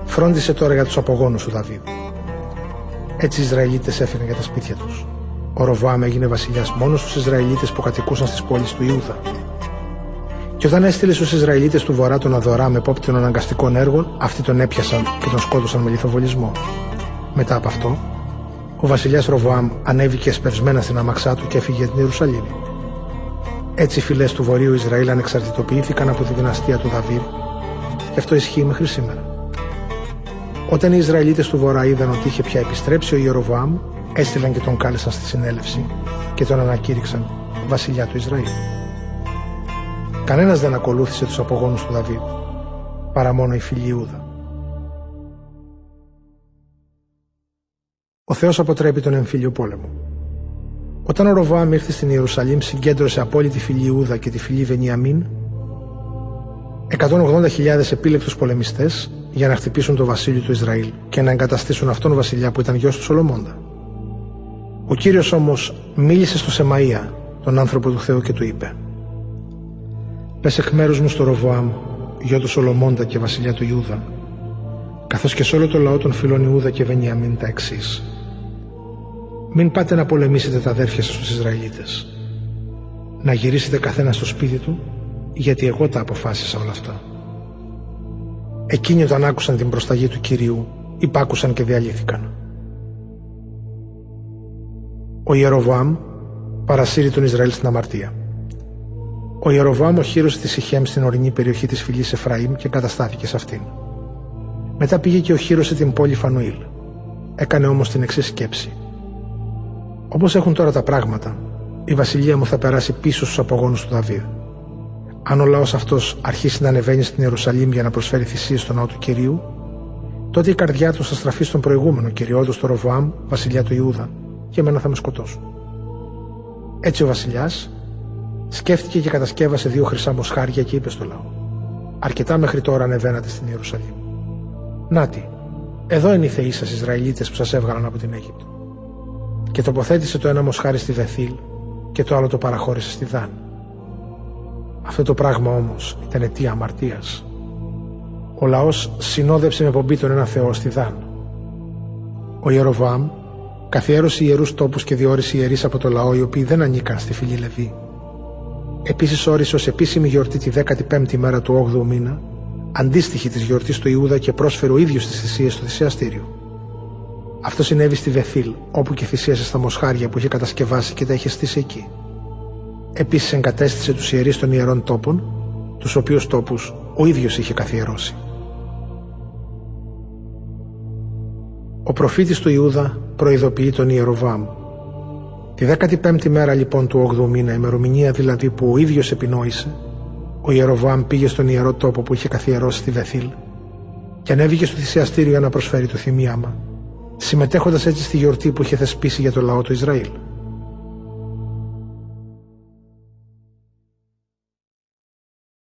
Φρόντισε τώρα για τους απογόνους του Δαβίδ. Έτσι οι Ισραηλίτες έφυγαν για τα σπίτια τους. Ο Ροβάμ έγινε βασιλιάς μόνο στους Ισραηλίτες που κατοικούσαν στις πόλεις του Ιούδα. Και όταν έστειλε στους Ισραηλίτες του Βορρά τον Αδωρά με επόπτη των αναγκαστικών έργων, αυτοί τον έπιασαν και τον σκότωσαν με λιθοβολισμό. Μετά από αυτό, ο βασιλιάς Ροβάμ ανέβηκε εσπευσμένα στην αμαξά του και έφυγε για την Ιερουσαλήμ. Έτσι οι φυλές του Βορείου Ισραήλ ανεξαρτητοποιήθηκαν από τη δυναστεία του Δαβίδ, και αυτό ισχύει μέχρι σήμερα. Όταν οι Ισραηλίτες του Βορρά είδαν ότι είχε πια επιστρέψει ο Ιεροβάμ, έστειλαν και τον κάλεσαν στη συνέλευση και τον ανακήρυξαν βασιλιά του Ισραήλ. Κανένας δεν ακολούθησε τους απογόνους του Δαβίδ, παρά μόνο η φίλη Ιούδα. Ο Θεός αποτρέπει τον εμφύλιο πόλεμο. Όταν ο Ροβάμ ήρθε στην Ιερουσαλήμ, συγκέντρωσε από όλη τη φυλή Ιούδα και τη φυλή Βενιαμίν εκατόν ογδόντα χιλιάδες επίλεπτους πολεμιστές για να χτυπήσουν το βασίλειο του Ισραήλ και να εγκαταστήσουν αυτόν βασιλιά που ήταν γιος του Σολομώντα. Ο Κύριος όμως μίλησε στο Σεμαΐα, τον άνθρωπο του Θεού, και του είπε: «Πες εκ μέρους μου στο Ροβάμ, γιο του Σολομώντα και βασιλιά του Ιούδα, καθώς και σε όλο το λαό των φυλών Ιούδα και Βενιαμίν τα εξής: Μην πάτε να πολεμήσετε τα αδέρφια σας τους Ισραηλίτες. Να γυρίσετε καθένα στο σπίτι του, γιατί εγώ τα αποφάσισα όλα αυτά». Εκείνοι, όταν άκουσαν την προσταγή του Κυρίου, υπάκουσαν και διαλύθηκαν. Ο Ιεροβάμ παρασύρει τον Ισραήλ στην αμαρτία. Ο Ιεροβάμ οχύρωσε τη Σιχέμ στην ορεινή περιοχή της φυλής Εφραήμ και καταστάθηκε σε αυτήν. Μετά πήγε και οχύρωσε την πόλη Φανουήλ. Έκανε όμως την εξής σκέψη: «Όπως έχουν τώρα τα πράγματα, η βασιλεία μου θα περάσει πίσω στους απογόνους του Δαβίδ. Αν ο λαός αυτός αρχίσει να ανεβαίνει στην Ιερουσαλήμ για να προσφέρει θυσίες στον ναό του Κυρίου, τότε η καρδιά του θα στραφεί στον προηγούμενο κυριότο, τον Ροβάμ, βασιλιά του Ιούδα, και εμένα θα με σκοτώσουν». Έτσι ο βασιλιάς σκέφτηκε και κατασκεύασε δύο χρυσά μοσχάρια και είπε στο λαό: «Αρκετά μέχρι τώρα ανεβαίνατε στην Ιερουσαλήμ. Νάτι, εδώ είναι οι θεοί σας Ισραηλίτες που σας έβγαλαν από την Αίγυπτο». Και τοποθέτησε το ένα μοσχάρι στη Βεθήλ και το άλλο το παραχώρησε στη Δάν. Αυτό το πράγμα όμως ήταν αιτία αμαρτίας. Ο λαός συνόδευσε με πομπή τον ένα θεό στη Δάν. Ο Ιεροβάμ καθιέρωσε ιερούς τόπους και διόρισε ιερείς από το λαό οι οποίοι δεν ανήκαν στη φυλή Λεβί. Επίσης όρισε ως επίσημη γιορτή τη δέκατη πέμπτη μέρα του όγδοου μήνα, αντίστοιχη της γιορτής του Ιούδα, και πρόσφερε ο ίδιος τις θυσίες στο θυσιαστήριο. Αυτό συνέβη στη Βεθήλ, όπου και θυσίασε στα μοσχάρια που είχε κατασκευάσει και τα είχε στήσει εκεί. Επίσης εγκατέστησε τους ιερείς των ιερών τόπων, τους οποίους τόπους ο ίδιος είχε καθιερώσει. Ο προφήτης του Ιούδα προειδοποιεί τον Ιεροβάμ. Τη δέκατη πέμπτη μέρα λοιπόν του όγδοου μήνα, ημερομηνία δηλαδή που ο ίδιος επινόησε, ο Ιεροβάμ πήγε στον ιερό τόπο που είχε καθιερώσει στη Βεθήλ και ανέβηκε στο θυσιαστήριο για να προσφέρει το θυμίαμα, συμμετέχοντας έτσι στη γιορτή που είχε θεσπίσει για το λαό του Ισραήλ.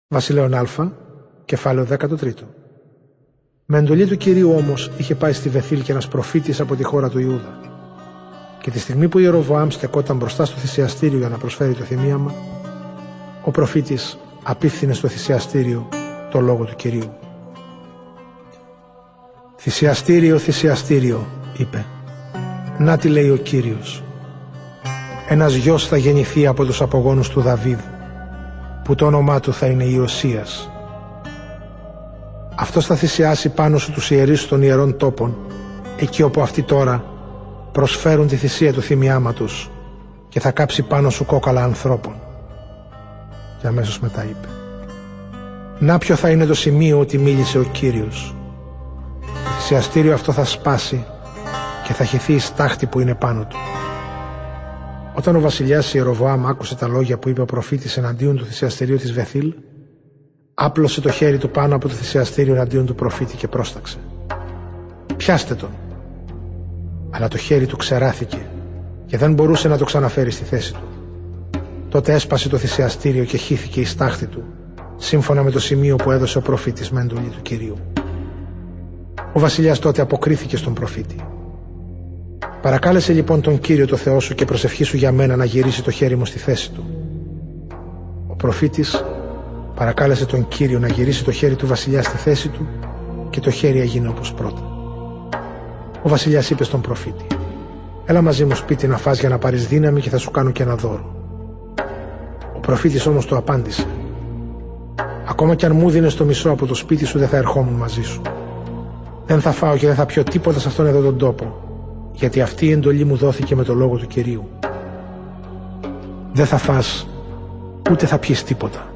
Βασιλέον Α, κεφάλαιο δεκατρία. Με εντολή του Κυρίου όμως είχε πάει στη Βεθήλ και ένας προφήτης από τη χώρα του Ιούδα. Και τη στιγμή που Ιεροβοάμ στεκόταν μπροστά στο θυσιαστήριο για να προσφέρει το θυμίαμα, ο προφήτης απίφθινε στο θυσιαστήριο το λόγο του Κυρίου. «Θυσιαστήριο, θυσιαστήριο», είπε, «να τι λέει ο Κύριος. Ένας γιος θα γεννηθεί από τους απογόνους του Δαβίδ, που το όνομά του θα είναι Ιωσίας. Αυτός θα θυσιάσει πάνω σου τους ιερείς των ιερών τόπων, εκεί όπου αυτοί τώρα προσφέρουν τη θυσία του θυμιάματος, και θα κάψει πάνω σου κόκαλα ανθρώπων». Και αμέσως μετά είπε: «Να ποιο θα είναι το σημείο ότι μίλησε ο Κύριος. Το θυσιαστήριο αυτό θα σπάσει και θα χυθεί η στάχτη που είναι πάνω του». Όταν ο βασιλιάς Ιεροβοάμ άκουσε τα λόγια που είπε ο προφήτης εναντίον του θυσιαστηρίου της Βεθήλ, άπλωσε το χέρι του πάνω από το θυσιαστήριο εναντίον του προφήτη και πρόσταξε: «Πιάστε τον». Αλλά το χέρι του ξεράθηκε και δεν μπορούσε να το ξαναφέρει στη θέση του. Τότε έσπασε το θυσιαστήριο και χύθηκε η στάχτη του, σύμφωνα με το σημείο που έδωσε ο προφήτης με εντολή του Κυρίου. Ο βασιλιάς τότε αποκρίθηκε στον προφήτη: «Παρακάλεσε λοιπόν τον Κύριο το Θεό σου και προσευχήσου για μένα να γυρίσει το χέρι μου στη θέση του». Ο προφήτης παρακάλεσε τον Κύριο να γυρίσει το χέρι του βασιλιά στη θέση του, και το χέρι έγινε όπως πρώτα. Ο βασιλιάς είπε στον προφήτη: Έλα μαζί μου σπίτι να φας για να πάρεις δύναμη και θα σου κάνω και ένα δώρο. Ο προφήτης όμως του απάντησε: ακόμα κι αν μου δίνες το μισό από το σπίτι σου, δεν θα ερχόμουν μαζί σου. Δεν θα φάω και δεν θα πιω τίποτα σε αυτόν εδώ τον τόπο, γιατί αυτή η εντολή μου δόθηκε με το λόγο του Κυρίου. Δεν θα φας, ούτε θα πιεις τίποτα,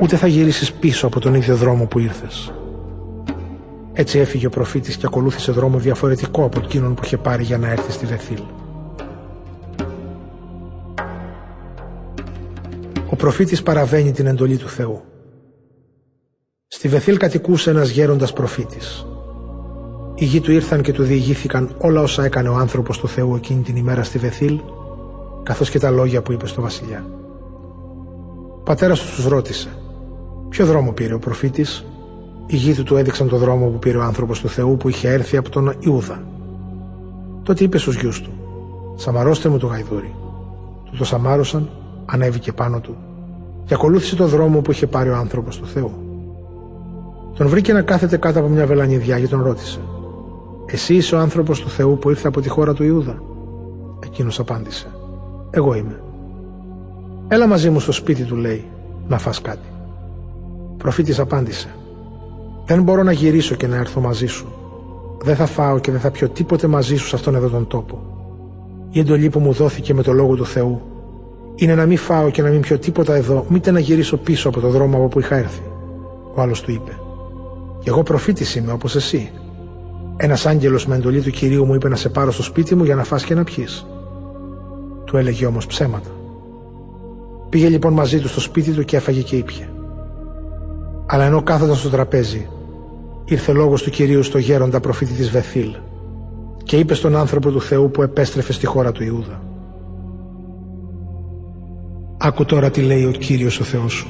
ούτε θα γυρίσεις πίσω από τον ίδιο δρόμο που ήρθες. Έτσι έφυγε ο προφήτης και ακολούθησε δρόμο διαφορετικό από εκείνον που είχε πάρει για να έρθει στη Βεθήλ. Ο προφήτης παραβαίνει την εντολή του Θεού. Στη Βεθήλ κατοικούσε ένας γέροντας προφήτης. Οι γη του ήρθαν και του διηγήθηκαν όλα όσα έκανε ο άνθρωπος του Θεού εκείνη την ημέρα στη Βεθήλ, καθώς και τα λόγια που είπε στο βασιλιά. Ο πατέρας του τους ρώτησε: ποιο δρόμο πήρε ο προφήτης? Οι γη του του έδειξαν το δρόμο που πήρε ο άνθρωπος του Θεού που είχε έρθει από τον Ιούδα. Τότε είπε στους γιους του: σαμαρώστε μου το γαϊδούρι. Του το σαμάρωσαν, ανέβηκε πάνω του και ακολούθησε το δρόμο που είχε πάρει ο άνθρωπος του Θεού. Τον βρήκε να κάθεται κάτω από μια βελανιδιά και τον ρώτησε: εσύ είσαι ο άνθρωπος του Θεού που ήρθε από τη χώρα του Ιούδα? Εκείνος απάντησε: εγώ είμαι. Έλα μαζί μου στο σπίτι, του λέει, να φας κάτι. Ο προφήτης απάντησε: δεν μπορώ να γυρίσω και να έρθω μαζί σου. Δεν θα φάω και δεν θα πιω τίποτε μαζί σου σε αυτόν εδώ τον τόπο. Η εντολή που μου δόθηκε με το λόγο του Θεού είναι να μην φάω και να μην πιω τίποτα εδώ, μήτε να γυρίσω πίσω από το δρόμο από που είχα έρθει. Ο άλλος του είπε: κι εγώ προφήτης είμαι όπως εσύ. Ένας άγγελος με εντολή του Κυρίου μου είπε να σε πάρω στο σπίτι μου για να φας και να πιείς. Του έλεγε όμως ψέματα. Πήγε λοιπόν μαζί του στο σπίτι του και έφαγε και ήπιε. Αλλά ενώ κάθονταν στο τραπέζι, ήρθε λόγος του Κυρίου στο γέροντα προφήτη της Βεθήλ και είπε στον άνθρωπο του Θεού που επέστρεφε στη χώρα του Ιούδα: άκου τώρα τι λέει ο Κύριος ο Θεός σου.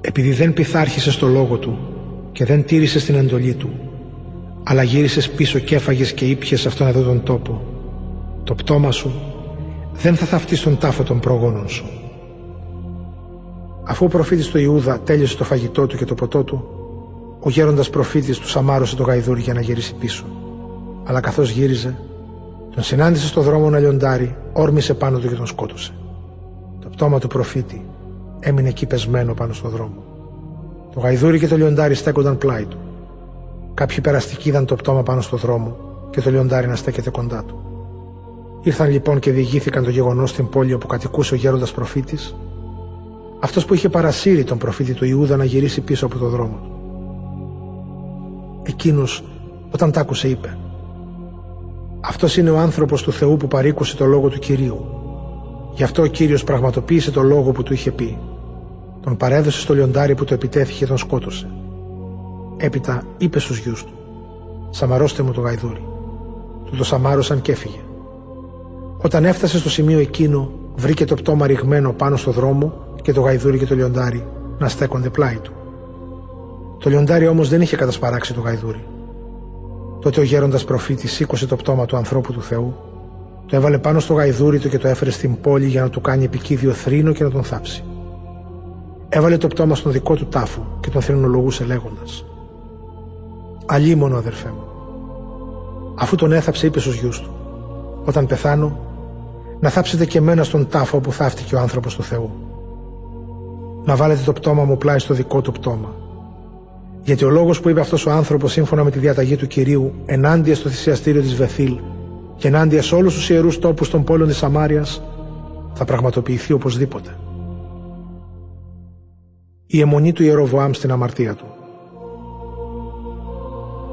Επειδή δεν πειθάρχησες στο λόγο του και δεν τήρησες την εντολή του, αλλά γύρισες πίσω και έφαγες και ήπιες σε αυτόν εδώ τον τόπο, το πτώμα σου δεν θα θαυτεί στον τάφο των προγόνων σου. Αφού ο προφήτης του Ιούδα τέλειωσε το φαγητό του και το ποτό του, ο γέροντας προφήτης του σαμάρωσε το γαϊδούρι για να γυρίσει πίσω. Αλλά καθώς γύριζε, τον συνάντησε στο δρόμο ένα λιοντάρι, όρμησε πάνω του και τον σκότωσε. Το πτώμα του προφήτη έμεινε εκεί πεσμένο πάνω στο δρόμο. Το γαϊδούρι και το λιοντάρι στέκονταν πλάι του. Κάποιοι περαστικοί είδαν το πτώμα πάνω στο δρόμο και το λιοντάρι να στέκεται κοντά του. Ήρθαν λοιπόν και διηγήθηκαν το γεγονός στην πόλη όπου κατοικούσε ο γέροντας προφήτης, αυτός που είχε παρασύρει τον προφήτη του Ιούδα να γυρίσει πίσω από το δρόμο του. Εκείνος, όταν τ' άκουσε, είπε: αυτός είναι ο άνθρωπος του Θεού που παρήκουσε το λόγο του Κυρίου. Γι' αυτό ο Κύριος πραγματοποίησε το λόγο που του είχε πει. Τον παρέδωσε στο λιοντάρι που το επιτέθηκε και τον σκότωσε. Έπειτα είπε στους γιους του: σαμαρώστε μου το γαϊδούρι. Του το σαμάρωσαν και έφυγε. Όταν έφτασε στο σημείο εκείνο, βρήκε το πτώμα ρηγμένο πάνω στο δρόμο και το γαϊδούρι και το λιοντάρι να στέκονται πλάι του. Το λιοντάρι όμως δεν είχε κατασπαράξει το γαϊδούρι. Τότε ο γέροντας προφήτης σήκωσε το πτώμα του ανθρώπου του Θεού, το έβαλε πάνω στο γαϊδούρι του και το έφερε στην πόλη για να του κάνει επικίδιο θρήνο και να τον θάψει. Έβαλε το πτώμα στον δικό του τάφο και τον θρηνολογούσε λέγοντας: αλίμονο, αδερφέ μου. Αφού τον έθαψε, είπε στους γιους του: όταν πεθάνω, να θάψετε και εμένα στον τάφο όπου θάφτηκε ο άνθρωπος του Θεού. Να βάλετε το πτώμα μου πλάι στο δικό του πτώμα. Γιατί ο λόγος που είπε αυτός ο άνθρωπος σύμφωνα με τη διαταγή του Κυρίου, ενάντια στο θυσιαστήριο της Βεθήλ και ενάντια σε όλους τους ιερούς τόπους των πόλεων της Σαμάριας, θα πραγματοποιηθεί οπωσδήποτε. Η αιμονή του Ιεροβοάμ στην αμαρτία του.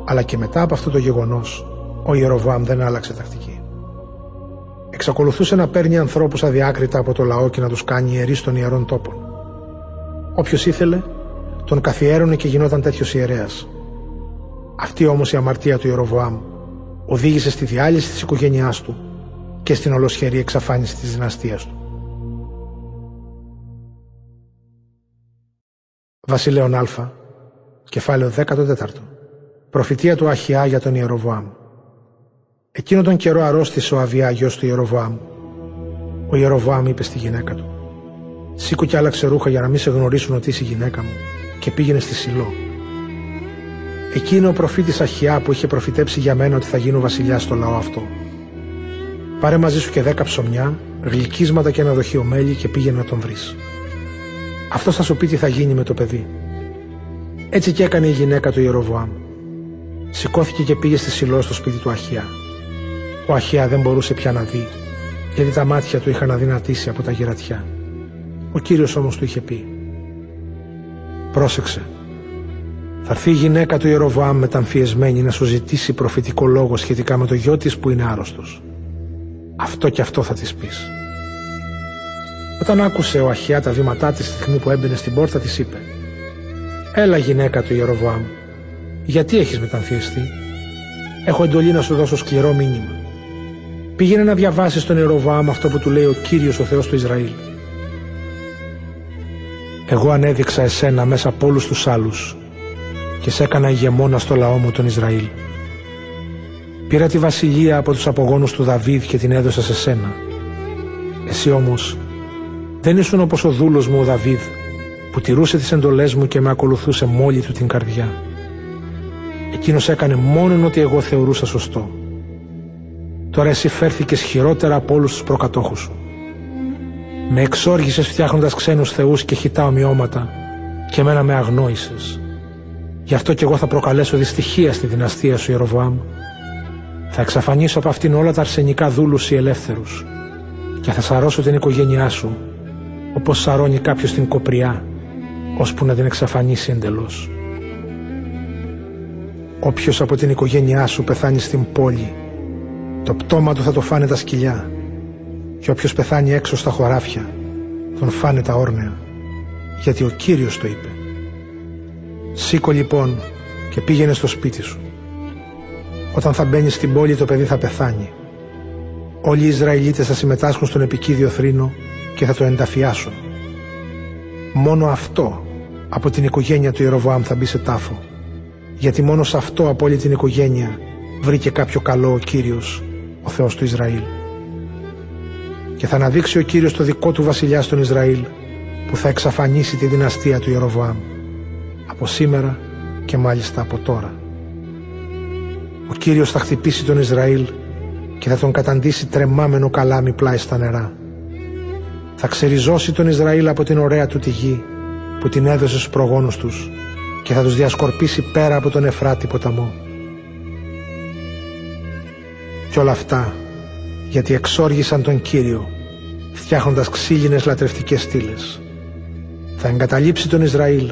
Αλλά και μετά από αυτό το γεγονός, ο Ιεροβοάμ δεν άλλαξε τακτική. Εξακολουθούσε να παίρνει ανθρώπους αδιάκριτα από το λαό και να τους κάνει ιερείς των ιερών τόπων. Όποιος ήθελε, τον καθιέρωνε και γινόταν τέτοιος ιερέας. Αυτή όμως η αμαρτία του Ιεροβοάμ οδήγησε στη διάλυση της οικογένειάς του και στην ολοσχερή εξαφάνιση της δυναστείας του. Βασιλέον Α, κεφάλαιο δεκατέσσερα. Προφητεία του Αχιά για τον Ιεροβοάμ. Εκείνο τον καιρό αρρώστησε ο Αβιά, γιος του Ιεροβοάμ. Ο Ιεροβοάμ είπε στη γυναίκα του: σήκω και άλλαξε ρούχα για να μην σε γνωρίσουν ότι είσαι η γυναίκα μου, και πήγαινε στη Σιλό. Εκεί είναι ο προφήτης Αχιά που είχε προφητέψει για μένα ότι θα γίνω βασιλιάς στο λαό αυτό. Πάρε μαζί σου και δέκα ψωμιά, γλυκίσματα και ένα δοχείο μέλι και πήγαινε να τον βρεις. Αυτός θα σου πει τι θα γίνει με το παιδί. Έτσι και έκανε η γυναίκα του Ιεροβοάμ. Σηκώθηκε και πήγε στη Σιλώ στο σπίτι του Αχιά. Ο Αχιά δεν μπορούσε πια να δει, γιατί τα μάτια του είχαν αδυνατήσει από τα γερατιά. Ο Κύριος όμως του είχε πει: «Πρόσεξε, θα έρθει η γυναίκα του Ιεροβοάμ μεταμφιεσμένη να σου ζητήσει προφητικό λόγο σχετικά με το γιο της που είναι άρρωστος. Αυτό και αυτό θα της πεις». Όταν άκουσε ο Αχιά τα βήματά της τη στιγμή που έμπαινε στην πόρτα, της είπε: «Έλα, γυναίκα του Ιεροβοάμ, γιατί έχεις μεταμφιεστεί? Έχω εντολή να σου δώσω σκληρό μήνυμα. Πήγαινε να διαβάσεις στον Ιεροβοάμ αυτό που του λέει ο Κύριος ο Θεός του Ισραήλ. Εγώ ανέδειξα εσένα μέσα από όλους τους άλλους και σε έκανα ηγεμόνα στο λαό μου τον Ισραήλ. Πήρα τη βασιλεία από τους απογόνους του Δαβίδ και την έδωσα σε σένα. Εσύ όμως δεν ήσουν όπως ο δούλος μου ο Δαβίδ, που τηρούσε τις εντολές μου και με ακολουθούσε μόλι του την καρδιά. Εκείνος έκανε μόνον ό,τι εγώ θεωρούσα σωστό. Τώρα εσύ φέρθηκες χειρότερα από όλους τους προκατόχους σου. Με εξόργησες φτιάχνοντας ξένους θεούς και χιτά ομοιώματα και εμένα με αγνόησες. Γι' αυτό κι εγώ θα προκαλέσω δυστυχία στη δυναστεία σου, Ιεροβοάμ. Θα εξαφανίσω από αυτήν όλα τα αρσενικά δούλους ή ελεύθερους και θα σαρώσω την οικογένειά σου όπως σαρώνει κάποιος την κοπριά, ώσπου να την εξαφανίσει εντελώς. Όποιος από την οικογένειά σου πεθάνει στην πόλη, το πτώμα του θα το φάνε τα σκυλιά, και όποιος πεθάνει έξω στα χωράφια, τον φάνε τα όρνεα, γιατί ο Κύριος το είπε. Σήκω λοιπόν και πήγαινε στο σπίτι σου. Όταν θα μπαίνεις στην πόλη, το παιδί θα πεθάνει. Όλοι οι Ισραηλίτες θα συμμετάσχουν στον επικίδιο θρήνο και θα το ενταφιάσουν. Μόνο αυτό από την οικογένεια του Ιεροβοάμ θα μπει σε τάφο, γιατί μόνο σε αυτό από όλη την οικογένεια βρήκε κάποιο καλό ο Κύριος, ο Θεός του Ισραήλ. Και θα αναδείξει ο Κύριος το δικό του βασιλιά στον Ισραήλ, που θα εξαφανίσει τη δυναστεία του Ιεροβοάμ από σήμερα και μάλιστα από τώρα. Ο Κύριος θα χτυπήσει τον Ισραήλ και θα τον καταντήσει τρεμάμενο καλάμι πλάι στα νερά. Θα ξεριζώσει τον Ισραήλ από την ωραία του τη γη που την έδωσε στους προγόνους τους και θα τους διασκορπίσει πέρα από τον Εφράτη ποταμό. Κι όλα αυτά γιατί εξόργησαν τον Κύριο φτιάχνοντας ξύλινες λατρευτικές στήλες. Θα εγκαταλείψει τον Ισραήλ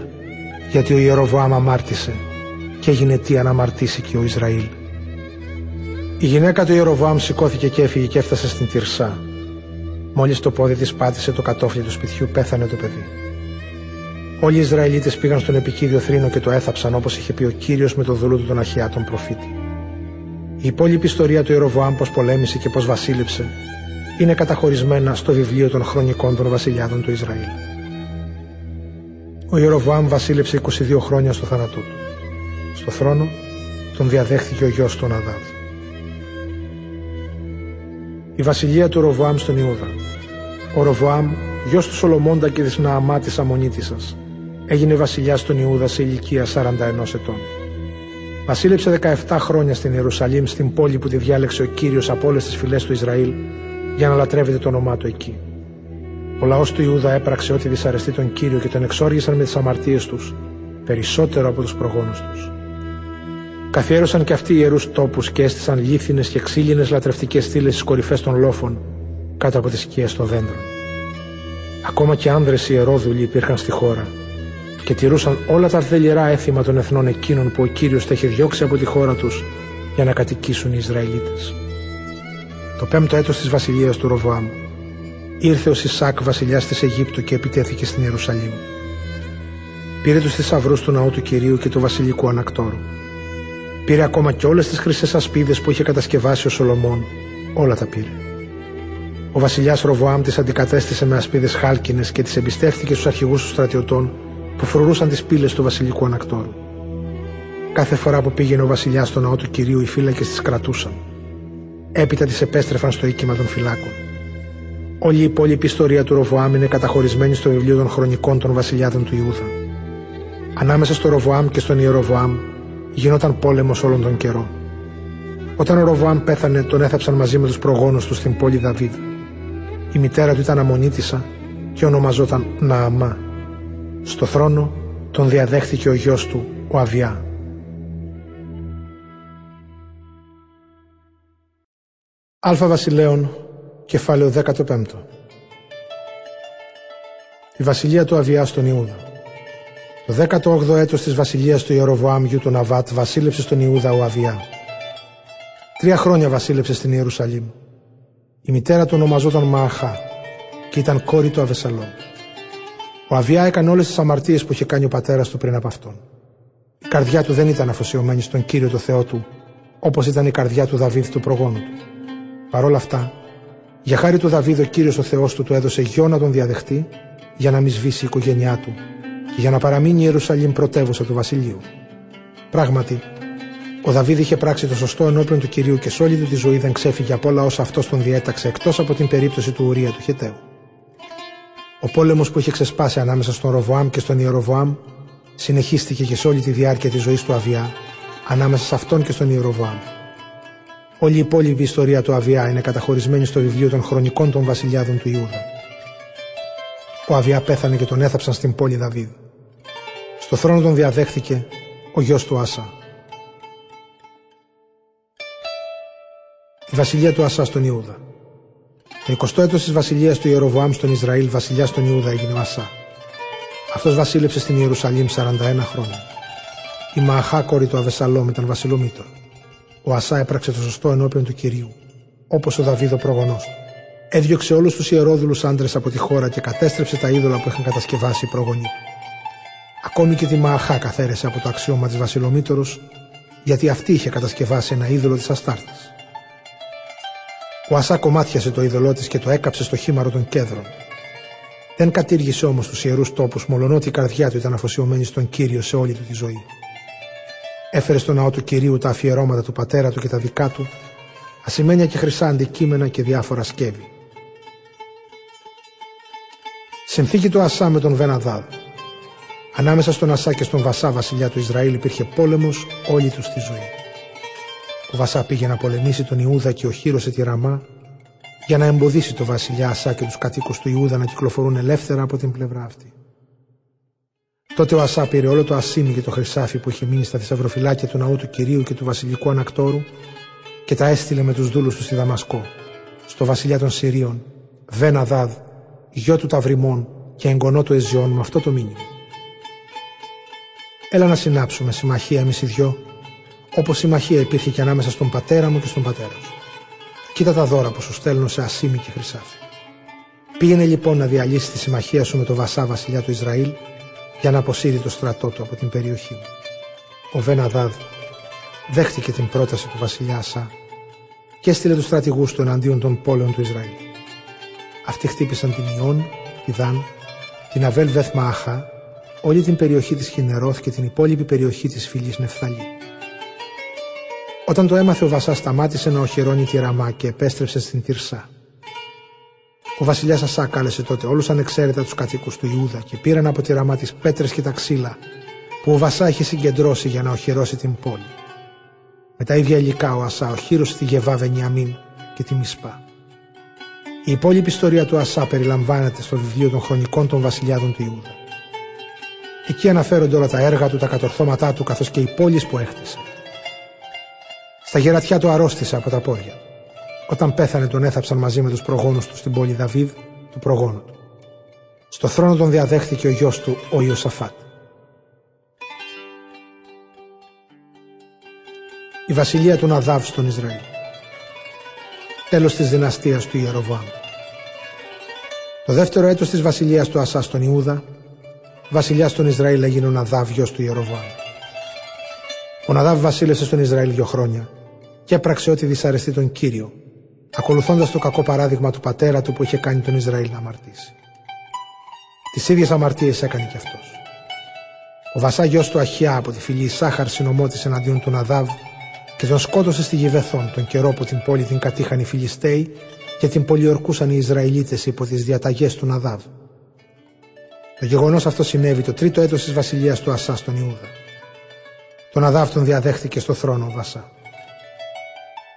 γιατί ο Ιεροβοάμ αμάρτησε και έγινε τι αναμαρτήσει και ο Ισραήλ». Η γυναίκα του Ιεροβοάμ σηκώθηκε και έφυγε και έφτασε στην Τυρσά. Μόλις το πόδι της πάτησε το κατόφλι του σπιτιού, πέθανε το παιδί. Όλοι οι Ισραηλίτες πήγαν στον επικίδιο θρήνο και το έθαψαν, όπως είχε πει ο Κύριος με το δούλο του τον Αχιά τον προφήτη. Η υπόλοιπη ιστορία του Ιεροβοάμ, πως πολέμησε και πως βασίλεψε, είναι καταχωρισμένα στο βιβλίο των χρονικών των βασιλιάδων του Ισραήλ. Ο Ιεροβοάμ βασίλεψε είκοσι δύο χρόνια στο θάνατό του. Στο θρόνο τον διαδέχθηκε ο γιος του Ναδάβ. Η βασιλεία του Ροβοάμ στον Ιούδα. Ο Ροβοάμ, γιος του Σολομώντα και της Νααμά της Αμμονίτισσας, έγινε βασιλιάς στον Ιούδα σε ηλικία σαράντα ένα ετών. Βασίλεψε δεκαεπτά χρόνια στην Ιερουσαλήμ, στην πόλη που τη διάλεξε ο Κύριος από όλες τις φυλές του Ισραήλ για να λατρεύεται το όνομά του εκεί. Ο λαός του Ιούδα έπραξε ό,τι δυσαρεστεί τον Κύριο και τον εξόργησαν με τις αμαρτίες τους περισσότερο από τους προγόνους τους. Καθιέρωσαν και αυτοί ιερούς τόπους και έστησαν λίθινες και ξύλινες λατρευτικές στήλες στις κορυφές των λόφων κάτω από τις σκιές των δέντρων. Ακόμα και άνδρες ιερόδουλοι υπήρχαν στη χώρα και τηρούσαν όλα τα αρτελιερά έθιμα των εθνών εκείνων που ο Κύριος τα είχε διώξει από τη χώρα τους για να κατοικήσουν οι Ισραηλίτες. Το πέμπτο έτος της βασιλείας του Ροβοάμ ήρθε ο Σισάκ βασιλιάς της Αιγύπτου και επιτέθηκε στην Ιερουσαλήμ. Πήρε τους θησαυρούς του ναού του Κυρίου και του βασιλικού ανακτόρου. Πήρε ακόμα και όλες τις χρυσές ασπίδες που είχε κατασκευάσει ο Σολομών, όλα τα πήρε. Ο βασιλιάς Ροβοάμ τις αντικατέστησε με ασπίδες χάλκινες και τις εμπιστεύτηκε στους αρχηγούς των στρατιωτών που φρουρούσαν τις πύλες του βασιλικού ανακτόρου. Κάθε φορά που πήγαινε ο βασιλιάς στο ναό του Κυρίου, οι φύλακες τις κρατούσαν. Έπειτα τις επέστρεφαν στο οίκημα των φυλάκων. Όλη η υπόλοιπη ιστορία του Ροβοάμ είναι καταχωρισμένη στο βιβλίο των χρονικών των βασιλιάδων του Ιούδα. Ανάμεσα στο Ροβοάμ και στον Ιεροβοάμ γινόταν πόλεμος όλον τον καιρό. Ο Όταν ο Ροβάμ πέθανε, τον έθαψαν μαζί με τους προγόνους του στην πόλη Δαβίδ. Η μητέρα του ήταν αμμονίτισσα και ονομαζόταν Νααμά. Στο θρόνο τον διαδέχθηκε ο γιος του, ο Αβιά. Αλφα Βασιλέων, κεφάλαιο δεκαπέντε. Η βασιλεία του Αβιά στον Ιούδα. Το δέκατο όγδοο έτος της βασιλείας του Ιεροβοάμ γιου του Ναβάτ βασίλεψε στον Ιούδα ο Αβιά. Τρία χρόνια βασίλεψε στην Ιερουσαλήμ. Η μητέρα του ονομαζόταν Μααχά και ήταν κόρη του Αβεσσαλόμ. Ο Αβιά έκανε όλες τις αμαρτίες που είχε κάνει ο πατέρας του πριν από αυτόν. Η καρδιά του δεν ήταν αφοσιωμένη στον Κύριο το Θεό του, όπως ήταν η καρδιά του Δαβίδ του προγόνου του. Παρ' όλα αυτά, για χάρη του Δαβίδ ο Κύριος ο Θεός του του έδωσε γιο να τον διαδεχτεί, για να μην σβήσει η οικογένειά του και για να παραμείνει η Ιερουσαλήμ πρωτεύουσα του βασιλείου. Πράγματι, ο Δαβίδ είχε πράξει το σωστό ενώπιον του Κυρίου και σε όλη του τη ζωή δεν ξέφυγε από όλα όσα αυτός τον διέταξε, εκτός από την περίπτωση του Ουρία του Χεταίου. Ο πόλεμος που είχε ξεσπάσει ανάμεσα στον Ροβοάμ και στον Ιεροβοάμ συνεχίστηκε και σε όλη τη διάρκεια της ζωής του Αβιά, ανάμεσα σε αυτόν και στον Ιεροβοάμ. Όλη η υπόλοιπη ιστορία του Αβιά είναι καταχωρισμένη στο βιβλίο των Χρονικών των Βασιλιάδων του Ιούδα. Ο Αβιά πέθανε και τον έθαψαν στην πόλη Δαβίδ. Στο θρόνο τον διαδέχθηκε ο γιος του Άσα. Η βασιλεία του Άσα στον Ιούδα. Το εικοστό έτος της βασιλείας του Ιεροβοάμ στον Ισραήλ, βασιλιά στον Ιούδα έγινε ο Άσα. Αυτός βασίλεψε στην Ιερουσαλήμ σαράντα ένα χρόνια. Η Μααχά, κόρη του Αβεσσαλόμ, ήταν βασιλομήτωρ. Ο Ασά έπραξε το σωστό ενώπιον του Κυρίου, όπως ο Δαβίδ ο προγονός του. Έδιωξε όλους τους ιερόδουλους άντρες από τη χώρα και κατέστρεψε τα είδωλα που είχαν κατασκευάσει οι προγονείς του. Ακόμη και τη Μααχά καθαίρεσε από το αξίωμα της βασιλομήτωρος, γιατί αυτή είχε κατασκευάσει ένα είδωλο της Αστάρτης. Ο Ασά κομμάτιασε το είδωλό της και το έκαψε στο χήμαρο των κέδρων. Δεν κατήργησε όμως τους ιερούς τόπους, μολονότι η καρδιά του ήταν αφοσιωμένη στον Κύριο σε όλη του τη ζωή. Έφερε στο ναό του Κυρίου τα αφιερώματα του πατέρα του και τα δικά του, ασημένια και χρυσά αντικείμενα και διάφορα σκεύη. Συνθήκη του Ασά με τον Βεναδάδ. Ανάμεσα στον Ασά και στον Βασά, βασιλιά του Ισραήλ, υπήρχε πόλεμος όλη του τη ζωή. Ο Βασά πήγε να πολεμήσει τον Ιούδα και οχύρωσε τη Ραμά για να εμποδίσει τον βασιλιά Ασά και τους κατοίκους του Ιούδα να κυκλοφορούν ελεύθερα από την πλευρά αυτή. Τότε ο Ασά πήρε όλο το ασίμι και το χρυσάφι που είχε μείνει στα θησαυροφυλάκια του ναού του Κυρίου και του βασιλικού ανακτόρου και τα έστειλε με τους δούλους του στη Δαμασκό, στο βασιλιά των Συρίων, Βεναδάδ, γιο του Ταυριμών και εγγονό του Εζιών, με αυτό το μήνυμα. Έλα να συνάψουμε συμμαχία εμείς οι δυο, όπως συμμαχία υπήρχε και ανάμεσα στον πατέρα μου και στον πατέρα σου. Κοίτα τα δώρα που σου στέλνω σε ασίμι και χρυσάφι. Πήγαινε λοιπόν να διαλύσεις τη συμμαχία σου με τον Βασά, βασιλιά του Ισραήλ, για να αποσύρει το στρατό του από την περιοχή. Ο Βεναδάδ δέχτηκε την πρόταση του βασιλιά Ασά και έστειλε τους στρατηγούς του εναντίον των πόλεων του Ισραήλ. Αυτοί χτύπησαν την Ιών, τη Δαν, την Αβέλ Βεθ Μααχά, όλη την περιοχή της Χινερόθ και την υπόλοιπη περιοχή της φυλής Νεφθαλή. Όταν το έμαθε ο Βασά, σταμάτησε να οχυρώνει τη Ραμά και επέστρεψε στην Τυρσά. Ο βασιλιάς Ασά κάλεσε τότε όλους ανεξαίρετα τους κατοίκους του Ιούδα και πήραν από τη Ραμά τις πέτρες και τα ξύλα που ο Βασά είχε συγκεντρώσει για να οχυρώσει την πόλη. Με τα ίδια υλικά ο Ασά οχύρωσε τη Γεβά Βενιαμίν και τη Μισπά. Η υπόλοιπη ιστορία του Ασά περιλαμβάνεται στο βιβλίο των Χρονικών των Βασιλιάδων του Ιούδα. Εκεί αναφέρονται όλα τα έργα του, τα κατορθώματά του, καθώς και οι πόλεις που έχτισε. Στα γερατιά του αρρώστησε από τα πόδια. Όταν πέθανε, τον έθαψαν μαζί με τους προγόνους του στην πόλη Δαβίδ, του προγόνου του. Στο θρόνο τον διαδέχτηκε ο γιος του, ο Ιωσαφάτ. Η βασιλεία του Ναδάβ στον Ισραήλ. Τέλος της δυναστείας του Ιεροβοάμ. Το δεύτερο έτος της βασιλείας του Ασά στον Ιούδα, βασιλιάς στον Ισραήλ έγινε ο Ναδάβ, γιος του Ιεροβοάμ. Ο Ναδάβ βασίλευσε στον Ισραήλ δύο χρόνια και έπραξε ό,τι δυσαρεστεί τον Κύριο, ακολουθώντας το κακό παράδειγμα του πατέρα του που είχε κάνει τον Ισραήλ να αμαρτήσει. Τις ίδιες αμαρτίες έκανε κι αυτός. Ο Βασά, γιος του Αχιά, από τη φυλή Ισάχαρ, συνομότησε εναντίον του Ναδάβ και τον σκότωσε στη Γιβεθόν, τον καιρό που την πόλη την κατήχαν οι Φιλιστέοι και την πολιορκούσαν οι Ισραηλίτες υπό τις διαταγές του Ναδάβ. Το γεγονός αυτό συνέβη το τρίτο έτος της βασιλείας του Ασά στον Ιούδα. Τον Ναδάβ τον διαδέχτηκε στο θρόνο ο Βασά.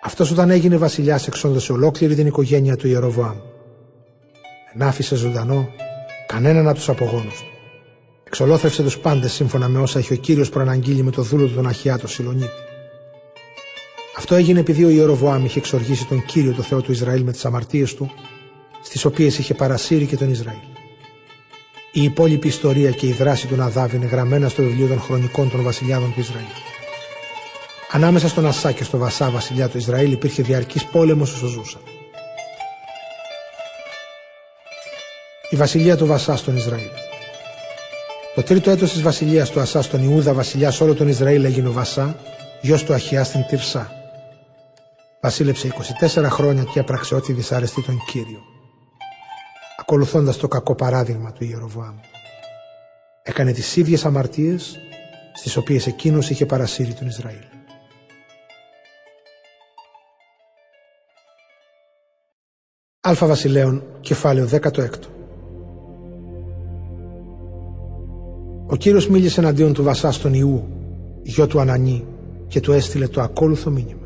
Αυτός όταν έγινε βασιλιάς εξόντωσε ολόκληρη την οικογένεια του Ιεροβοάμ. Δεν άφησε ζωντανό κανέναν από τους απογόνους του. Εξολόθρευσε τους πάντες σύμφωνα με όσα είχε ο Κύριος προαναγγείλει με το δούλο του τον Αχιά τον Σιλονίτη. Αυτό έγινε επειδή ο Ιεροβοάμ είχε εξοργήσει τον Κύριο το Θεό του Ισραήλ με τις αμαρτίες του, στις οποίες είχε παρασύρει και τον Ισραήλ. Η υπόλοιπη ιστορία και η δράση του Ναδάβ είναι γραμμένα στο βιβλίο των χρονικών των βασιλιάδων του Ισραήλ. Ανάμεσα στον Ασά και στον Βασά, βασιλιά του Ισραήλ, υπήρχε διαρκής πόλεμος όσο ζούσαν. Η βασιλεία του Βασά στον Ισραήλ. Το τρίτο έτος της βασιλείας του Ασά στον Ιούδα, βασιλιάς όλο τον Ισραήλ, έγινε ο Βασά, γιος του Αχιά στην Τυρσά. Βασίλεψε είκοσι τέσσερα χρόνια και έπραξε ό,τι δυσαρεστεί τον Κύριο, ακολουθώντας το κακό παράδειγμα του Ιεροβοάμ. Έκανε τις ίδιες αμαρτίες στις οποίες εκείνος είχε παρασύρει τον Ισραήλ. Αλφα Βασιλέων, κεφάλαιο δέκατο έκτο. Ο Κύριος μίλησε εναντίον του Βασά στον Ιού, γιο του Ανανή, και του έστειλε το ακόλουθο μήνυμα.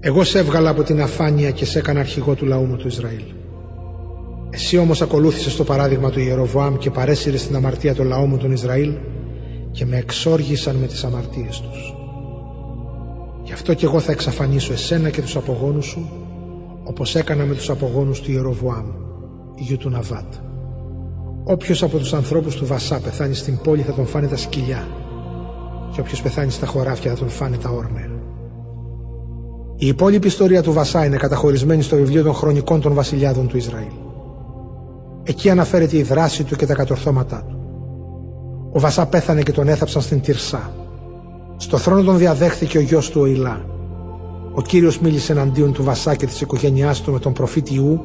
«Εγώ σε έβγαλα από την αφάνεια και σε έκανα αρχηγό του λαού μου του Ισραήλ. Εσύ όμως ακολούθησες το παράδειγμα του Ιεροβοάμ και παρέσυρες την αμαρτία των λαού μου τον Ισραήλ και με εξόργησαν με τις αμαρτίες τους. Γι' αυτό κι εγώ θα εξαφανίσω εσένα και τους απογόνους σου, όπως έκανα με τους απογόνους του Ιεροβοάμ, γιου του Ναβάτ. Όποιος από τους ανθρώπους του Βασά πεθάνει στην πόλη θα τον φάνε τα σκυλιά και όποιος πεθάνει στα χωράφια θα τον φάνε τα όρνεα». Η υπόλοιπη ιστορία του Βασά είναι καταχωρισμένη στο βιβλίο των χρονικών των βασιλιάδων του Ισραήλ. Εκεί αναφέρεται η δράση του και τα κατορθώματά του. Ο Βασά πέθανε και τον έθαψαν στην Τυρσά. Στο θρόνο τον διαδέχθηκε ο γιος του Οηλά. Ο Κύριος μίλησε εναντίον του Βασά και της οικογένειάς του με τον προφήτη Ιού,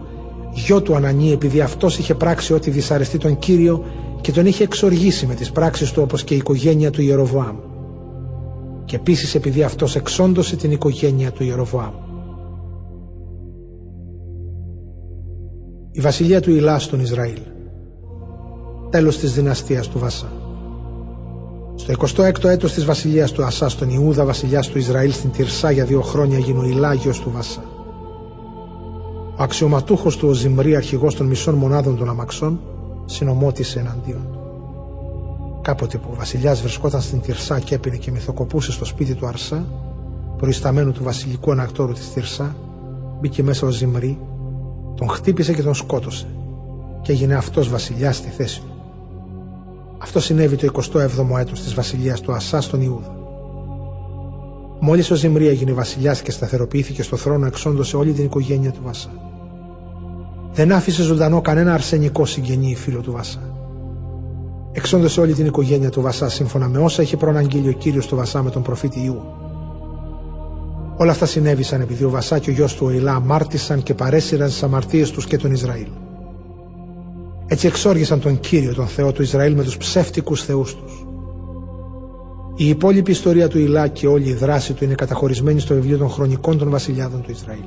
γιο του Ανανή, επειδή αυτός είχε πράξει ό,τι δυσαρεστεί τον Κύριο και τον είχε εξοργήσει με τις πράξεις του, όπως και η οικογένεια του Ιεροβοάμ. Και επίσης επειδή αυτός εξόντωσε την οικογένεια του Ιεροβοάμ. Η βασιλεία του Ιλά στον Ισραήλ. Τέλος της δυναστείας του Βασά. Στο εικοστό έκτο έτος της βασιλείας του Ασά στον Ιούδα, βασιλιάς του Ισραήλ στην Τυρσά, για δύο χρόνια έγινε ο Ιλά γιος του Βασά. Ο αξιωματούχος του, ο Ζιμρή, αρχηγός των μισών μονάδων των αμαξών, συνομότησε εναντίον του. Κάποτε που ο βασιλιάς βρισκόταν στην Τυρσά και έπινε και μυθοκοπούσε στο σπίτι του Αρσά, προϊσταμένου του βασιλικού ανακτόρου της Τυρσά, μπήκε μέσα ο Ζιμρή, τον χτύπησε και τον σκότωσε και έγινε αυτός βασιλιάς στη θέση του. Αυτό συνέβη το εικοστό έβδομο έτος της βασιλείας του Ασά στον Ιούδα. Μόλις ο Ζιμρή έγινε βασιλιάς και σταθεροποιήθηκε στο θρόνο, εξόντωσε όλη την οικογένεια του Βασά. Δεν άφησε ζωντανό κανένα αρσενικό συγγενή ή φίλο του Βασά. Εξόντωσε όλη την οικογένεια του Βασά σύμφωνα με όσα είχε προαναγγείλει ο Κύριος του Βασά με τον προφήτη Ιού. Όλα αυτά συνέβησαν επειδή ο Βασά και ο γιος του Οηλά αμάρτησαν και παρέσυραν τις αμαρτίες τους και τον Ισραήλ. Έτσι εξόργησαν τον Κύριο, τον Θεό του Ισραήλ, με τους ψεύτικους θεούς τους. Η υπόλοιπη ιστορία του Οηλά και όλη η δράση του είναι καταχωρισμένη στο βιβλίο των χρονικών των βασιλιάδων του Ισραήλ.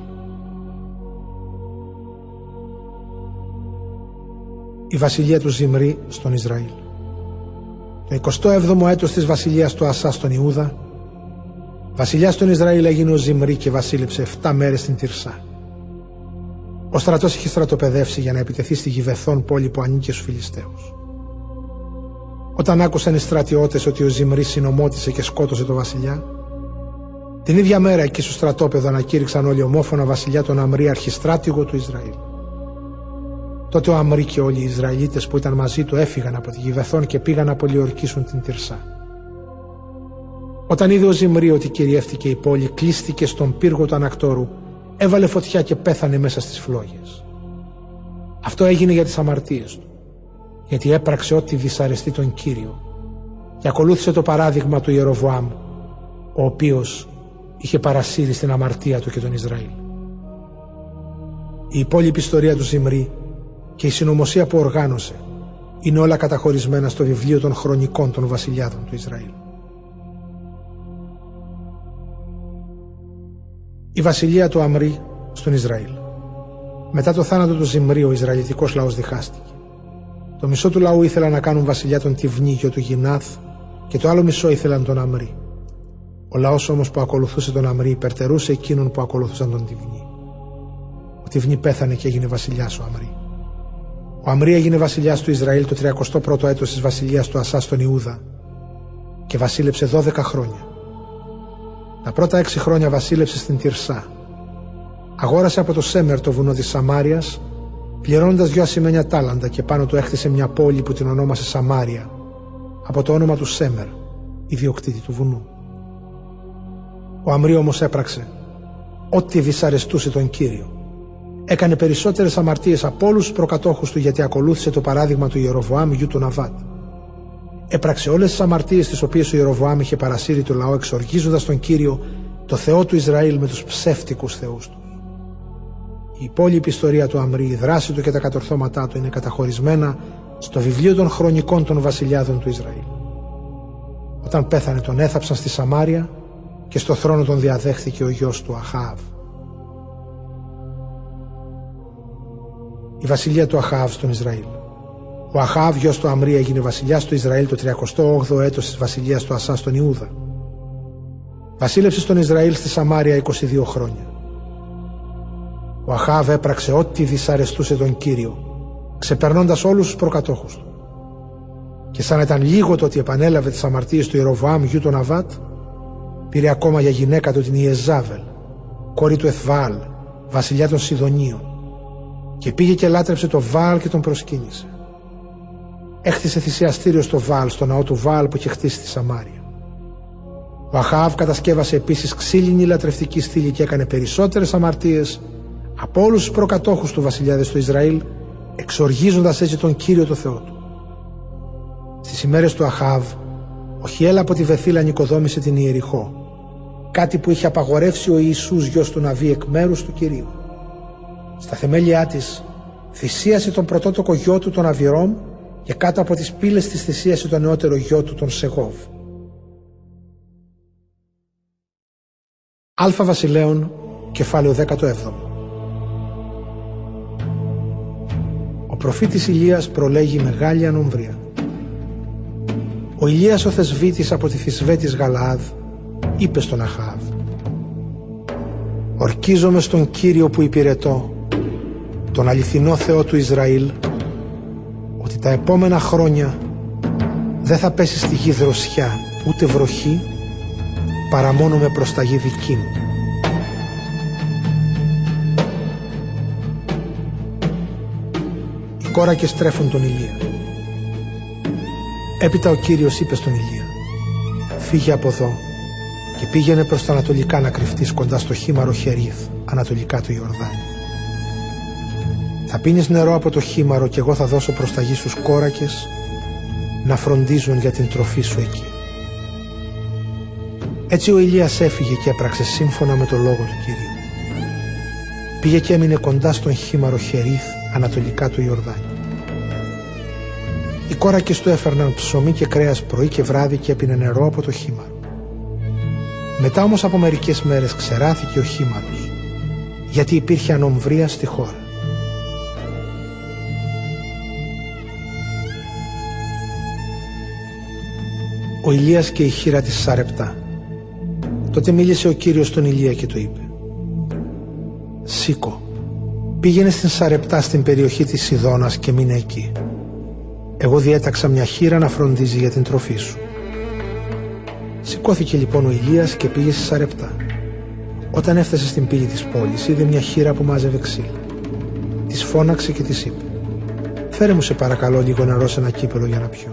Η βασιλεία του Ζιμρή στον Ισραήλ. Το εικοστό έβδομο έτος της βασιλείας του Ασά στον Ιούδα, βασιλιάς των Ισραήλ έγινε ο Ζιμρή και βασίλεψε εφτά μέρες στην Τυρσά. Ο στρατός είχε στρατοπεδεύσει για να επιτεθεί στη Γιβεθόν, πόλη που ανήκε στους Φιλιστέους. Όταν άκουσαν οι στρατιώτες ότι ο Ζιμρής συνομότησε και σκότωσε τον βασιλιά, την ίδια μέρα εκεί στο στρατόπεδο ανακήρυξαν όλοι ομόφωνα βασιλιά τον Αμρή, αρχιστράτηγο του Ισραήλ. Τότε ο Αμρή και όλοι οι Ισραηλίτες που ήταν μαζί του έφυγαν από τη Γιβεθόν και πήγαν να πολιορκήσουν την Τυρσά. Όταν είδε ο Ζιμρή ότι κυριεύτηκε η πόλη, κλείστηκε στον πύργο του ανακτόρου, έβαλε φωτιά και πέθανε μέσα στις φλόγες. Αυτό έγινε για τις αμαρτίες του, γιατί έπραξε ό,τι δυσαρεστεί τον Κύριο και ακολούθησε το παράδειγμα του Ιεροβοάμ, ο οποίος είχε παρασύρει στην αμαρτία του και τον Ισραήλ. Η υπόλοιπη ιστορία του Ζιμρή και η συνωμοσία που οργάνωσε είναι όλα καταχωρισμένα στο βιβλίο των χρονικών των βασιλιάδων του Ισραήλ. Η βασιλεία του Αμρή στον Ισραήλ. Μετά το θάνατο του Ζιμρή, ο Ισραηλιτικός λαός διχάστηκε. Το μισό του λαού ήθελαν να κάνουν βασιλιά τον Τιβνί, γιο του Γινάθ, και το άλλο μισό ήθελαν τον Αμρή. Ο λαός όμως που ακολουθούσε τον Αμρή υπερτερούσε εκείνον που ακολουθούσαν τον Τιβνή. Ο Τιβνή πέθανε και έγινε βασιλιάς ο Αμρή. Ο Αμρή έγινε βασιλιάς του Ισραήλ το τριακοστό πρώτο έτος της βασιλείας του Ασά στον Ιούδα και βασίλεψε δώδεκα χρόνια. Τα πρώτα έξι χρόνια βασίλεψε στην Τυρσά. Αγόρασε από το Σέμερ το βουνό της Σαμάριας, πληρώνοντας δυο ασημένια τάλαντα, και πάνω του έχτισε μια πόλη που την ονόμασε Σαμάρια, από το όνομα του Σέμερ, ιδιοκτήτη του βουνού. Ο Αμρί όμως έπραξε ό,τι δυσαρεστούσε τον Κύριο. Έκανε περισσότερες αμαρτίες από όλους τους προκατόχους του, γιατί ακολούθησε το παράδειγμα του Ιεροβοάμ γιου του Ναβάτ. Έπραξε όλες τις αμαρτίες τις οποίες ο Ιεροβοάμ είχε παρασύρει το λαό, εξοργίζοντας τον Κύριο, το Θεό του Ισραήλ, με τους ψεύτικους θεούς του. Η υπόλοιπη ιστορία του Αμρί, η δράση του και τα κατορθώματά του είναι καταχωρισμένα στο βιβλίο των χρονικών των βασιλιάδων του Ισραήλ. Όταν πέθανε, τον έθαψαν στη Σαμάρια και στο θρόνο τον διαδέχθηκε ο γιος του Αχάβ. Η βασιλεία του Αχάβ στον Ισραήλ. Ο Αχάβ, γιος του Αμρί, έγινε βασιλιάς του Ισραήλ το τριακοστό όγδοο έτος της βασιλείας του Ασά στον Ιούδα. Βασίλευσε στον Ισραήλ στη Σαμάρια είκοσι δύο χρόνια. Ο Αχάβ έπραξε ό,τι δυσαρεστούσε τον Κύριο, ξεπερνώντας όλους τους προκατόχους του. Και σαν ήταν λίγο το ότι επανέλαβε τις αμαρτίες του Ιεροβοάμ γιου του Ναβάτ, πήρε ακόμα για γυναίκα του την Ιεζάβελ, κόρη του Εθβαάλ, βασιλιά των Σιδωνίων, και πήγε και λάτρεψε το Βαάλ και τον προσκύνησε. Έχτισε θυσιαστήριο στο Βαάλ, στο ναό του Βαάλ που είχε χτίσει στη Σαμάρια. Ο Αχάβ κατασκεύασε επίσης ξύλινη λατρευτική στήλη και έκανε περισσότερες αμαρτίες από όλους τους προκατόχους του βασιλιάδες του Ισραήλ, εξοργίζοντας έτσι τον Κύριο το Θεό του. Στις ημέρες του Αχάβ, ο Χιέλ από τη Βεθήλαν οικοδόμησε την Ιεριχώ, κάτι που είχε απαγορεύσει ο Ιησούς γιος του Ναβί εκ μέρους του Κυρίου. Στα θεμέλια της θυσίασε τον πρωτότοκο γιο του τον Αβιρόμ, και κάτω από τις πύλες της θυσίασε τον νεότερο γιο του τον Σεγόβ. Αλφα Βασιλέων, κεφάλαιο δεκαεπτά. Ο προφήτης Ηλίας προλέγει μεγάλη ανομβρία. Ο Ηλίας ο Θεσβήτης από τη Θυσβέ της Γαλαάδ είπε στον Αχάβ: «Ορκίζομαι στον Κύριο που υπηρετώ, τον αληθινό Θεό του Ισραήλ, ότι τα επόμενα χρόνια δεν θα πέσει στη γη δροσιά ούτε βροχή, παρά μόνο με προσταγή δική μου». Κόρα και στρέφουν τον Ηλία. Έπειτα ο Κύριος είπε στον Ηλία: «Φύγε από εδώ και πήγαινε προς τα ανατολικά να κρυφτείς κοντά στο χήμαρο Χερίθ, ανατολικά του Ιορδάνη. Θα πίνεις νερό από το χήμαρο και εγώ θα δώσω προσταγή στους κόρακες να φροντίζουν για την τροφή σου εκεί». Έτσι ο Ηλίας έφυγε και έπραξε σύμφωνα με το λόγο του Κυρίου. Πήγε και έμεινε κοντά στον χήμαρο Χερίθ, ανατολικά του Ιορδάνη. Οι κόρακες του έφερναν ψωμί και κρέας πρωί και βράδυ και έπινε νερό από το χήμαρο. Μετά όμως από μερικές μέρες ξεράθηκε ο χήμαρος, γιατί υπήρχε ανομβρία στη χώρα. Ο Ηλίας και η χήρα της Σαρεπτά. Τότε μίλησε ο Κύριος στον Ηλία και του είπε: «Σήκω, πήγαινε στην Σαρεπτά, στην περιοχή της Σιδώνας, και μείνε εκεί. Εγώ διέταξα μια χήρα να φροντίζει για την τροφή σου». Σηκώθηκε λοιπόν ο Ηλίας και πήγε στη Σαρεπτά. Όταν έφτασε στην πύλη της πόλης, είδε μια χήρα που μάζευε ξύλα. Της φώναξε και της είπε: «Φέρε μου σε παρακαλώ λίγο νερό σε ένα κύπελο για να πιω».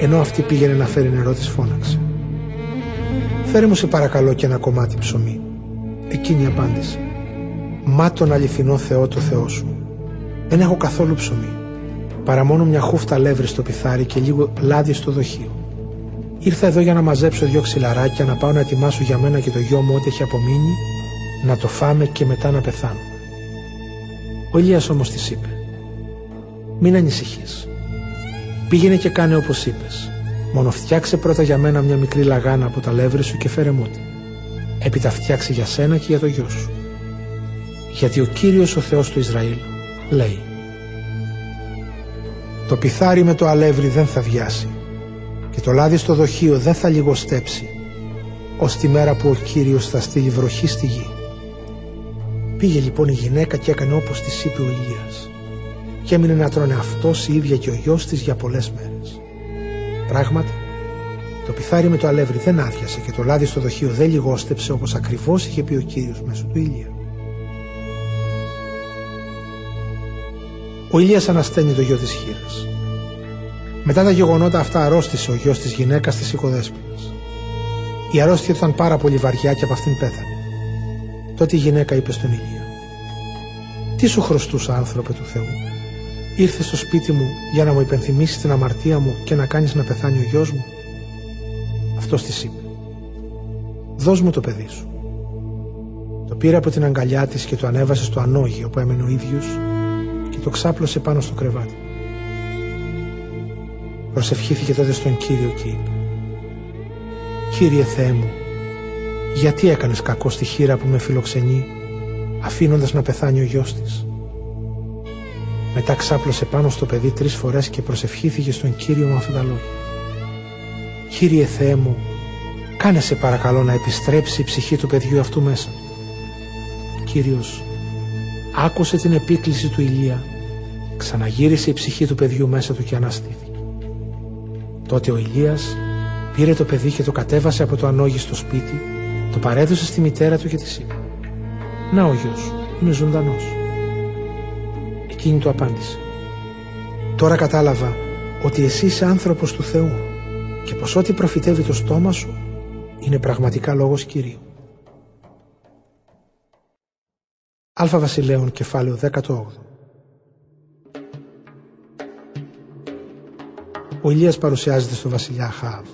Ενώ αυτή πήγαινε να φέρει νερό, της φώναξε: «Φέρε μου σε παρακαλώ και ένα κομμάτι ψωμί». Εκείνη απάντησε: «Μα τον αληθινό Θεό, το Θεό σου, δεν έχω καθόλου ψωμί, παρά μόνο μια χούφτα αλεύρι στο πιθάρι και λίγο λάδι στο δοχείο. Ήρθα εδώ για να μαζέψω δύο ξυλαράκια, να πάω να ετοιμάσω για μένα και το γιο μου ό,τι έχει απομείνει, να το φάμε και μετά να πεθάνω». Ο Ηλίας όμως της είπε: «Μην ανησυχείς. Πήγαινε και κάνε όπως είπες. Μόνο φτιάξε πρώτα για μένα μια μικρή λαγάνα από τα αλεύρι σου και φέρε μου την. Έπειτα φτιάξει για σένα και για το γιο σου. Γιατί ο Κύριος ο Θεός του Ισραήλ λέει: το πιθάρι με το αλεύρι δεν θα βιάσει και το λάδι στο δοχείο δεν θα λιγοστέψει, ως τη μέρα που ο Κύριος θα στείλει βροχή στη γη. Πήγε λοιπόν η γυναίκα και έκανε όπως της είπε ο Ηλίας και έμεινε να τρώνε αυτός η ίδια και ο γιος της για πολλές μέρες. Πράγματι, το πιθάρι με το αλεύρι δεν άδειασε και το λάδι στο δοχείο δεν λιγόστεψε όπως ακριβώς είχε πει ο Κύριος μέσω του Ηλία. Ο Ηλίας ανασταίνει το γιο της χήρας. Μετά τα γεγονότα αυτά αρρώστησε ο γιος της γυναίκας της οικοδέσποινας. Η αρρώστια ήταν πάρα πολύ βαριά και από αυτήν πέθανε. Τότε η γυναίκα είπε στον Ηλία: «Τι σου χρωστούσα, άνθρωπε του Θεού? Ήρθες στο σπίτι μου για να μου υπενθυμίσεις την αμαρτία μου και να κάνεις να πεθάνει ο γιος μου?» Αυτός της είπε: «Δώσ' μου το παιδί σου». Το πήρε από την αγκαλιά της και το ανέβασε στο ανώγειο που έμενε ο ίδιος και το ξάπλωσε πάνω στο κρεβάτι. Προσευχήθηκε τότε στον Κύριο και είπε: «Κύριε Θεέ μου, γιατί έκανες κακό στη χήρα που με φιλοξενεί, αφήνοντας να πεθάνει ο γιος της?» Μετά ξάπλωσε πάνω στο παιδί τρεις φορές και προσευχήθηκε στον Κύριο με αυτά τα λόγια: «Κύριε Θεέ μου, κάνε σε παρακαλώ να επιστρέψει η ψυχή του παιδιού αυτού μέσα». Κύριος άκουσε την επίκληση του Ηλία, ξαναγύρισε η ψυχή του παιδιού μέσα του και αναστήθηκε. Τότε ο Ηλίας πήρε το παιδί και το κατέβασε από το ανώγι στο σπίτι, το παρέδωσε στη μητέρα του και της είπε: «Να ο γιος σου, είναι ζωντανός». Εκείνη του απάντησε: «Τώρα κατάλαβα ότι εσύ είσαι άνθρωπος του Θεού και πως ό,τι προφητεύει το στόμα σου είναι πραγματικά λόγος Κυρίου». Αλφα Βασιλέων, κεφάλαιο δεκαοκτώ. Ο Ηλίας παρουσιάζεται στο βασιλιά Αχάβ.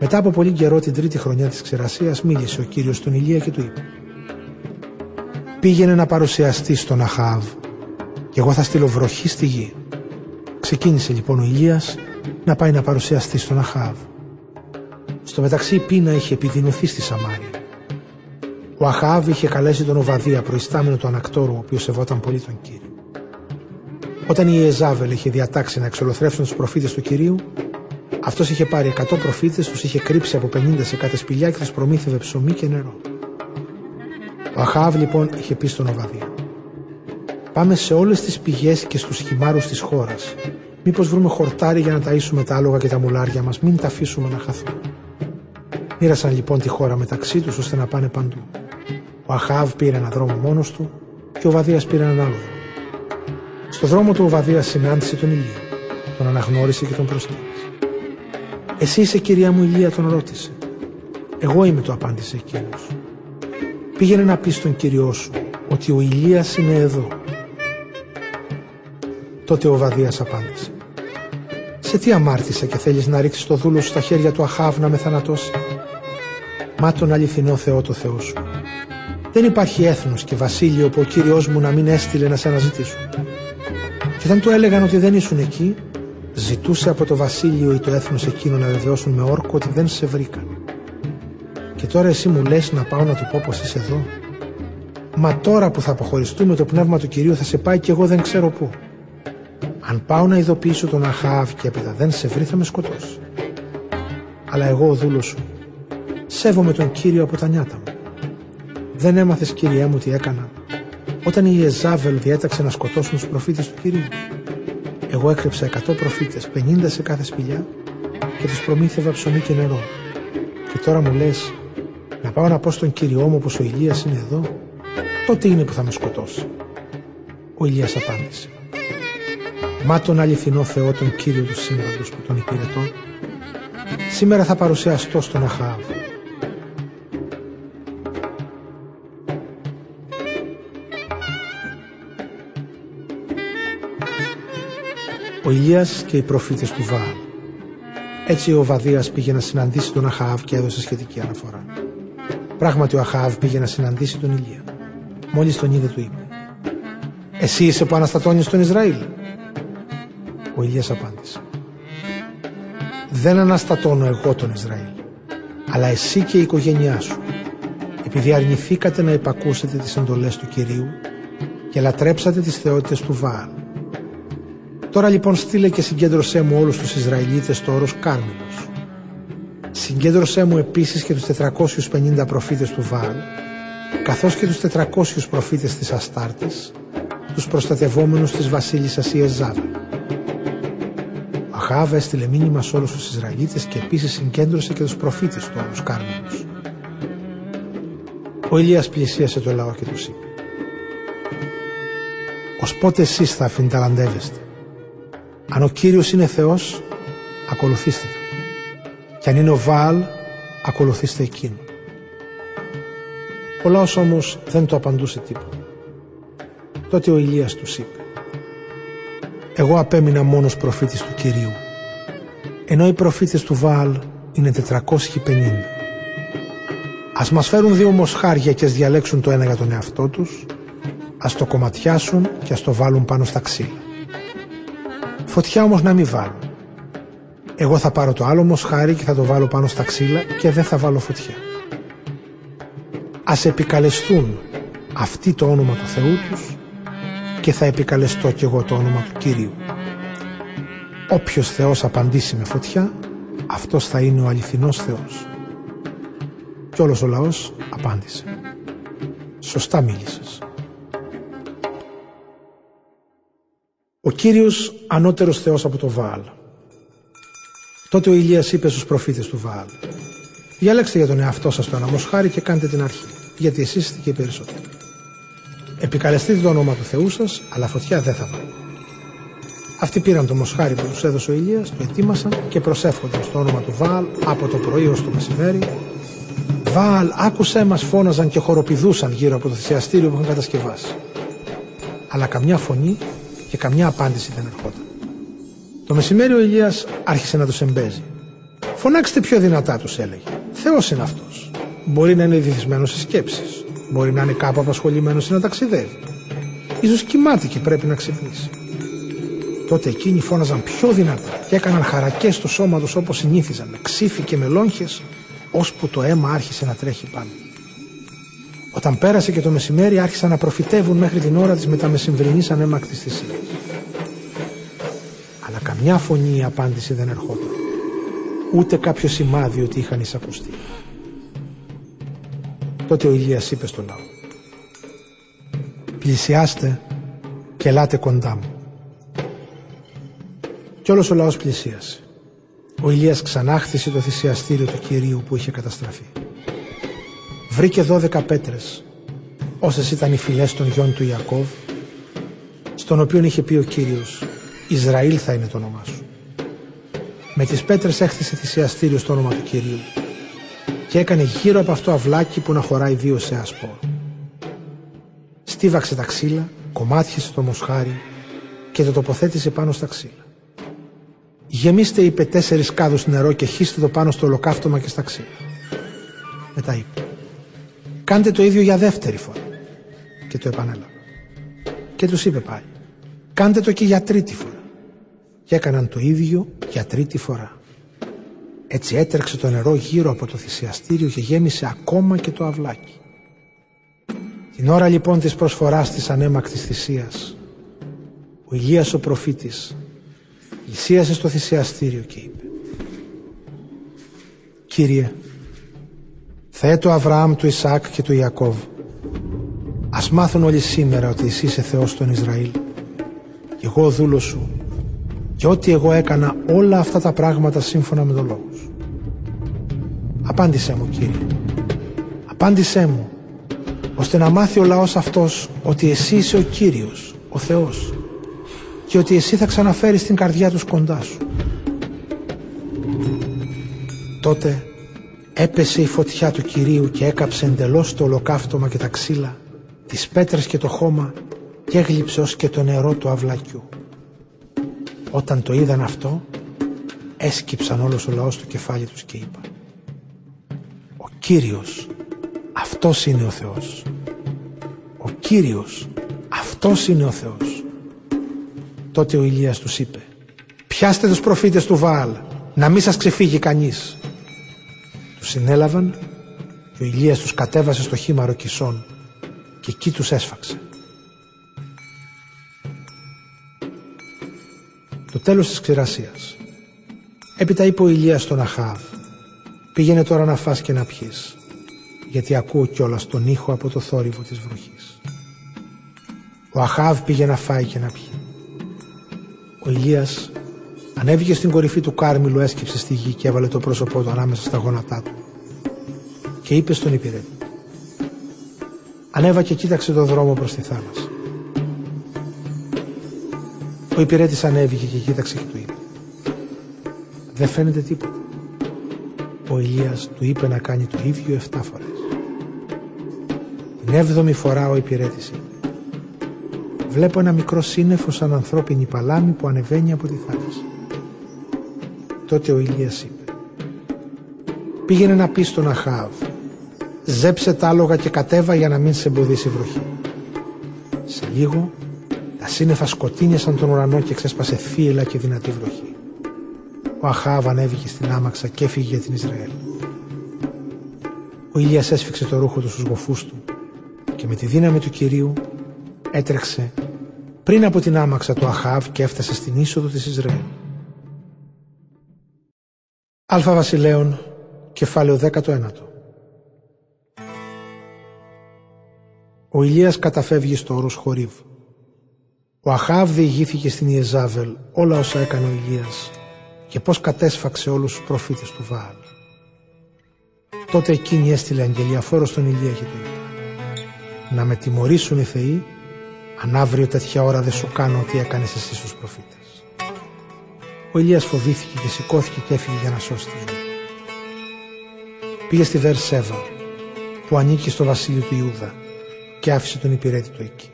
Μετά από πολύ καιρό, την τρίτη χρονιά της ξηρασίας, μίλησε ο Κύριος στον Ηλία και του είπε: «Πήγαινε να παρουσιαστείς στον Αχάβ και εγώ θα στείλω βροχή στη γη». Ξεκίνησε λοιπόν ο Ηλίας να πάει να παρουσιαστεί στον Αχάβ. Στο μεταξύ η πείνα είχε επιδεινωθεί στη Σαμάρια. Ο Αχάβ είχε καλέσει τον Οβαδία, προϊστάμενο του Ανακτόρου, ο οποίος σεβόταν πολύ τον Κύριο. Όταν η Ιεζάβελ είχε διατάξει να εξολοθρεύσουν τους προφήτες του Κυρίου, αυτός είχε πάρει εκατό προφήτες, τους είχε κρύψει από πενήντα σε κάθε σπηλιά και τους προμήθευε ψωμί και νερό. Ο Αχάβ λοιπόν είχε πει στον Οβαδία: «Πάμε σε όλες τις πηγές και στους χυμάρους της χώρας. Μήπως βρούμε χορτάρι για να ταΐσουμε τα άλογα και τα μουλάρια μας, μην τα αφήσουμε να χαθούν». Μοίρασαν λοιπόν τη χώρα μεταξύ τους ώστε να πάνε παντού. Ο Αχάβ πήρε έναν δρόμο μόνος του και ο Οβαδίας πήρε έναν άλλο δρόμο. Στο δρόμο του ο Οβαδίας συνάντησε τον Ηλία, τον αναγνώρισε και τον προσκύνησε. «Εσύ είσαι, κυρία μου Ηλία?» τον ρώτησε. «Εγώ είμαι», το απάντησε εκείνος. «Πήγαινε να πεις στον Κύριό σου ότι ο Ηλίας είναι εδώ». Τότε ο Οβαδίας απάντησε: «Σε τι αμάρτησα και θέλεις να ρίξεις το δούλο σου στα χέρια του Αχάβ να με θανατώσει? Μα τον αληθινό Θεό, το Θεό σου. Δεν υπάρχει έθνος και βασίλειο που ο Κύριός μου να μην έστειλε να σε αναζητήσουν. Και όταν του έλεγαν ότι δεν ήσουν εκεί, ζητούσε από το βασίλειο ή το έθνος εκείνο να βεβαιώσουν με όρκο ότι δεν σε βρήκαν. Και τώρα εσύ μου λες να πάω να του πω πως είσαι εδώ? Μα τώρα που θα αποχωριστούμε, το πνεύμα του Κυρίου θα σε πάει και εγώ δεν ξέρω πού. Αν πάω να ειδοποιήσω τον Αχάβ και έπειτα δεν σε βρει, θα με σκοτώσει. Αλλά εγώ, ο δούλος σου, σέβομαι τον Κύριο από τα νιάτα μου. Δεν έμαθες, Κύριέ μου, τι έκανα όταν η Ιεζάβελ διέταξε να σκοτώσουν τους προφήτες του Κυρίου? Εγώ έκρυψα εκατό προφήτες, πενήντα σε κάθε σπηλιά και τους προμήθευα ψωμί και νερό. Και τώρα μου λες να πάω να πω στον Κύριό μου πως ο Ηλίας είναι εδώ? Τότε είναι που θα με σκοτώσει». Ο Ηλίας απάντησε: «Μα τον αληθινό Θεό, τον Κύριο του σύμπαντος που τον υπηρετώ, σήμερα θα παρουσιαστώ στον Αχάβ». Ο Ηλίας και οι προφήτες του Βαάλ. Έτσι ο Οβαδίας πήγε να συναντήσει τον Αχάβ και έδωσε σχετική αναφορά. Πράγματι ο Αχάβ πήγε να συναντήσει τον Ηλία. Μόλις τον είδε, του είπε: «Εσύ είσαι που αναστατώνεις τον Ισραήλ?» Ο Ηλίας απάντησε: «Δεν αναστατώνω εγώ τον Ισραήλ, αλλά εσύ και η οικογένειά σου, επειδή αρνηθήκατε να υπακούσετε τις εντολές του Κυρίου και λατρέψατε τις θεότητες του Βαάλ. Τώρα λοιπόν στείλε και συγκέντρωσέ μου όλους τους Ισραηλίτες στο όρος Κάρμιλος. Συγκέντρωσέ μου επίσης και τους τετρακόσιους πενήντα προφήτες του Βαάλ, καθώς και τους τετρακόσιους προφήτες της Αστάρτης, τους προστατευόμενους της βασίλισσας Ιεζάβελ. Ο Αχάβ έστειλε μήνυμα σε όλους τους Ισραηλίτες και επίσης συγκέντρωσε και τους προφήτες του όλους Κάρμενους. Ο Ηλίας πλησίασε το λαό και τους είπε: «Ως πότε εσείς θα αφινταλαντεύεστε? Αν ο Κύριος είναι Θεός, ακολουθήστε Του. Κι αν είναι ο Βαάλ, ακολουθήστε εκείνο». Ο λαός όμως δεν το απαντούσε τίποτα. Τότε ο Ηλίας τους είπε: «Εγώ απέμεινα μόνος προφήτης του Κυρίου, ενώ οι προφήτες του Βαάλ είναι τετρακόσιοι πενήντα. Ας μας φέρουν δύο μοσχάρια και ας διαλέξουν το ένα για τον εαυτό τους, ας το κομματιάσουν και ας το βάλουν πάνω στα ξύλα. Φωτιά όμως να μην βάλουν. Εγώ θα πάρω το άλλο μοσχάρι και θα το βάλω πάνω στα ξύλα και δεν θα βάλω φωτιά. Ας επικαλεστούν αυτοί το όνομα του Θεού τους και θα επικαλεστώ κι εγώ το όνομα του Κυρίου. Όποιος Θεός απαντήσει με φωτιά, αυτός θα είναι ο αληθινός Θεός». Κι όλος ο λαός απάντησε: «Σωστά μίλησες». Ο Κύριος ανώτερος Θεός από το Βαάλ. Τότε ο Ηλίας είπε στους προφήτες του Βαάλ: «Διαλέξτε για τον εαυτό σας το ένα μοσχάρι και κάντε την αρχή, γιατί εσείς είστε και οι περισσότεροι. Επικαλεστείτε το όνομα του Θεού σας, αλλά φωτιά δεν θα βάλει». Αυτοί πήραν το μοσχάρι που τους έδωσε ο Ηλίας, το ετοίμασαν και προσεύχονταν στο όνομα του Βαάλ από το πρωί ως το μεσημέρι. «Βαάλ, άκουσέ μας», φώναζαν και χοροπηδούσαν γύρω από το θυσιαστήριο που είχαν κατασκευάσει. Αλλά καμιά φωνή και καμιά απάντηση δεν ερχόταν. Το μεσημέρι ο Ηλίας άρχισε να τους εμπέζει. «Φωνάξτε πιο δυνατά», τους έλεγε. «Θεός είναι αυτός. Μπορεί να είναι δυθισμένος στις σκέψεις. Μπορεί να είναι κάπου απασχολημένος ή να ταξιδεύει. Ίσως κοιμάται και πρέπει να ξυπνήσει». Τότε εκείνοι φώναζαν πιο δυνατά και έκαναν χαρακές του σώματος όπως συνήθιζαν, με ξύφη και με λόγχες, ώσπου το αίμα άρχισε να τρέχει πάνω. Όταν πέρασε και το μεσημέρι, άρχισαν να προφητεύουν μέχρι την ώρα της μεταμεσημβρινής ανέμακτης θυσίας. Αλλά καμιά φωνή ή απάντηση δεν ερχόταν, ούτε κάποιο σημάδι ότι είχαν εισακουστεί. Τότε ο Ηλίας είπε στον λαό: «Πλησιάστε και ελάτε κοντά μου». Κι όλος ο λαός πλησίασε. Ο Ηλίας ξανά χτίσε το θυσιαστήριο του Κυρίου που είχε καταστραφεί. Βρήκε δώδεκα πέτρες, όσες ήταν οι φυλές των γιών του Ιακώβ, στον οποίον είχε πει ο Κύριος: «Ισραήλ θα είναι το όνομά σου». Με τις πέτρες έχτισε θυσιαστήριο στο όνομα του Κυρίου και έκανε γύρω από αυτό αυλάκι που να χωράει δύο σε ασπόρο. Στίβαξε τα ξύλα, κομμάτιασε το μοσχάρι και το τοποθέτησε πάνω στα ξύλα. «Γεμίστε», είπε, «τέσσερις κάδους νερό και χύστε το πάνω στο ολοκαύτωμα και στα ξύλα». Μετά είπε: «Κάντε το ίδιο για δεύτερη φορά». Και το επανέλαβε. Και τους είπε πάλι: «Κάντε το και για τρίτη φορά». Και έκαναν το ίδιο για τρίτη φορά. Έτσι έτρεξε το νερό γύρω από το θυσιαστήριο και γέμισε ακόμα και το αυλάκι. Την ώρα λοιπόν της προσφοράς της ανέμακτης θυσίας, ο Ηλίας ο προφήτης πλησίασε στο θυσιαστήριο και είπε: «Κύριε, Θεέ του Αβραάμ, του Ισαάκ και του Ιακώβ, ας μάθουν όλοι σήμερα ότι εσύ είσαι Θεός των Ισραήλ, και εγώ ο δούλος σου, και ότι εγώ έκανα όλα αυτά τα πράγματα σύμφωνα με τον λόγο σου. Απάντησέ μου, Κύριε, απάντησέ μου, ώστε να μάθει ο λαός αυτός ότι εσύ είσαι ο Κύριος, ο Θεός, και ότι εσύ θα ξαναφέρεις την καρδιά τους κοντά σου». Τότε έπεσε η φωτιά του Κυρίου και έκαψε εντελώς το ολοκαύτωμα και τα ξύλα, τις πέτρες και το χώμα, και έγλειψε ως και το νερό του αυλακιού. Όταν το είδαν αυτό, έσκυψαν όλος ο λαός το κεφάλι τους και είπαν: «Ο Κύριος, αυτός είναι ο Θεός. Ο Κύριος, αυτός είναι ο Θεός». Τότε ο Ηλίας τους είπε: «Πιάστε τους προφήτες του Βαάλ, να μην σας ξεφύγει κανείς». Τους συνέλαβαν και ο Ηλίας τους κατέβασε στο χήμαρο Κισών και εκεί τους έσφαξε. Το τέλος της ξηρασίας. Έπειτα είπε ο Ηλίας στον Αχάβ: Πήγαινε τώρα να φας και να πιείς, γιατί ακούω κιόλας τον ήχο από το θόρυβο της βροχής. Ο Αχάβ πήγε να φάει και να πιει. Ο Ηλίας ανέβηκε στην κορυφή του Κάρμιλου, έσκυψε στη γη και έβαλε το πρόσωπό του ανάμεσα στα γόνατά του και είπε στον υπηρέτη: «Ανέβα και κοίταξε το δρόμο προς τη θάλασσα». Ο υπηρέτης ανέβηκε και κοίταξε και του είπε: «Δεν φαίνεται τίποτα». Ο Ηλίας του είπε να κάνει το ίδιο εφτά φορές. Την έβδομη φορά ο υπηρέτης είπε: «Βλέπω ένα μικρό σύννεφο σαν ανθρώπινη παλάμη που ανεβαίνει από τη θάλασσα». Τότε ο Ηλίας είπε: «Πήγαινε να πεις στον Αχάβ: ζέψε τα άλογα και κατέβα για να μην σε εμποδίσει η βροχή». Σε λίγο τα σύννεφα σκοτίνιασαν τον ουρανό και ξέσπασε θύελλα και δυνατή βροχή. Ο Αχάβ ανέβηκε στην άμαξα και έφυγε για την Ισραήλ. Ο Ηλίας έσφιξε το ρούχο του στους γοφούς του και με τη δύναμη του Κυρίου έτρεξε πριν από την άμαξα του Αχάβ και έφτασε στην είσοδο της Ισραήλ. Αλφα Βασιλέων, κεφάλαιο δέκατο ένατο. Ο Ηλίας καταφεύγει στο όρος Χορίβ. Ο Αχάβ διηγήθηκε στην Ιεζάβελ όλα όσα έκανε ο Ηλίας και πώς κατέσφαξε όλους τους προφήτες του Βαάλ. Τότε εκείνη έστειλε αγγελιαφόρο στον Ηλία και του είπε: «Να με τιμωρήσουν οι θεοί, αν αύριο τέτοια ώρα δεν σου κάνω ό,τι έκανες εσύ στους προφήτες». Ο Ηλίας φοβήθηκε και σηκώθηκε και έφυγε για να σώσει τη ζωή. Πήγε στη Βερσέβα, που ανήκει στο βασίλειο του Ιούδα, και άφησε τον υπηρέτη του εκεί.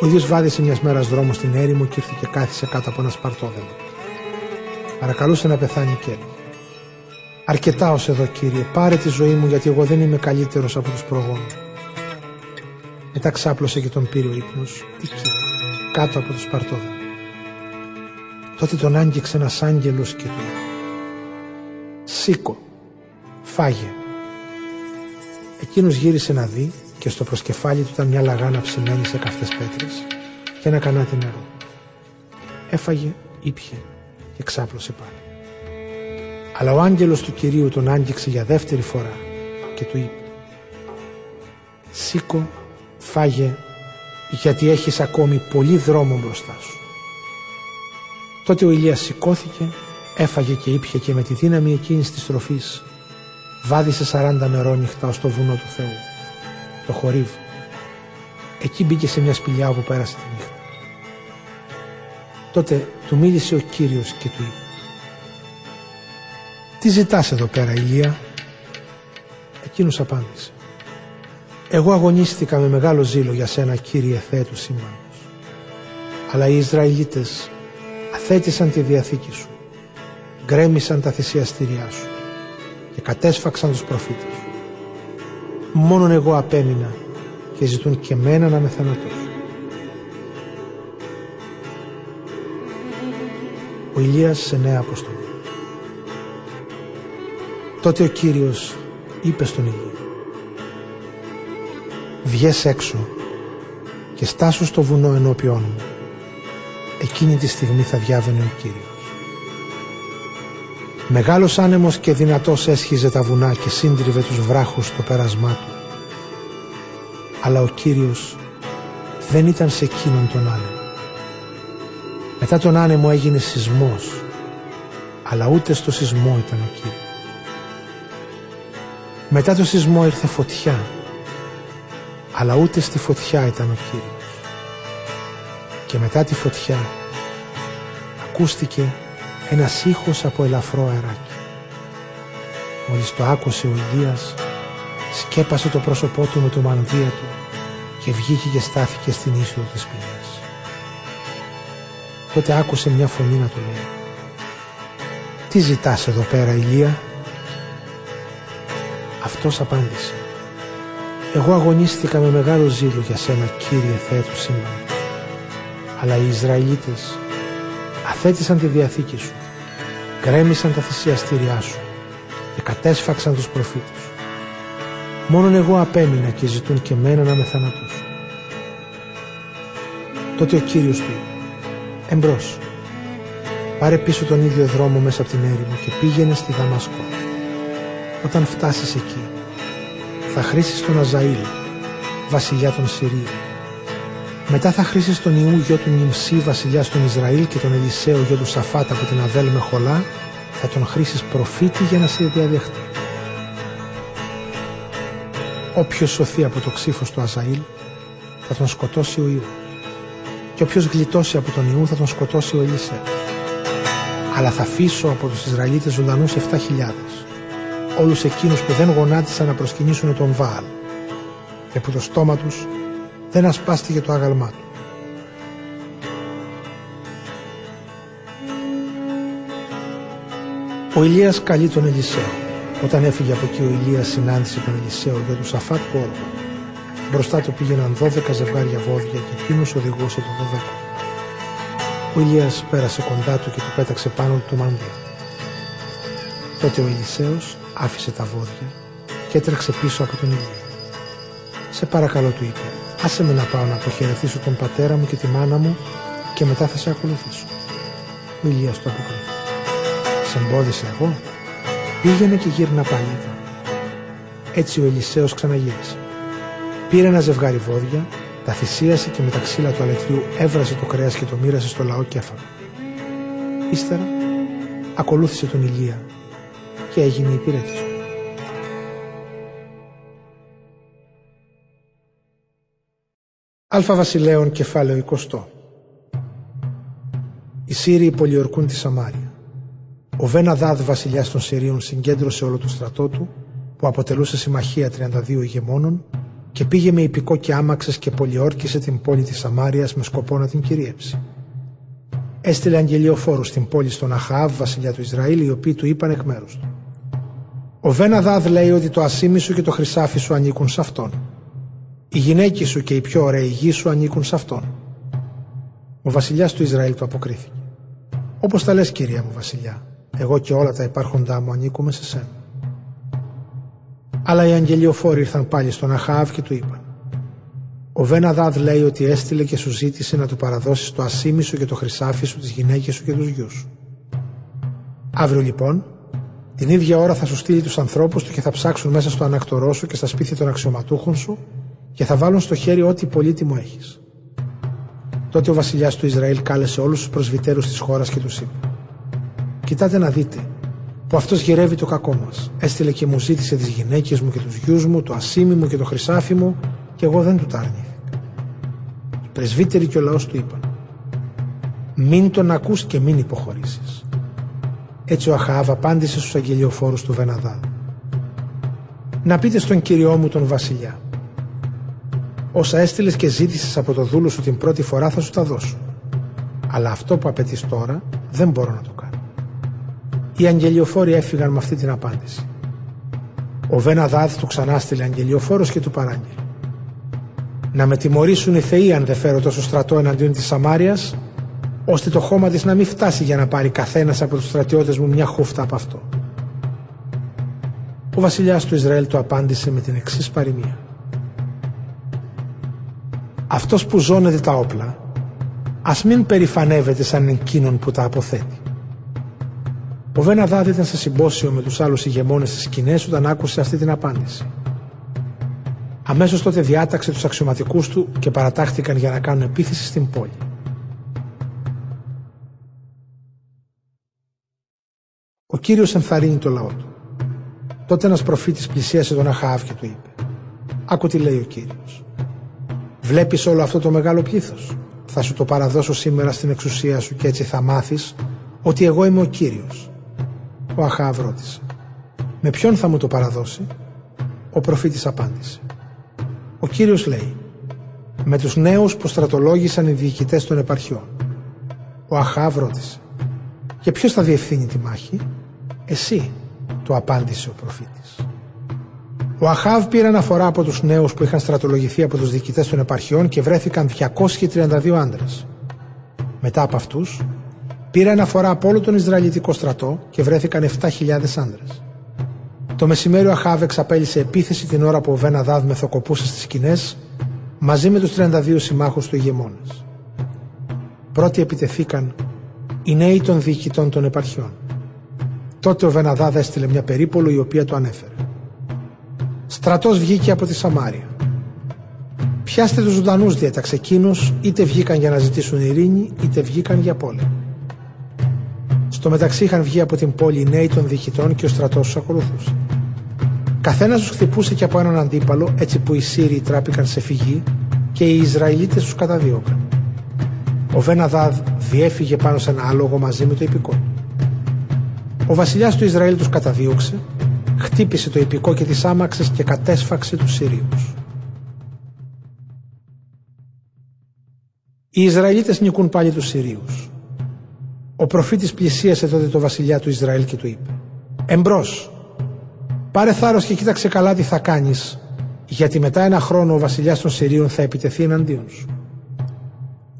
Ο Ηλίας βάδισε μιας μέρας δρόμο στην έρημο και ήρθε και κάθισε κάτω από ένα σπαρτόδελο. Παρακαλούσε να πεθάνει και έλεγε: «Αρκετά ως εδώ, Κύριε, πάρε τη ζωή μου, γιατί εγώ δεν είμαι καλύτερος από τους προγόνους». Μετά ξάπλωσε και τον πήρε ο ύπνος, εκεί, κάτω από το σπαρτόδελο. Τότε τον άγγιξε ένας άγγελος και του είπε: «Σήκω, φάγε». Εκείνος γύρισε να δει και στο προσκεφάλι του ήταν μια λαγάνα ψημένη σε καυτές πέτρες και ένα κανάτι νερό. Έφαγε, ήπιε και ξάπλωσε πάλι. Αλλά ο άγγελος του Κυρίου τον άγγιξε για δεύτερη φορά και του είπε: «Σήκω, φάγε, γιατί έχεις ακόμη πολύ δρόμο μπροστά σου». Τότε ο Ηλίας σηκώθηκε, έφαγε και ήπιε και με τη δύναμη εκείνης της τροφής βάδισε σαράντα μερόνυχτα ως το βουνό του Θεού, το Χορίβ. Εκεί μπήκε σε μια σπηλιά όπου πέρασε τη νύχτα. Τότε του μίλησε ο Κύριος και του είπε: «Τι ζητάς εδώ πέρα, Ηλία?». Εκείνος απάντησε: «Εγώ αγωνίστηκα με μεγάλο ζήλο για σένα, Κύριε Θεέ του Σύμπαντος. Αλλά οι Ισραηλίτες αθέτησαν τη Διαθήκη σου, γκρέμισαν τα θυσιαστήριά σου και κατέσφαξαν τους προφήτες. Μόνον εγώ απέμεινα και ζητούν και μένα να με θανατώσουν». Ο Ηλίας σε νέα αποστολή. Τότε ο Κύριος είπε στον Ηλία: «Βγες έξω και στάσου στο βουνό ενώπιόν μου». Εκείνη τη στιγμή θα διάβαινε ο Κύριος. Μεγάλος άνεμος και δυνατός έσχιζε τα βουνά και σύντριβε τους βράχους στο πέρασμά του. Αλλά ο Κύριος δεν ήταν σε εκείνον τον άνεμο. Μετά τον άνεμο έγινε σεισμός, αλλά ούτε στο σεισμό ήταν ο Κύριος. Μετά το σεισμό ήρθε φωτιά, αλλά ούτε στη φωτιά ήταν ο Κύριος. Και μετά τη φωτιά ακούστηκε ένας ήχος από ελαφρό αεράκι. Μόλις το άκουσε ο Ηλίας, σκέπασε το πρόσωπό του με το μανδύα του και βγήκε και στάθηκε στην είσοδο της σπηλιάς. Τότε άκουσε μια φωνή να του λέει: «Τι ζητάς εδώ πέρα, Ηλία?». Αυτός απάντησε: «Εγώ αγωνίστηκα με μεγάλο ζήλο για σένα, Κύριε Θεέ του Σύμπαντος. Αλλά οι Ισραηλίτες αθέτησαν τη Διαθήκη σου, γκρέμισαν τα θυσιαστήριά σου και κατέσφαξαν τους προφήτες σου. Μόνον εγώ απέμεινα και ζητούν και μένα να με θανατώσουν». Τότε ο Κύριος του είπε: «Εμπρός, πάρε πίσω τον ίδιο δρόμο μέσα από την έρημο και πήγαινε στη Δαμασκό. Όταν φτάσεις εκεί, θα χρήσεις τον Αζαήλ, βασιλιά των Συρίων. Μετά θα χρήσεις τον Ιού, γιο του Νιμσί, βασιλιά των Ισραήλ, και τον Ελισαίο, γιο του Σαφάτα, από την Αβέλ Μεχολά, θα τον χρήσεις προφήτη για να σε διαδεχτεί. Όποιος σωθεί από το ξύφος του Αζαήλ, θα τον σκοτώσει ο Ιού. Και όποιος γλιτώσει από τον Ιού, θα τον σκοτώσει ο Ελισαίο. Αλλά θα αφήσω από τους Ισραηλίτες ζωντανούς επτά χιλιάδες, όλους εκείνους που δεν γονάτισαν να προσκυνήσουν τον Βαάλ και που το στόμα τους δεν ασπάστηκε το άγαλμά του. Ο Ηλίας καλεί τον Ελισαίο. Όταν έφυγε από εκεί, ο Ηλίας συνάντησε τον Ελισαίο, γιο του Σαφάτ, Όργο. Μπροστά του πήγαιναν δώδεκα ζευγάρια βόδια και εκείνος οδηγούσε τον δωδέκο. Ο Ηλίας πέρασε κοντά του και του πέταξε πάνω του το μανδύα. Τότε ο Ελισαίος άφησε τα βόδια και έτρεξε πίσω από τον Ηλία. «Σε παρακαλώ», του είπε, «άσε με να πάω να αποχαιρετήσω τον πατέρα μου και τη μάνα μου και μετά θα σε ακολουθήσω». Ο Ηλίας το αποκρίθηκε. «Σε εμπόδισα εγώ? Πήγαινε και γύρνα πάλι εδώ». Έτσι ο Ελισαίος ξαναγύρισε. Πήρε ένα ζευγάρι βόδια, τα θυσίασε και με τα ξύλα του αλετριού έβρασε το κρέας και το μοίρασε στο λαό και έφαγε. Ύστερα ακολούθησε τον Ηλία και έγινε υπηρέτης. Αλφα Βασιλέων, κεφάλαιο είκοσι. Οι Σύριοι πολιορκούν τη Σαμάρια. Ο Βεν-Αδάδ, βασιλιάς των Συρίων, συγκέντρωσε όλο το στρατό του, που αποτελούσε συμμαχία τριάντα δύο ηγεμόνων, και πήγε με ιππικό και άμαξες και πολιόρκησε την πόλη της Σαμάριας με σκοπό να την κυρίεψει. Έστειλε αγγελιοφόρους στην πόλη στον Αχαάβ, βασιλιά του Ισραήλ, οι οποίοι του είπαν εκ μέρους του: «Ο Βεν-Αδάδ λέει ότι το ασίμι σου και το χρυσάφι σου ανήκουν σε αυτόν. Οι γυναίκες σου και οι πιο ωραίοι γη σου ανήκουν σε αυτόν». Ο βασιλιάς του Ισραήλ του αποκρίθηκε: «Όπως τα λες, κυρία μου βασιλιά, εγώ και όλα τα υπάρχοντά μου ανήκουμε σε σένα». Αλλά οι αγγελιοφόροι ήρθαν πάλι στον Αχαάβ και του είπαν: «Ο Βεν-Αδάδ λέει ότι έστειλε και σου ζήτησε να του παραδώσεις το ασίμι σου και το χρυσάφι σου, τις γυναίκες σου και τους γιους σου. Αύριο λοιπόν, την ίδια ώρα, θα σου στείλει τους ανθρώπους του και θα ψάξουν μέσα στο ανακτορό σου και στα σπίτια των αξιωματούχων σου και θα βάλουν στο χέρι ό,τι πολύτιμο έχεις». Τότε ο βασιλιάς του Ισραήλ κάλεσε όλους τους προσβυτέρους της χώρας και τους είπε: «Κοιτάτε να δείτε, που αυτός γυρεύει το κακό μας. Έστειλε και μου ζήτησε τις γυναίκες μου και τους γιους μου, το ασίμι μου και το χρυσάφι μου, και εγώ δεν του τα αρνήθηκα». Οι πρεσβύτεροι και ο λαός του είπαν: «Μην τον ακούς και μην υποχωρήσεις». Έτσι ο Αχαάβ απάντησε στους αγγελιοφόρους του Βεν-Αδάδ: «Να πείτε στον κυριό μου τον βασιλιά: όσα έστειλες και ζήτησες από το δούλο σου την πρώτη φορά θα σου τα δώσω. Αλλά αυτό που απαιτείς τώρα δεν μπορώ να το κάνω». Οι αγγελιοφόροι έφυγαν με αυτή την απάντηση. Ο Βεν-Αδάδ του ξανάστηλε αγγελιοφόρος και του παράγγειλε: «Να με τιμωρήσουν οι θεοί αν δεν φέρω τόσο στρατό εναντίον της Σαμάριας, ώστε το χώμα της να μην φτάσει για να πάρει καθένας από τους στρατιώτες μου μια χούφτα από αυτό». Ο βασιλιάς του Ισραήλ του απάντησε με την εξής παροιμία: «Αυτός που ζώνεται τα όπλα, ας μην περηφανεύεται σαν εκείνον που τα αποθέτει». Ο Βεν-Αδάδ ήταν σε συμπόσιο με τους άλλους ηγεμόνες της σκηνές όταν άκουσε αυτή την απάντηση. Αμέσως τότε διάταξε τους αξιωματικούς του και παρατάχθηκαν για να κάνουν επίθεση στην πόλη. Ο Κύριος ενθαρρύνει το λαό του. Τότε ένας προφήτης πλησίασε τον Αχαάβ και του είπε: «Άκου τι λέει ο Κύριος. Βλέπεις όλο αυτό το μεγάλο πλήθος? Θα σου το παραδώσω σήμερα στην εξουσία σου και έτσι θα μάθεις ότι εγώ είμαι ο Κύριος». Ο Αχαάβ ρώτησε: «Με ποιον θα μου το παραδώσει?» Ο προφήτης απάντησε: «Ο Κύριος λέει: με τους νέους που στρατολόγησαν οι διοικητές των επαρχιών». Ο Αχαάβ ρώτησε: «Και ποιος θα διευθύνει τη μάχη?» «Εσύ», του απάντησε ο προφήτης. Ο Αχαάβ πήρε αναφορά από τους νέους που είχαν στρατολογηθεί από τους διοικητές των επαρχιών και βρέθηκαν διακόσιοι τριάντα δύο άντρες. Μετά από αυτούς πήρε αναφορά από όλο τον Ισραηλιτικό στρατό και βρέθηκαν επτά χιλιάδες άντρες. Το μεσημέρι ο Αχαάβ εξαπέλυσε επίθεση την ώρα που ο Βεν-Αδάδ μεθοκοπούσε στις σκηνές μαζί με τους τριάντα δύο συμμάχους του ηγεμόνες. Πρώτοι επιτεθήκαν οι νέοι των διοικητών των επαρχιών. Τότε ο Βεναδάδ έστειλε μια περίπολο η οποία το ανέφερε. Στρατός βγήκε από τη Σαμάρια. Πιάστε τους ζωντανούς, διέταξε εκείνος, είτε βγήκαν για να ζητήσουν ειρήνη, είτε βγήκαν για πόλεμο. Στο μεταξύ είχαν βγει από την πόλη οι νέοι των διοικητών και ο στρατός τους ακολουθούσε. Καθένας τους χτυπούσε και από έναν αντίπαλο, έτσι που οι Σύριοι τράπηκαν σε φυγή και οι Ισραηλίτες τους καταδίωκαν. Ο Βεναδάδ διέφυγε πάνω σε ένα άλογο μαζί με το ιππικό. Ο βασιλιάς του Ισραήλ τους καταδίωξε, χτύπησε το ιππικό και τις άμαξες και κατέσφαξε τους Σύριους. Οι Ισραηλίτες νικούν πάλι τους Σύριους. Ο προφήτης πλησίασε τότε το βασιλιά του Ισραήλ και του είπε: «Εμπρός, πάρε θάρρος και κοίταξε καλά τι θα κάνεις, γιατί μετά ένα χρόνο ο βασιλιάς των Συρίων θα επιτεθεί εναντίον σου».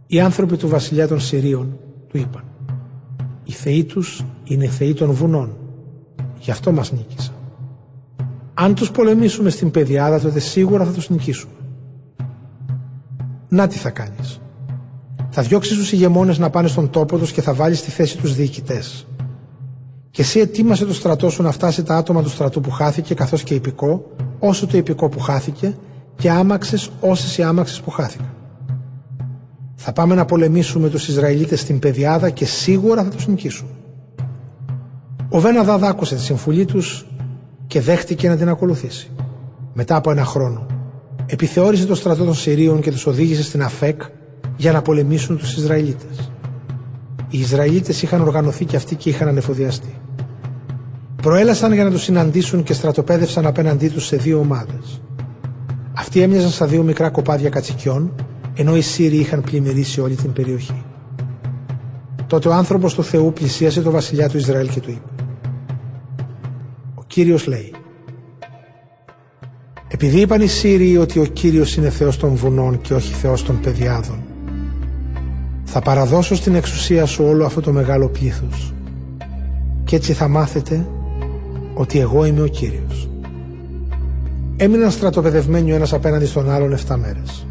Οι άνθρωποι του βασιλιά των Συρίων του είπαν: «Οι θεοί τους είναι θεοί των βουνών, γι' αυτό μας νίκησαν. Αν τους πολεμήσουμε στην πεδιάδα, τότε σίγουρα θα τους νικήσουμε. Να τι θα κάνεις. Θα διώξεις τους ηγεμόνες να πάνε στον τόπο τους και θα βάλεις στη θέση τους διοικητές. Και εσύ ετοίμασε το στρατό σου να φτάσει τα άτομα του στρατού που χάθηκε, καθώς και ιππικό, όσο το ιππικό που χάθηκε, και άμαξες όσες οι άμαξες που χάθηκαν. Θα πάμε να πολεμήσουμε τους Ισραηλίτες στην πεδιάδα και σίγουρα θα τους νικήσουμε». Ο Βεναδάδ άκουσε τη συμβουλή τους και δέχτηκε να την ακολουθήσει. Μετά από ένα χρόνο, επιθεώρησε το στρατό των Συρίων και τους οδήγησε στην Αφέκ για να πολεμήσουν τους Ισραηλίτες. Οι Ισραηλίτες είχαν οργανωθεί και αυτοί και είχαν ανεφοδιαστεί. Προέλασαν για να τους συναντήσουν και στρατοπέδευσαν απέναντί τους σε δύο ομάδες. Αυτοί έμοιαζαν σαν δύο μικρά κοπάδια κατσικιών, ενώ οι Σύριοι είχαν πλημμυρίσει όλη την περιοχή. Τότε ο άνθρωπος του Θεού πλησίασε το βασιλιά του Ισραήλ και του είπε: «Ο Κύριος λέει: επειδή είπαν οι Σύριοι ότι ο Κύριος είναι Θεός των βουνών και όχι Θεός των πεδιάδων, θα παραδώσω στην εξουσία σου όλο αυτό το μεγάλο πλήθος, και έτσι θα μάθετε ότι εγώ είμαι ο Κύριος». Έμειναν στρατοπεδευμένοι ο ένας απέναντι στον άλλον εφτά μέρες.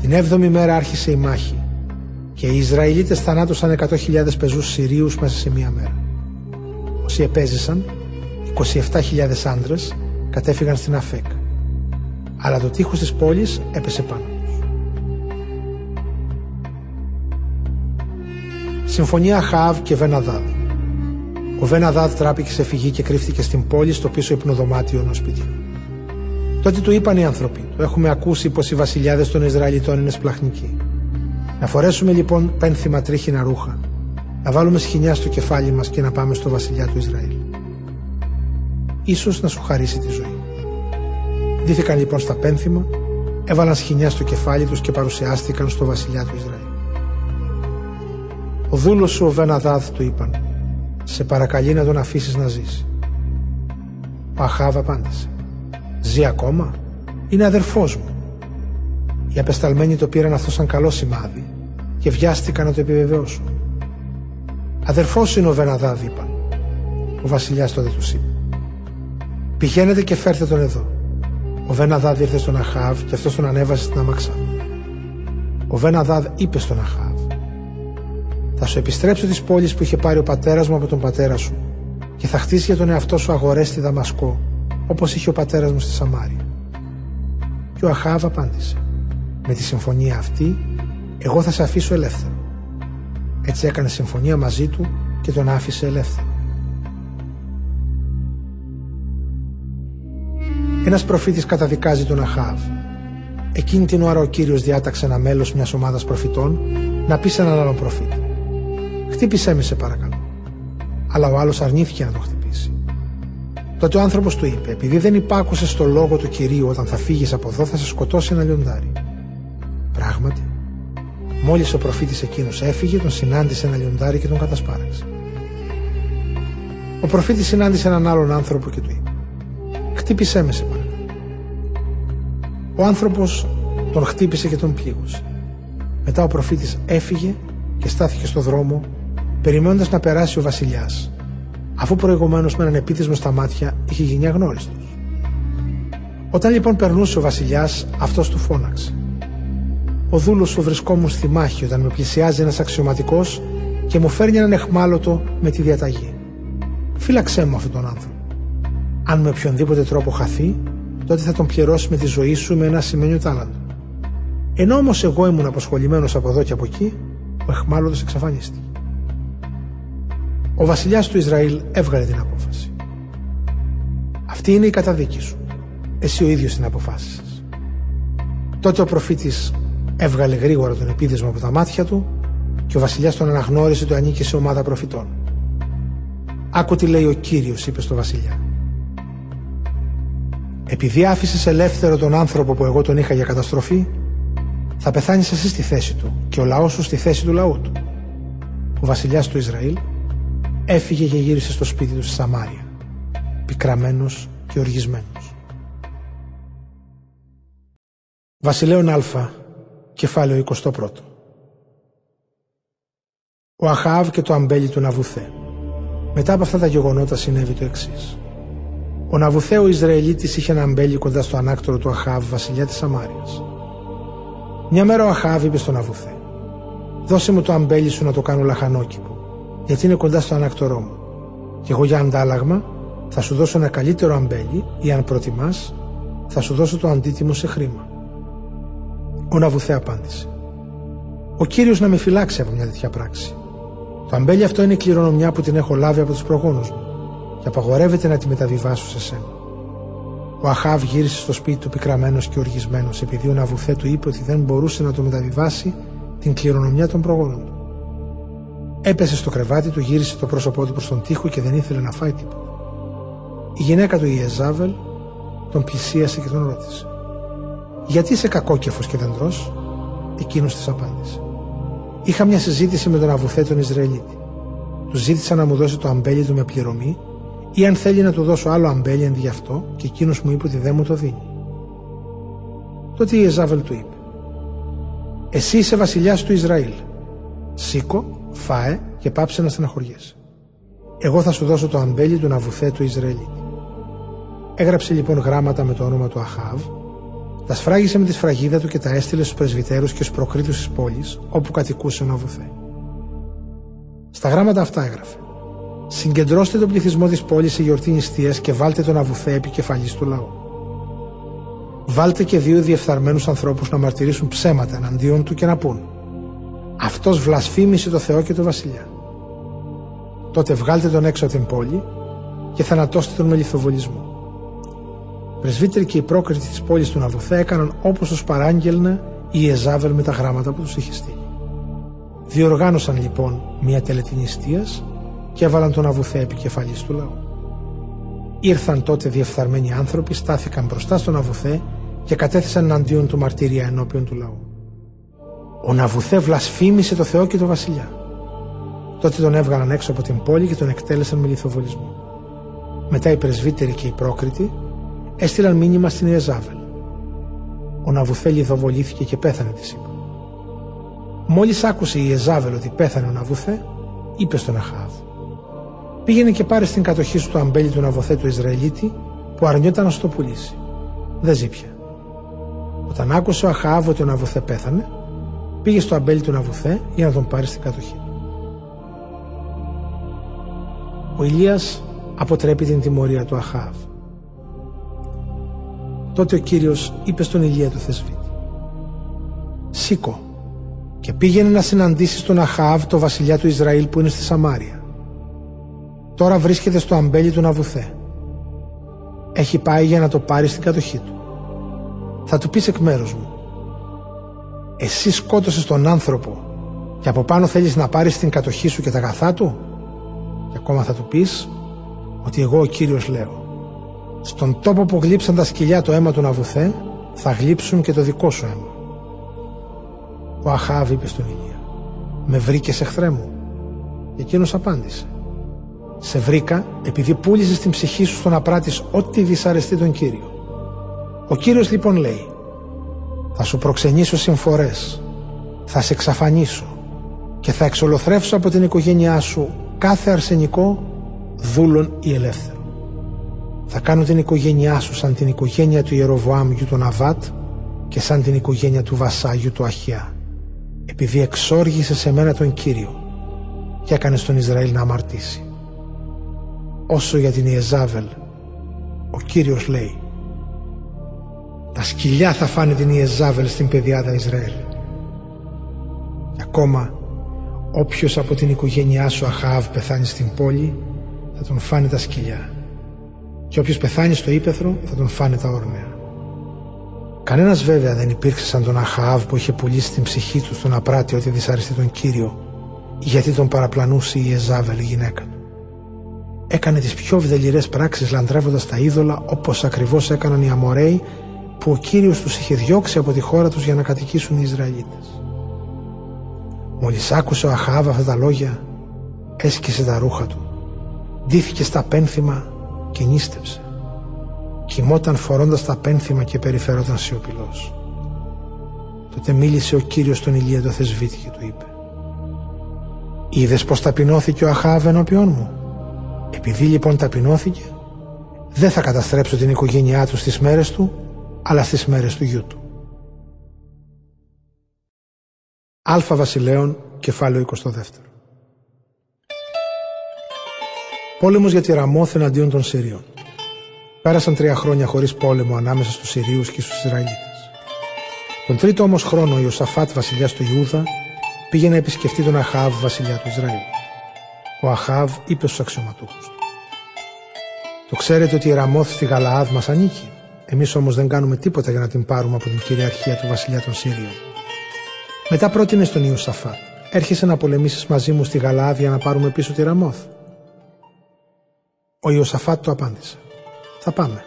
Την έβδομη μέρα άρχισε η μάχη και οι Ισραηλίτες θανάτωσαν εκατό χιλιάδες πεζούς Συρίους μέσα σε μία μέρα. Όσοι επέζησαν, είκοσι επτά χιλιάδες άντρες, κατέφυγαν στην Αφέκ, αλλά το τείχος της πόλης έπεσε πάνω τους. Συμφωνία Αχάβ και Βεναδάδ. Ο Βεναδάδ τράπηκε σε φυγή και κρύφτηκε στην πόλη στο πίσω υπνοδωμάτιο ενός σπιτιού. Τότε του είπαν οι άνθρωποι: «Το έχουμε ακούσει πως οι βασιλιάδες των Ισραηλιτών είναι σπλαχνικοί. Να φορέσουμε λοιπόν πένθυμα τρίχινα ρούχα, να βάλουμε σχοινιά στο κεφάλι μας και να πάμε στο βασιλιά του Ισραήλ. Ίσως να σου χαρίσει τη ζωή». Ντύθηκαν λοιπόν στα πένθυμα, έβαλαν σχοινιά στο κεφάλι τους και παρουσιάστηκαν στο βασιλιά του Ισραήλ. «Ο δούλος σου ο Βεναδάδ», του είπαν, «σε παρακαλεί να τον αφήσεις να ζήσει». Ο Αχάβ απάντησε: «Ζει ακόμα, είναι αδερφός μου». Οι απεσταλμένοι το πήραν αυτό σαν καλό σημάδι και βιάστηκαν να το επιβεβαιώσουν. «Αδερφός είναι ο Βεναδάδ», είπαν. Ο βασιλιάς τότε τους είπε: «Πηγαίνετε και φέρτε τον εδώ». Ο Βεναδάδ ήρθε στον Αχάβ και αυτός τον ανέβασε στην αμαξά. Ο Βεναδάδ είπε στον Αχάβ: «Θα σου επιστρέψω τις πόλεις που είχε πάρει ο πατέρας μου από τον πατέρα σου και θα χτίσει για τον εαυτό σου αγορές στη Δαμασκό, όπως είχε ο πατέρας μου στη Σαμάρια». Και ο Αχάβ απάντησε: «Με τη συμφωνία αυτή, εγώ θα σε αφήσω ελεύθερο». Έτσι έκανε συμφωνία μαζί του και τον άφησε ελεύθερο. Ένας προφήτης καταδικάζει τον Αχάβ. Εκείνη την ώρα ο Κύριος διάταξε ένα μέλος μιας ομάδας προφητών να πει σε έναν άλλον προφήτη: «Χτύπησέ με, σε παρακαλώ». Αλλά ο άλλος αρνήθηκε να τον χτυπήσει. Τότε ο άνθρωπος του είπε: «Επειδή δεν υπάκουσες στο λόγο του Κυρίου, όταν θα φύγεις από εδώ θα σε σκοτώσει ένα λιοντάρι». Πράγματι, μόλις ο προφήτης εκείνος έφυγε, τον συνάντησε ένα λιοντάρι και τον κατασπάραξε. Ο προφήτης συνάντησε έναν άλλον άνθρωπο και του είπε: «Χτύπησέ με, σε παρακαλώ». Ο άνθρωπος τον χτύπησε και τον πλήγωσε. Μετά ο προφήτης έφυγε και στάθηκε στο δρόμο, περιμένοντας να περάσει ο βασιλιάς, αφού προηγουμένως με έναν επίθεσμο στα μάτια είχε γίνει αγνώριστος. Όταν λοιπόν περνούσε ο βασιλιάς, αυτός του φώναξε: «Ο δούλος σου βρισκόμουν στη μάχη όταν με πλησιάζει ένας αξιωματικός και μου φέρνει έναν αιχμάλωτο με τη διαταγή. φύλαξέ μου αυτόν τον άνθρωπο. Αν με οποιονδήποτε τρόπο χαθεί, τότε θα τον πληρώσει με τη ζωή σου με ένα σημαίνιο θάνατο. Ενώ όμως εγώ ήμουν αποσχολημένος από εδώ και από εκεί, ο αιχμάλωτος εξαφανίστηκε. Ο βασιλιάς του Ισραήλ έβγαλε την απόφαση. Αυτή είναι η καταδίκη σου. Εσύ ο ίδιος την αποφάσισες. Τότε ο προφήτης έβγαλε γρήγορα τον επίδεσμο από τα μάτια του και ο βασιλιάς τον αναγνώρισε ότι ανήκε σε ομάδα προφητών. «Άκου τι λέει ο Κύριος», είπε στο βασιλιά. «Επειδή άφησες ελεύθερο τον άνθρωπο που εγώ τον είχα για καταστροφή, θα πεθάνεις εσύ στη θέση του και ο λαός σου στη θέση του λαού του». Ο βασιλιάς του Ισραήλ έφυγε και γύρισε στο σπίτι του στη Σαμάρια, πικραμένος και οργισμένος. Βασιλέον Α, κεφάλαιο είκοσι ένα. Ο Αχάβ και το αμπέλι του Ναβουθέ. Μετά από αυτά τα γεγονότα συνέβη το εξής. Ο Ναβουθέ ο Ισραηλίτης είχε ένα αμπέλι κοντά στο ανάκτορο του Αχάβ, βασιλιά της Σαμάριας. Μια μέρα ο Αχάβ είπε στον Ναβουθέ: «Δώσε μου το αμπέλι σου να το κάνω λαχανόκηπο, γιατί είναι κοντά στο ανάκτορό μου. Και εγώ για αντάλλαγμα θα σου δώσω ένα καλύτερο αμπέλι, ή αν προτιμάς, θα σου δώσω το αντίτιμο σε χρήμα». Ο Ναβουθέ απάντησε: «Ο Κύριος να με φυλάξει από μια τέτοια πράξη. Το αμπέλι αυτό είναι η κληρονομιά που την έχω λάβει από τους προγόνους μου και απαγορεύεται να τη μεταβιβάσω σε σένα». Ο Αχάβ γύρισε στο σπίτι του πικραμένος και οργισμένος, επειδή ο Ναβουθέ του είπε ότι δεν μπορούσε να του μεταβιβάσει την κληρονομιά των προγόνων του. Έπεσε στο κρεβάτι του, γύρισε το πρόσωπό του προς τον τοίχο και δεν ήθελε να φάει τίποτα. Η γυναίκα του Ιεζάβελ τον πλησίασε και τον ρώτησε: «Γιατί είσαι κακόκεφος και δεν τρως?». Εκείνος της απάντησε: «Είχα μια συζήτηση με τον Αβουθέ τον Ισραηλίτη. Του ζήτησα να μου δώσει το αμπέλι του με πληρωμή, ή αν θέλει να του δώσω άλλο αμπέλι αντί γι' αυτό, και εκείνος μου είπε ότι δεν μου το δίνει». Τότε η Ιεζάβελ του είπε: «Εσύ είσαι βασιλιάς του Ισραήλ. Σήκω, φάε και πάψε να στεναχωριέσαι. Εγώ θα σου δώσω το αμπέλι του Ναβουθέ του Ισραηλίτη». Έγραψε λοιπόν γράμματα με το όνομα του Αχάβ, τα σφράγισε με τη σφραγίδα του και τα έστειλε στους πρεσβυτέρους και στους προκρίτους της πόλης όπου κατοικούσε ο Ναβουθέ. Στα γράμματα αυτά έγραφε: «Συγκεντρώστε τον πληθυσμό της πόλης σε γιορτή νηστείας και βάλτε τον Ναβουθέ επικεφαλής του λαού. Βάλτε και δύο διεφθαρμένους ανθρώπους να μαρτυρήσουν ψέματα εναντίον του και να πούν: αυτός βλασφήμισε το Θεό και το βασιλιά. Τότε βγάλτε τον έξω από την πόλη και θανατώστε τον με λιθοβολισμό». Οι πρεσβύτεροι και οι πρόκριτοι της πόλης του Ναβουθέ έκαναν όπως τους παράγγελνε η Ιεζάβελ με τα γράμματα που τους είχε στείλει. Διοργάνωσαν λοιπόν μια τελετή νηστείας και έβαλαν τον Ναβουθέ επικεφαλής του λαού. Ήρθαν τότε διεφθαρμένοι άνθρωποι, στάθηκαν μπροστά στον Ναβουθέ και κατέθεσαν εναντίον του μαρτύρια ενώπιον του λαού. «Ο Ναβουθέ βλασφήμισε το Θεό και το βασιλιά». Τότε τον έβγαλαν έξω από την πόλη και τον εκτέλεσαν με λιθοβολισμό. Μετά οι πρεσβύτεροι και οι πρόκριτοι έστειλαν μήνυμα στην Ιεζάβελ. Ο Ναβουθέ λιθοβολήθηκε και πέθανε, της είπα. Μόλις άκουσε η Ιεζάβελ ότι πέθανε ο Ναβουθέ, είπε στον Αχάβ: «Πήγαινε και πάρε στην κατοχή σου το αμπέλι του Ναβουθέ του Ισραηλίτη που αρνιόταν να σου το πουλήσει. Δεν ζει πια». Όταν άκουσε ο Αχάβ ότι ο Ναβουθέ πέθανε, πήγε στο αμπέλι του Ναβουθέ για να τον πάρει στην κατοχή. Ο Ηλίας αποτρέπει την τιμωρία του Αχάβ. Τότε ο Κύριος είπε στον Ηλία του Θεσβίτη: «Σήκω και πήγαινε να συναντήσεις τον Αχάβ, το βασιλιά του Ισραήλ που είναι στη Σαμάρια. Τώρα βρίσκεται στο αμπέλι του Ναβουθέ. Έχει πάει για να το πάρει στην κατοχή του. Θα του πεις εκ μέρους μου: εσύ σκότωσες τον άνθρωπο και από πάνω θέλεις να πάρεις την κατοχή σου και τα αγαθά του. Και ακόμα θα του πεις ότι εγώ ο Κύριος λέω: στον τόπο που γλύψαν τα σκυλιά το αίμα του Ναβουθέ, θα γλύψουν και το δικό σου αίμα». Ο Αχάβ είπε στον Ηλία: «Με βρήκες, εχθρέ μου?». Και εκείνος απάντησε: «Σε βρήκα επειδή πούλησες την ψυχή σου στο να πράττεις ό,τι δυσαρεστεί τον Κύριο. Ο Κύριος λοιπόν λέει: θα σου προξενήσω συμφορές, θα σε εξαφανίσω και θα εξολοθρεύσω από την οικογένειά σου κάθε αρσενικό, δούλον ή ελεύθερο. Θα κάνω την οικογένειά σου σαν την οικογένεια του Ιεροβοάμ γιου του Ναβάτ και σαν την οικογένεια του Βασά γιου του Αχιά, επειδή εξόργησε σε μένα τον Κύριο και έκανε τον Ισραήλ να αμαρτήσει». όσο για την Ιεζάβελ. Ο Κύριος λέει: τα σκυλιά θα φάνε την Ιεζάβελ στην πεδιάδα Ισραήλ. Και ακόμα, όποιος από την οικογένειά σου Αχάβ πεθάνει στην πόλη, θα τον φάνε τα σκυλιά. Και όποιος πεθάνει στο ύπαιθρο, θα τον φάνε τα όρνεα. Κανένας βέβαια δεν υπήρξε σαν τον Αχαάβ που είχε πουλήσει την ψυχή του στο να πράττει ότι δυσαρεστεί τον Κύριο, γιατί τον παραπλανούσε η Ιεζάβελ, η γυναίκα του. Έκανε τις πιο βδελιρές πράξεις λαντρεύοντας τα είδωλα, όπως ακριβώς έκαναν οι Αμοραίοι που ο Κύριος τους είχε διώξει από τη χώρα τους για να κατοικήσουν οι Ισραηλίτες. Μόλις άκουσε ο Αχαάβ αυτά τα λόγια, έσκησε τα ρούχα του, ντύθηκε στα πένθυμα και νίστεψε. Κοιμόταν φορώντας τα πένθυμα και περιφερόταν σιωπηλός. Τότε μίλησε ο Κύριος στον Ηλία τον Θεσβήτη και του είπε: «Είδες πως ταπεινώθηκε ο Αχάβ ενώπιόν μου. Επειδή λοιπόν ταπεινώθηκε, δεν θα καταστρέψω την οικογένειά του στις μέρες του, αλλά στις μέρες του γιού του». Αλφα Βασιλέων, κεφάλαιο είκοσι δύο. Πόλεμος για τη Ραμόθ εναντίον των Συρίων. Πέρασαν τρία χρόνια χωρίς πόλεμο ανάμεσα στους Συρίους και στους Ισραηλίτες. Τον τρίτο όμως χρόνο, ο Ιωσαφάτ, βασιλιάς του Ιούδα, πήγε να επισκεφτεί τον Αχάβ, βασιλιά του Ισραήλ. Ο Αχάβ είπε στους αξιωματούχους του: «Το ξέρετε ότι η Ραμόθ στη Γαλαάδ μας ανήκει. Εμείς όμως δεν κάνουμε τίποτα για να την πάρουμε από την κυριαρχία του βασιλιά των Συρίων». Μετά πρότεινε στον Ιωσαφάτ: «Έρχεσαι να πολεμήσεις μαζί μου στη Γαλαάδ για να πάρουμε πίσω τη Ραμόθ?» Ο Ιωσαφάτ του απάντησε: «Θα πάμε.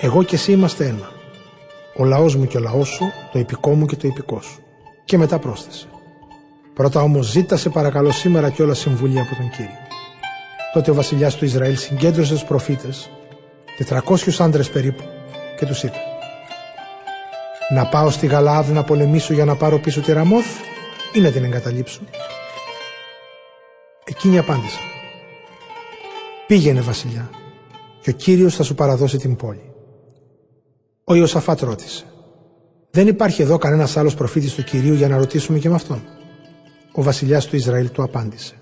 Εγώ και εσύ είμαστε ένα. Ο λαός μου και ο λαός σου, το ιππικό μου και το ιππικό σου». Και μετά πρόσθεσε: «Πρώτα όμως ζήτασε παρακαλώ σήμερα κιόλας συμβουλή από τον Κύριο». Τότε ο βασιλιάς του Ισραήλ συγκέντρωσε τους προφήτες, τετρακόσιους άντρες περίπου, και τους είπε: «Να πάω στη Γαλαάδ να πολεμήσω για να πάρω πίσω τη Ραμόθ ή να την εγκαταλείψω?» Εκείνοι απάντησαν: «Πήγαινε, βασιλιά, και ο Κύριος θα σου παραδώσει την πόλη». Ο Ιωσαφάτ ρώτησε: «Δεν υπάρχει εδώ κανένας άλλος προφήτης του Κυρίου για να ρωτήσουμε και με αυτόν?» Ο βασιλιάς του Ισραήλ του απάντησε: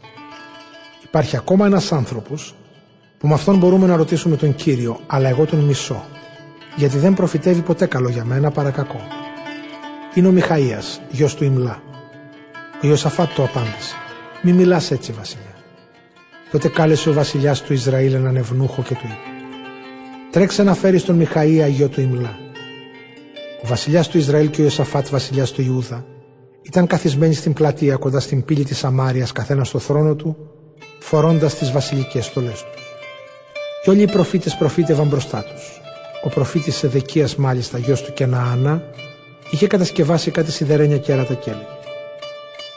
«Υπάρχει ακόμα ένας άνθρωπος που με αυτόν μπορούμε να ρωτήσουμε τον Κύριο, αλλά εγώ τον μισώ, γιατί δεν προφητεύει ποτέ καλό για μένα παρά κακό. Είναι ο Μιχαΐας, γιος του Ιμλά». Ο Ιωσαφάτ του απάντησε: «Μη μιλάς έτσι, βασιλιά». Τότε κάλεσε ο βασιλιάς του Ισραήλ έναν ευνούχο και του είπε: «Τρέξε να φέρεις τον Μιχαΐα, γιο του Ιμλά». Ο βασιλιάς του Ισραήλ και ο Ιωσαφάτ, βασιλιάς του Ιούδα, ήταν καθισμένοι στην πλατεία κοντά στην πύλη της Σαμάριας, καθένας στο θρόνο του, φορώντας τις βασιλικές στολές του. Και όλοι οι προφήτες προφήτευαν μπροστά τους. Ο προφήτης Εδεκίας, μάλιστα, γιος του Κεναάνα, είχε κατασκευάσει κάτι σιδερένια κέρατα και έλεγε: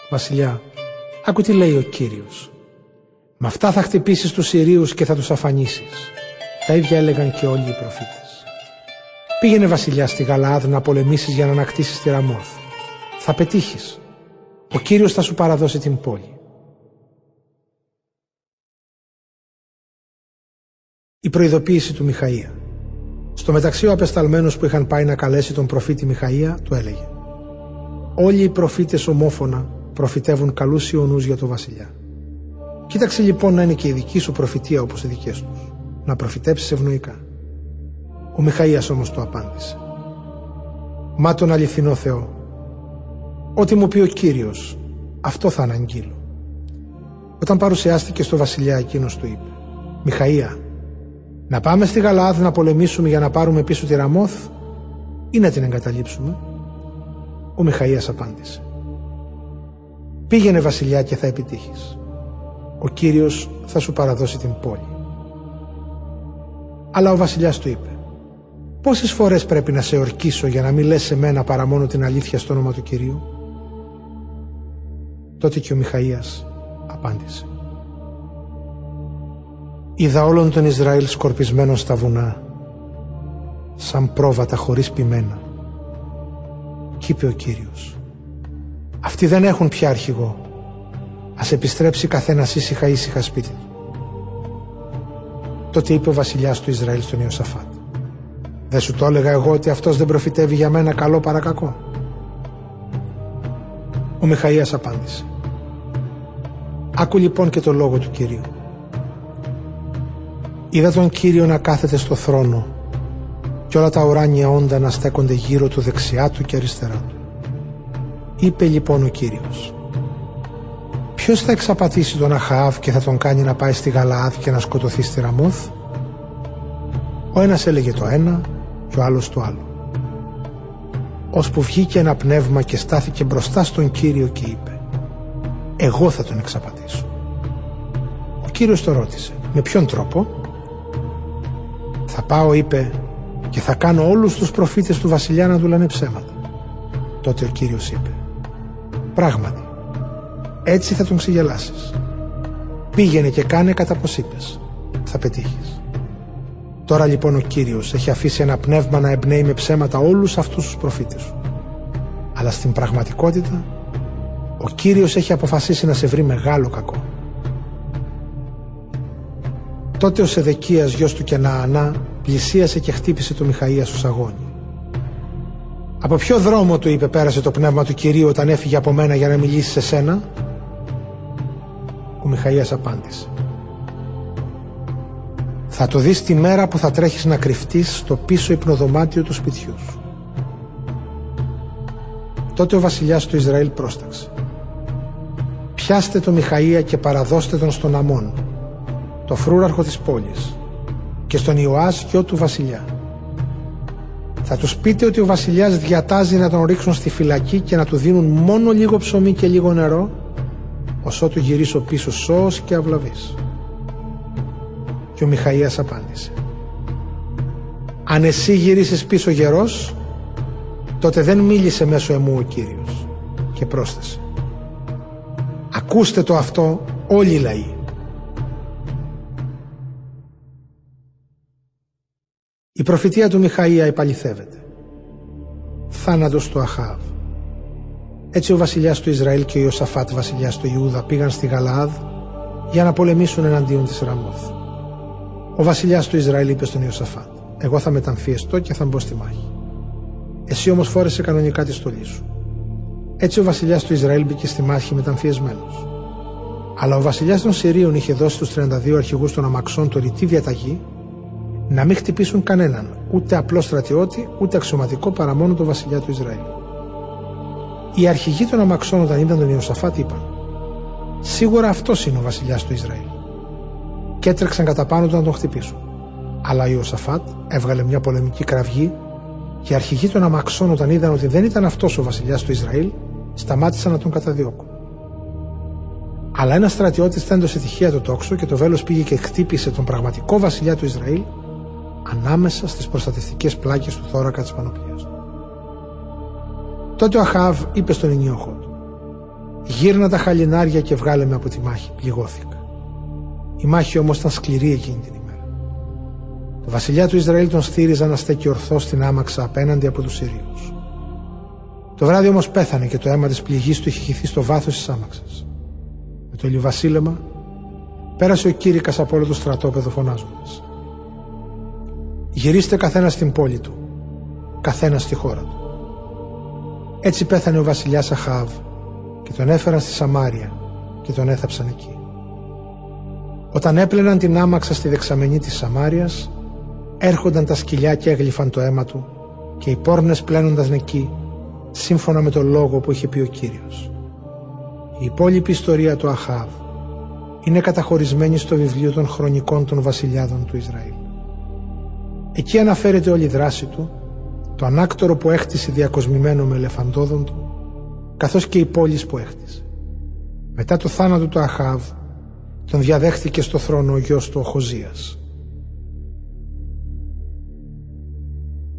«Βασιλιά, άκου τι λέει ο Κύριος. Με αυτά θα χτυπήσεις τους Συρίους και θα τους αφανίσεις». Τα ίδια έλεγαν και όλοι οι προφήτες. «Πήγαινε, βασιλιά, στη Γαλαάδ να πολεμήσεις για να ανακτήσεις τη Ραμόθ. Θα πετύχεις. Ο Κύριος θα σου παραδώσει την πόλη». Η προειδοποίηση του Μιχαΐα. Στο μεταξύ, ο απεσταλμένος που είχαν πάει να καλέσει τον προφήτη Μιχαΐα του έλεγε: «Όλοι οι προφήτες ομόφωνα προφητεύουν καλούς ιονούς για το βασιλιά. Κοίταξε λοιπόν να είναι και η δική σου προφητεία όπως οι δικές τους, να προφητέψεις ευνοϊκά». Ο Μιχαΐας όμως του απάντησε: «Μα τον αληθινό Θεό, ό,τι μου πει ο Κύριος, αυτό θα αναγγείλω». Όταν παρουσιάστηκε στο βασιλιά, εκείνος του είπε: «Μιχαΐα, να πάμε στη Γαλαάδ να πολεμήσουμε για να πάρουμε πίσω τη Ραμόθ ή να την εγκαταλείψουμε?» Ο Μιχαΐας απάντησε: «Πήγαινε, βασιλιά, και θα επιτύχεις. Ο Κύριος θα σου παραδώσει την πόλη». Αλλά ο βασιλιάς του είπε: «Πόσες φορές πρέπει να σε ορκίσω για να μην λες σε μένα παρά μόνο την αλήθεια στο όνομα του Κυρίου?» Τότε και ο Μιχαΐας απάντησε: «Είδα όλον τον Ισραήλ σκορπισμένον στα βουνά, σαν πρόβατα χωρίς ποιμένα. Κι είπε ο Κύριος: αυτοί δεν έχουν πια αρχηγό. Ας επιστρέψει καθένας ήσυχα ήσυχα σπίτι του». Τότε είπε ο βασιλιάς του Ισραήλ στον Ιωσαφάτ: «Δεν σου το έλεγα εγώ ότι αυτός δεν προφητεύει για μένα καλό παρά κακό?» Ο Μιχαΐας απάντησε: «Άκου λοιπόν και το λόγο του Κυρίου. Είδα τον Κύριο να κάθεται στο θρόνο και όλα τα ουράνια όντα να στέκονται γύρω του δεξιά του και αριστερά του. Είπε λοιπόν ο Κύριος: ποιος θα εξαπατήσει τον Αχαάβ και θα τον κάνει να πάει στη Γαλαάδ και να σκοτωθεί στη Ραμόθ? Ο ένας έλεγε το ένα και ο άλλος το άλλο. Ώσπου βγήκε ένα πνεύμα και στάθηκε μπροστά στον Κύριο και είπε: εγώ θα τον εξαπατήσω. Ο Κύριος το ρώτησε: με ποιον τρόπο? Θα πάω, είπε, και θα κάνω όλους τους προφήτες του βασιλιά να του λένε ψέματα. Τότε ο Κύριος είπε: πράγματι, έτσι θα τον ξεγελάσεις. Πήγαινε και κάνε κατά πως είπες. Θα πετύχεις. Τώρα λοιπόν ο Κύριος έχει αφήσει ένα πνεύμα να εμπνέει με ψέματα όλους αυτούς τους προφήτες σου. Αλλά στην πραγματικότητα, ο Κύριος έχει αποφασίσει να σε βρει μεγάλο κακό. Τότε ο Σεδεκίας, γιος του Κεναανά, πλησίασε και χτύπησε το Μιχαΐα στο σαγόνι. «Από ποιο δρόμο», του είπε, «πέρασε το πνεύμα του Κυρίου όταν έφυγε από μένα για να μιλήσει σε σένα?» Ο Μιχαΐας απάντησε: «Θα το δεις τη μέρα που θα τρέχεις να κρυφτείς στο πίσω υπνοδωμάτιο του σπιτιού σου». Τότε ο βασιλιάς του Ισραήλ πρόσταξε: «Πιάστε το Μιχαΐα και παραδώστε τον στον Αμών, το φρούραρχο της πόλης, και στον Ιωάς, γιο του βασιλιά. Θα τους πείτε ότι ο βασιλιάς διατάζει να τον ρίξουν στη φυλακή και να του δίνουν μόνο λίγο ψωμί και λίγο νερό, ως ότου γυρίσω πίσω σώος και αυλαβής». Και ο Μιχαΐας απάντησε: «Αν εσύ γυρίσεις πίσω γερός, τότε δεν μίλησε μέσω εμού ο Κύριος». Και πρόσθεσε: «Ακούστε το αυτό όλοι οι λαοί». Η προφητεία του Μιχαΐα επαληθεύεται. Θάνατος του Αχάβ. Έτσι ο βασιλιάς του Ισραήλ και ο Ιωσαφάτ, βασιλιάς του Ιούδα, πήγαν στη Γαλαάδ για να πολεμήσουν εναντίον της Ραμόθ. Ο βασιλιάς του Ισραήλ είπε στον Ιωσαφάτ: εγώ θα μεταμφιεστώ και θα μπω στη μάχη. Εσύ όμως φόρεσε κανονικά τη στολή σου. Έτσι ο βασιλιάς του Ισραήλ μπήκε στη μάχη μεταμφιεσμένος. Αλλά ο βασιλιάς των Συρίων είχε δώσει στους τριάντα δύο αρχηγούς των αμαξών το ρητή διαταγή να μην χτυπήσουν κανέναν, ούτε απλό στρατιώτη, ούτε αξιωματικό, παρά μόνο τον βασιλιά του Ισραήλ. Οι αρχηγοί των αμαξών, όταν είδαν τον Ιωσαφάτ, είπαν: σίγουρα αυτός είναι ο βασιλιάς του Ισραήλ. Και έτρεξαν κατά πάνω του να τον χτυπήσουν. Αλλά ο Ιωσαφάτ έβγαλε μια πολεμική κραυγή και οι αρχηγοί των αμαξών, όταν είδαν ότι δεν ήταν αυτός ο βασιλιάς του Ισραήλ, σταμάτησαν να τον καταδιώκουν. Αλλά ένας στρατιώτης τέντωσε τυχαία το τόξο και το βέλος πήγε και χτύπησε τον πραγματικό βασιλιά του Ισραήλ ανάμεσα στις προστατευτικές πλάκες του θώρακα της πανοπλίας. Τότε ο Αχάβ είπε στον ενιόχο του: γύρνα τα χαλινάρια και βγάλε με από τη μάχη, πληγώθηκα. Η μάχη όμως ήταν σκληρή εκείνη την ημέρα. Το βασιλιά του Ισραήλ τον στήριζαν να στέκει ορθός στην άμαξα απέναντι από τους Συρίους. Το βράδυ όμως πέθανε και το αίμα της πληγής του είχε χυθεί στο βάθος της άμαξας. Με το λιβασίλεμα πέρασε ο κήρυκας από όλο το στρατόπεδο φωνάζοντας: γυρίστε καθένας στην πόλη του, καθένας στη χώρα του. Έτσι πέθανε ο βασιλιάς Αχάβ και τον έφεραν στη Σαμάρια και τον έθαψαν εκεί. Όταν έπλαιναν την άμαξα στη δεξαμενή της Σαμάριας, έρχονταν τα σκυλιά και έγλυφαν το αίμα του και οι πόρνες πλένονταν εκεί, σύμφωνα με τον λόγο που είχε πει ο Κύριος. Η υπόλοιπη ιστορία του Αχάβ είναι καταχωρισμένη στο βιβλίο των χρονικών των βασιλιάδων του Ισραήλ. Εκεί αναφέρεται όλη η δράση του, το ανάκτορο που έχτισε διακοσμημένο με ελεφαντόδον του, καθώς και οι πόλεις που έχτισε. Μετά το θάνατο του Αχάβ, τον διαδέχθηκε στο θρόνο ο γιος του Οχωζίας.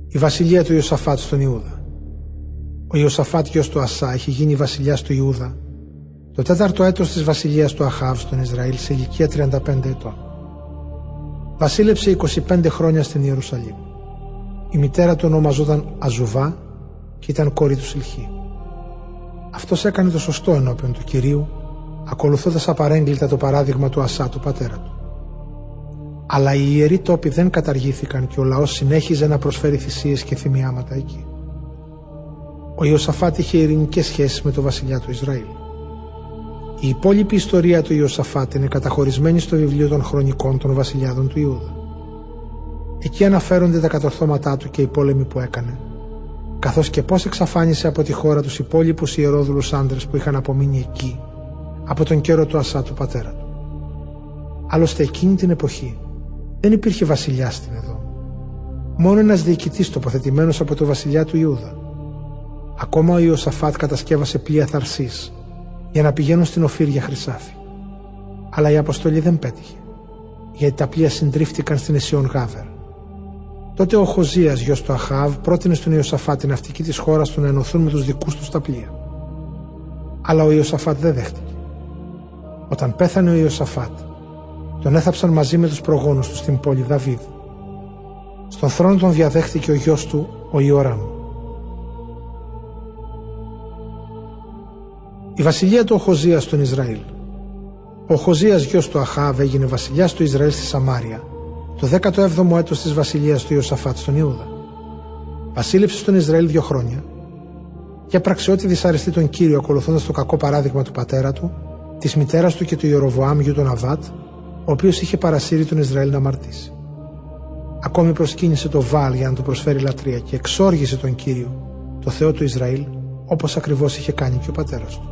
Η βασιλεία του Ιωσαφάτ στον Ιούδα. Ο Ιωσαφάτ, γιος του Ασά, είχε γίνει βασιλιάς του Ιούδα το τέταρτο έτος της βασιλείας του Αχάβ στον Ισραήλ, σε ηλικία τριάντα πέντε ετών. Βασίλεψε είκοσι πέντε χρόνια στην Ιερουσαλήμ. Η μητέρα του ονομαζόταν Αζουβά και ήταν κόρη του Σιλχή. Αυτός έκανε το σωστό ενώπιον του Κυρίου, ακολουθώντας απαρέγκλιτα το παράδειγμα του Ασά, του πατέρα του. Αλλά οι ιεροί τόποι δεν καταργήθηκαν και ο λαός συνέχιζε να προσφέρει θυσίες και θυμιάματα εκεί. Ο Ιωσαφάτ είχε ειρηνικές σχέσεις με τον βασιλιά του Ισραήλ. Η υπόλοιπη ιστορία του Ιωσαφάτ είναι καταχωρισμένη στο βιβλίο των χρονικών των βασιλιάδων του Ιούδα. Εκεί αναφέρονται τα κατορθώματά του και οι πόλεμοι που έκανε, καθώς και πώς εξαφάνισε από τη χώρα τους υπόλοιπους ιερόδουλους άντρες που είχαν απομείνει εκεί από τον καιρό του Ασά του πατέρα του. Άλλωστε εκείνη την εποχή δεν υπήρχε βασιλιάς στην εδώ. Μόνο ένας διοικητής τοποθετημένος από το βασιλιά του Ιούδα. Ακόμα ο Ιωσαφάτ κατασκεύασε πλοία Θαρσής για να πηγαίνουν στην Οφύρ για χρυσάφι. Αλλά η αποστολή δεν πέτυχε, γιατί τα πλοία συντρίφτηκαν στην Εσιόν Γάβερ. Τότε ο Χοζίας, γιος του Αχάβ, πρότεινε στον Ιωσαφάτ την ναυτική της χώρας του να ενωθούν με τους δικούς τους τα πλοία. Αλλά ο Ιωσαφάτ δεν δέχτηκε. Όταν πέθανε ο Ιωσαφάτ, τον έθαψαν μαζί με τους προγόνους του στην πόλη Δαβίδ. Στον θρόνο τον διαδέχθηκε ο γιος του, ο Ιωράμ. Η βασιλεία του Οχοζία στον Ισραήλ. Ο Οχοζίας, γιος του Αχάβ, έγινε βασιλιάς του Ισραήλ στη Σαμάρια το δέκατο έβδομο έτος της βασιλείας του Ιωσαφάτ στον Ιούδα. Βασίλευσε στον Ισραήλ δύο χρόνια και έπραξε ό,τι δυσαρεστεί τον Κύριο, ακολουθώντας το κακό παράδειγμα του πατέρα του, της μητέρας του και του Ιεροβοάμ, γιου του Ναβάτ, ο οποίος είχε παρασύρει τον Ισραήλ να αμαρτήσει. Ακόμη προσκύνησε το Βαάλ για να του προσφέρει λατρεία και εξόργησε τον Κύριο, το Θεό του Ισραήλ, όπως ακριβώς είχε κάνει και ο πατέρας του.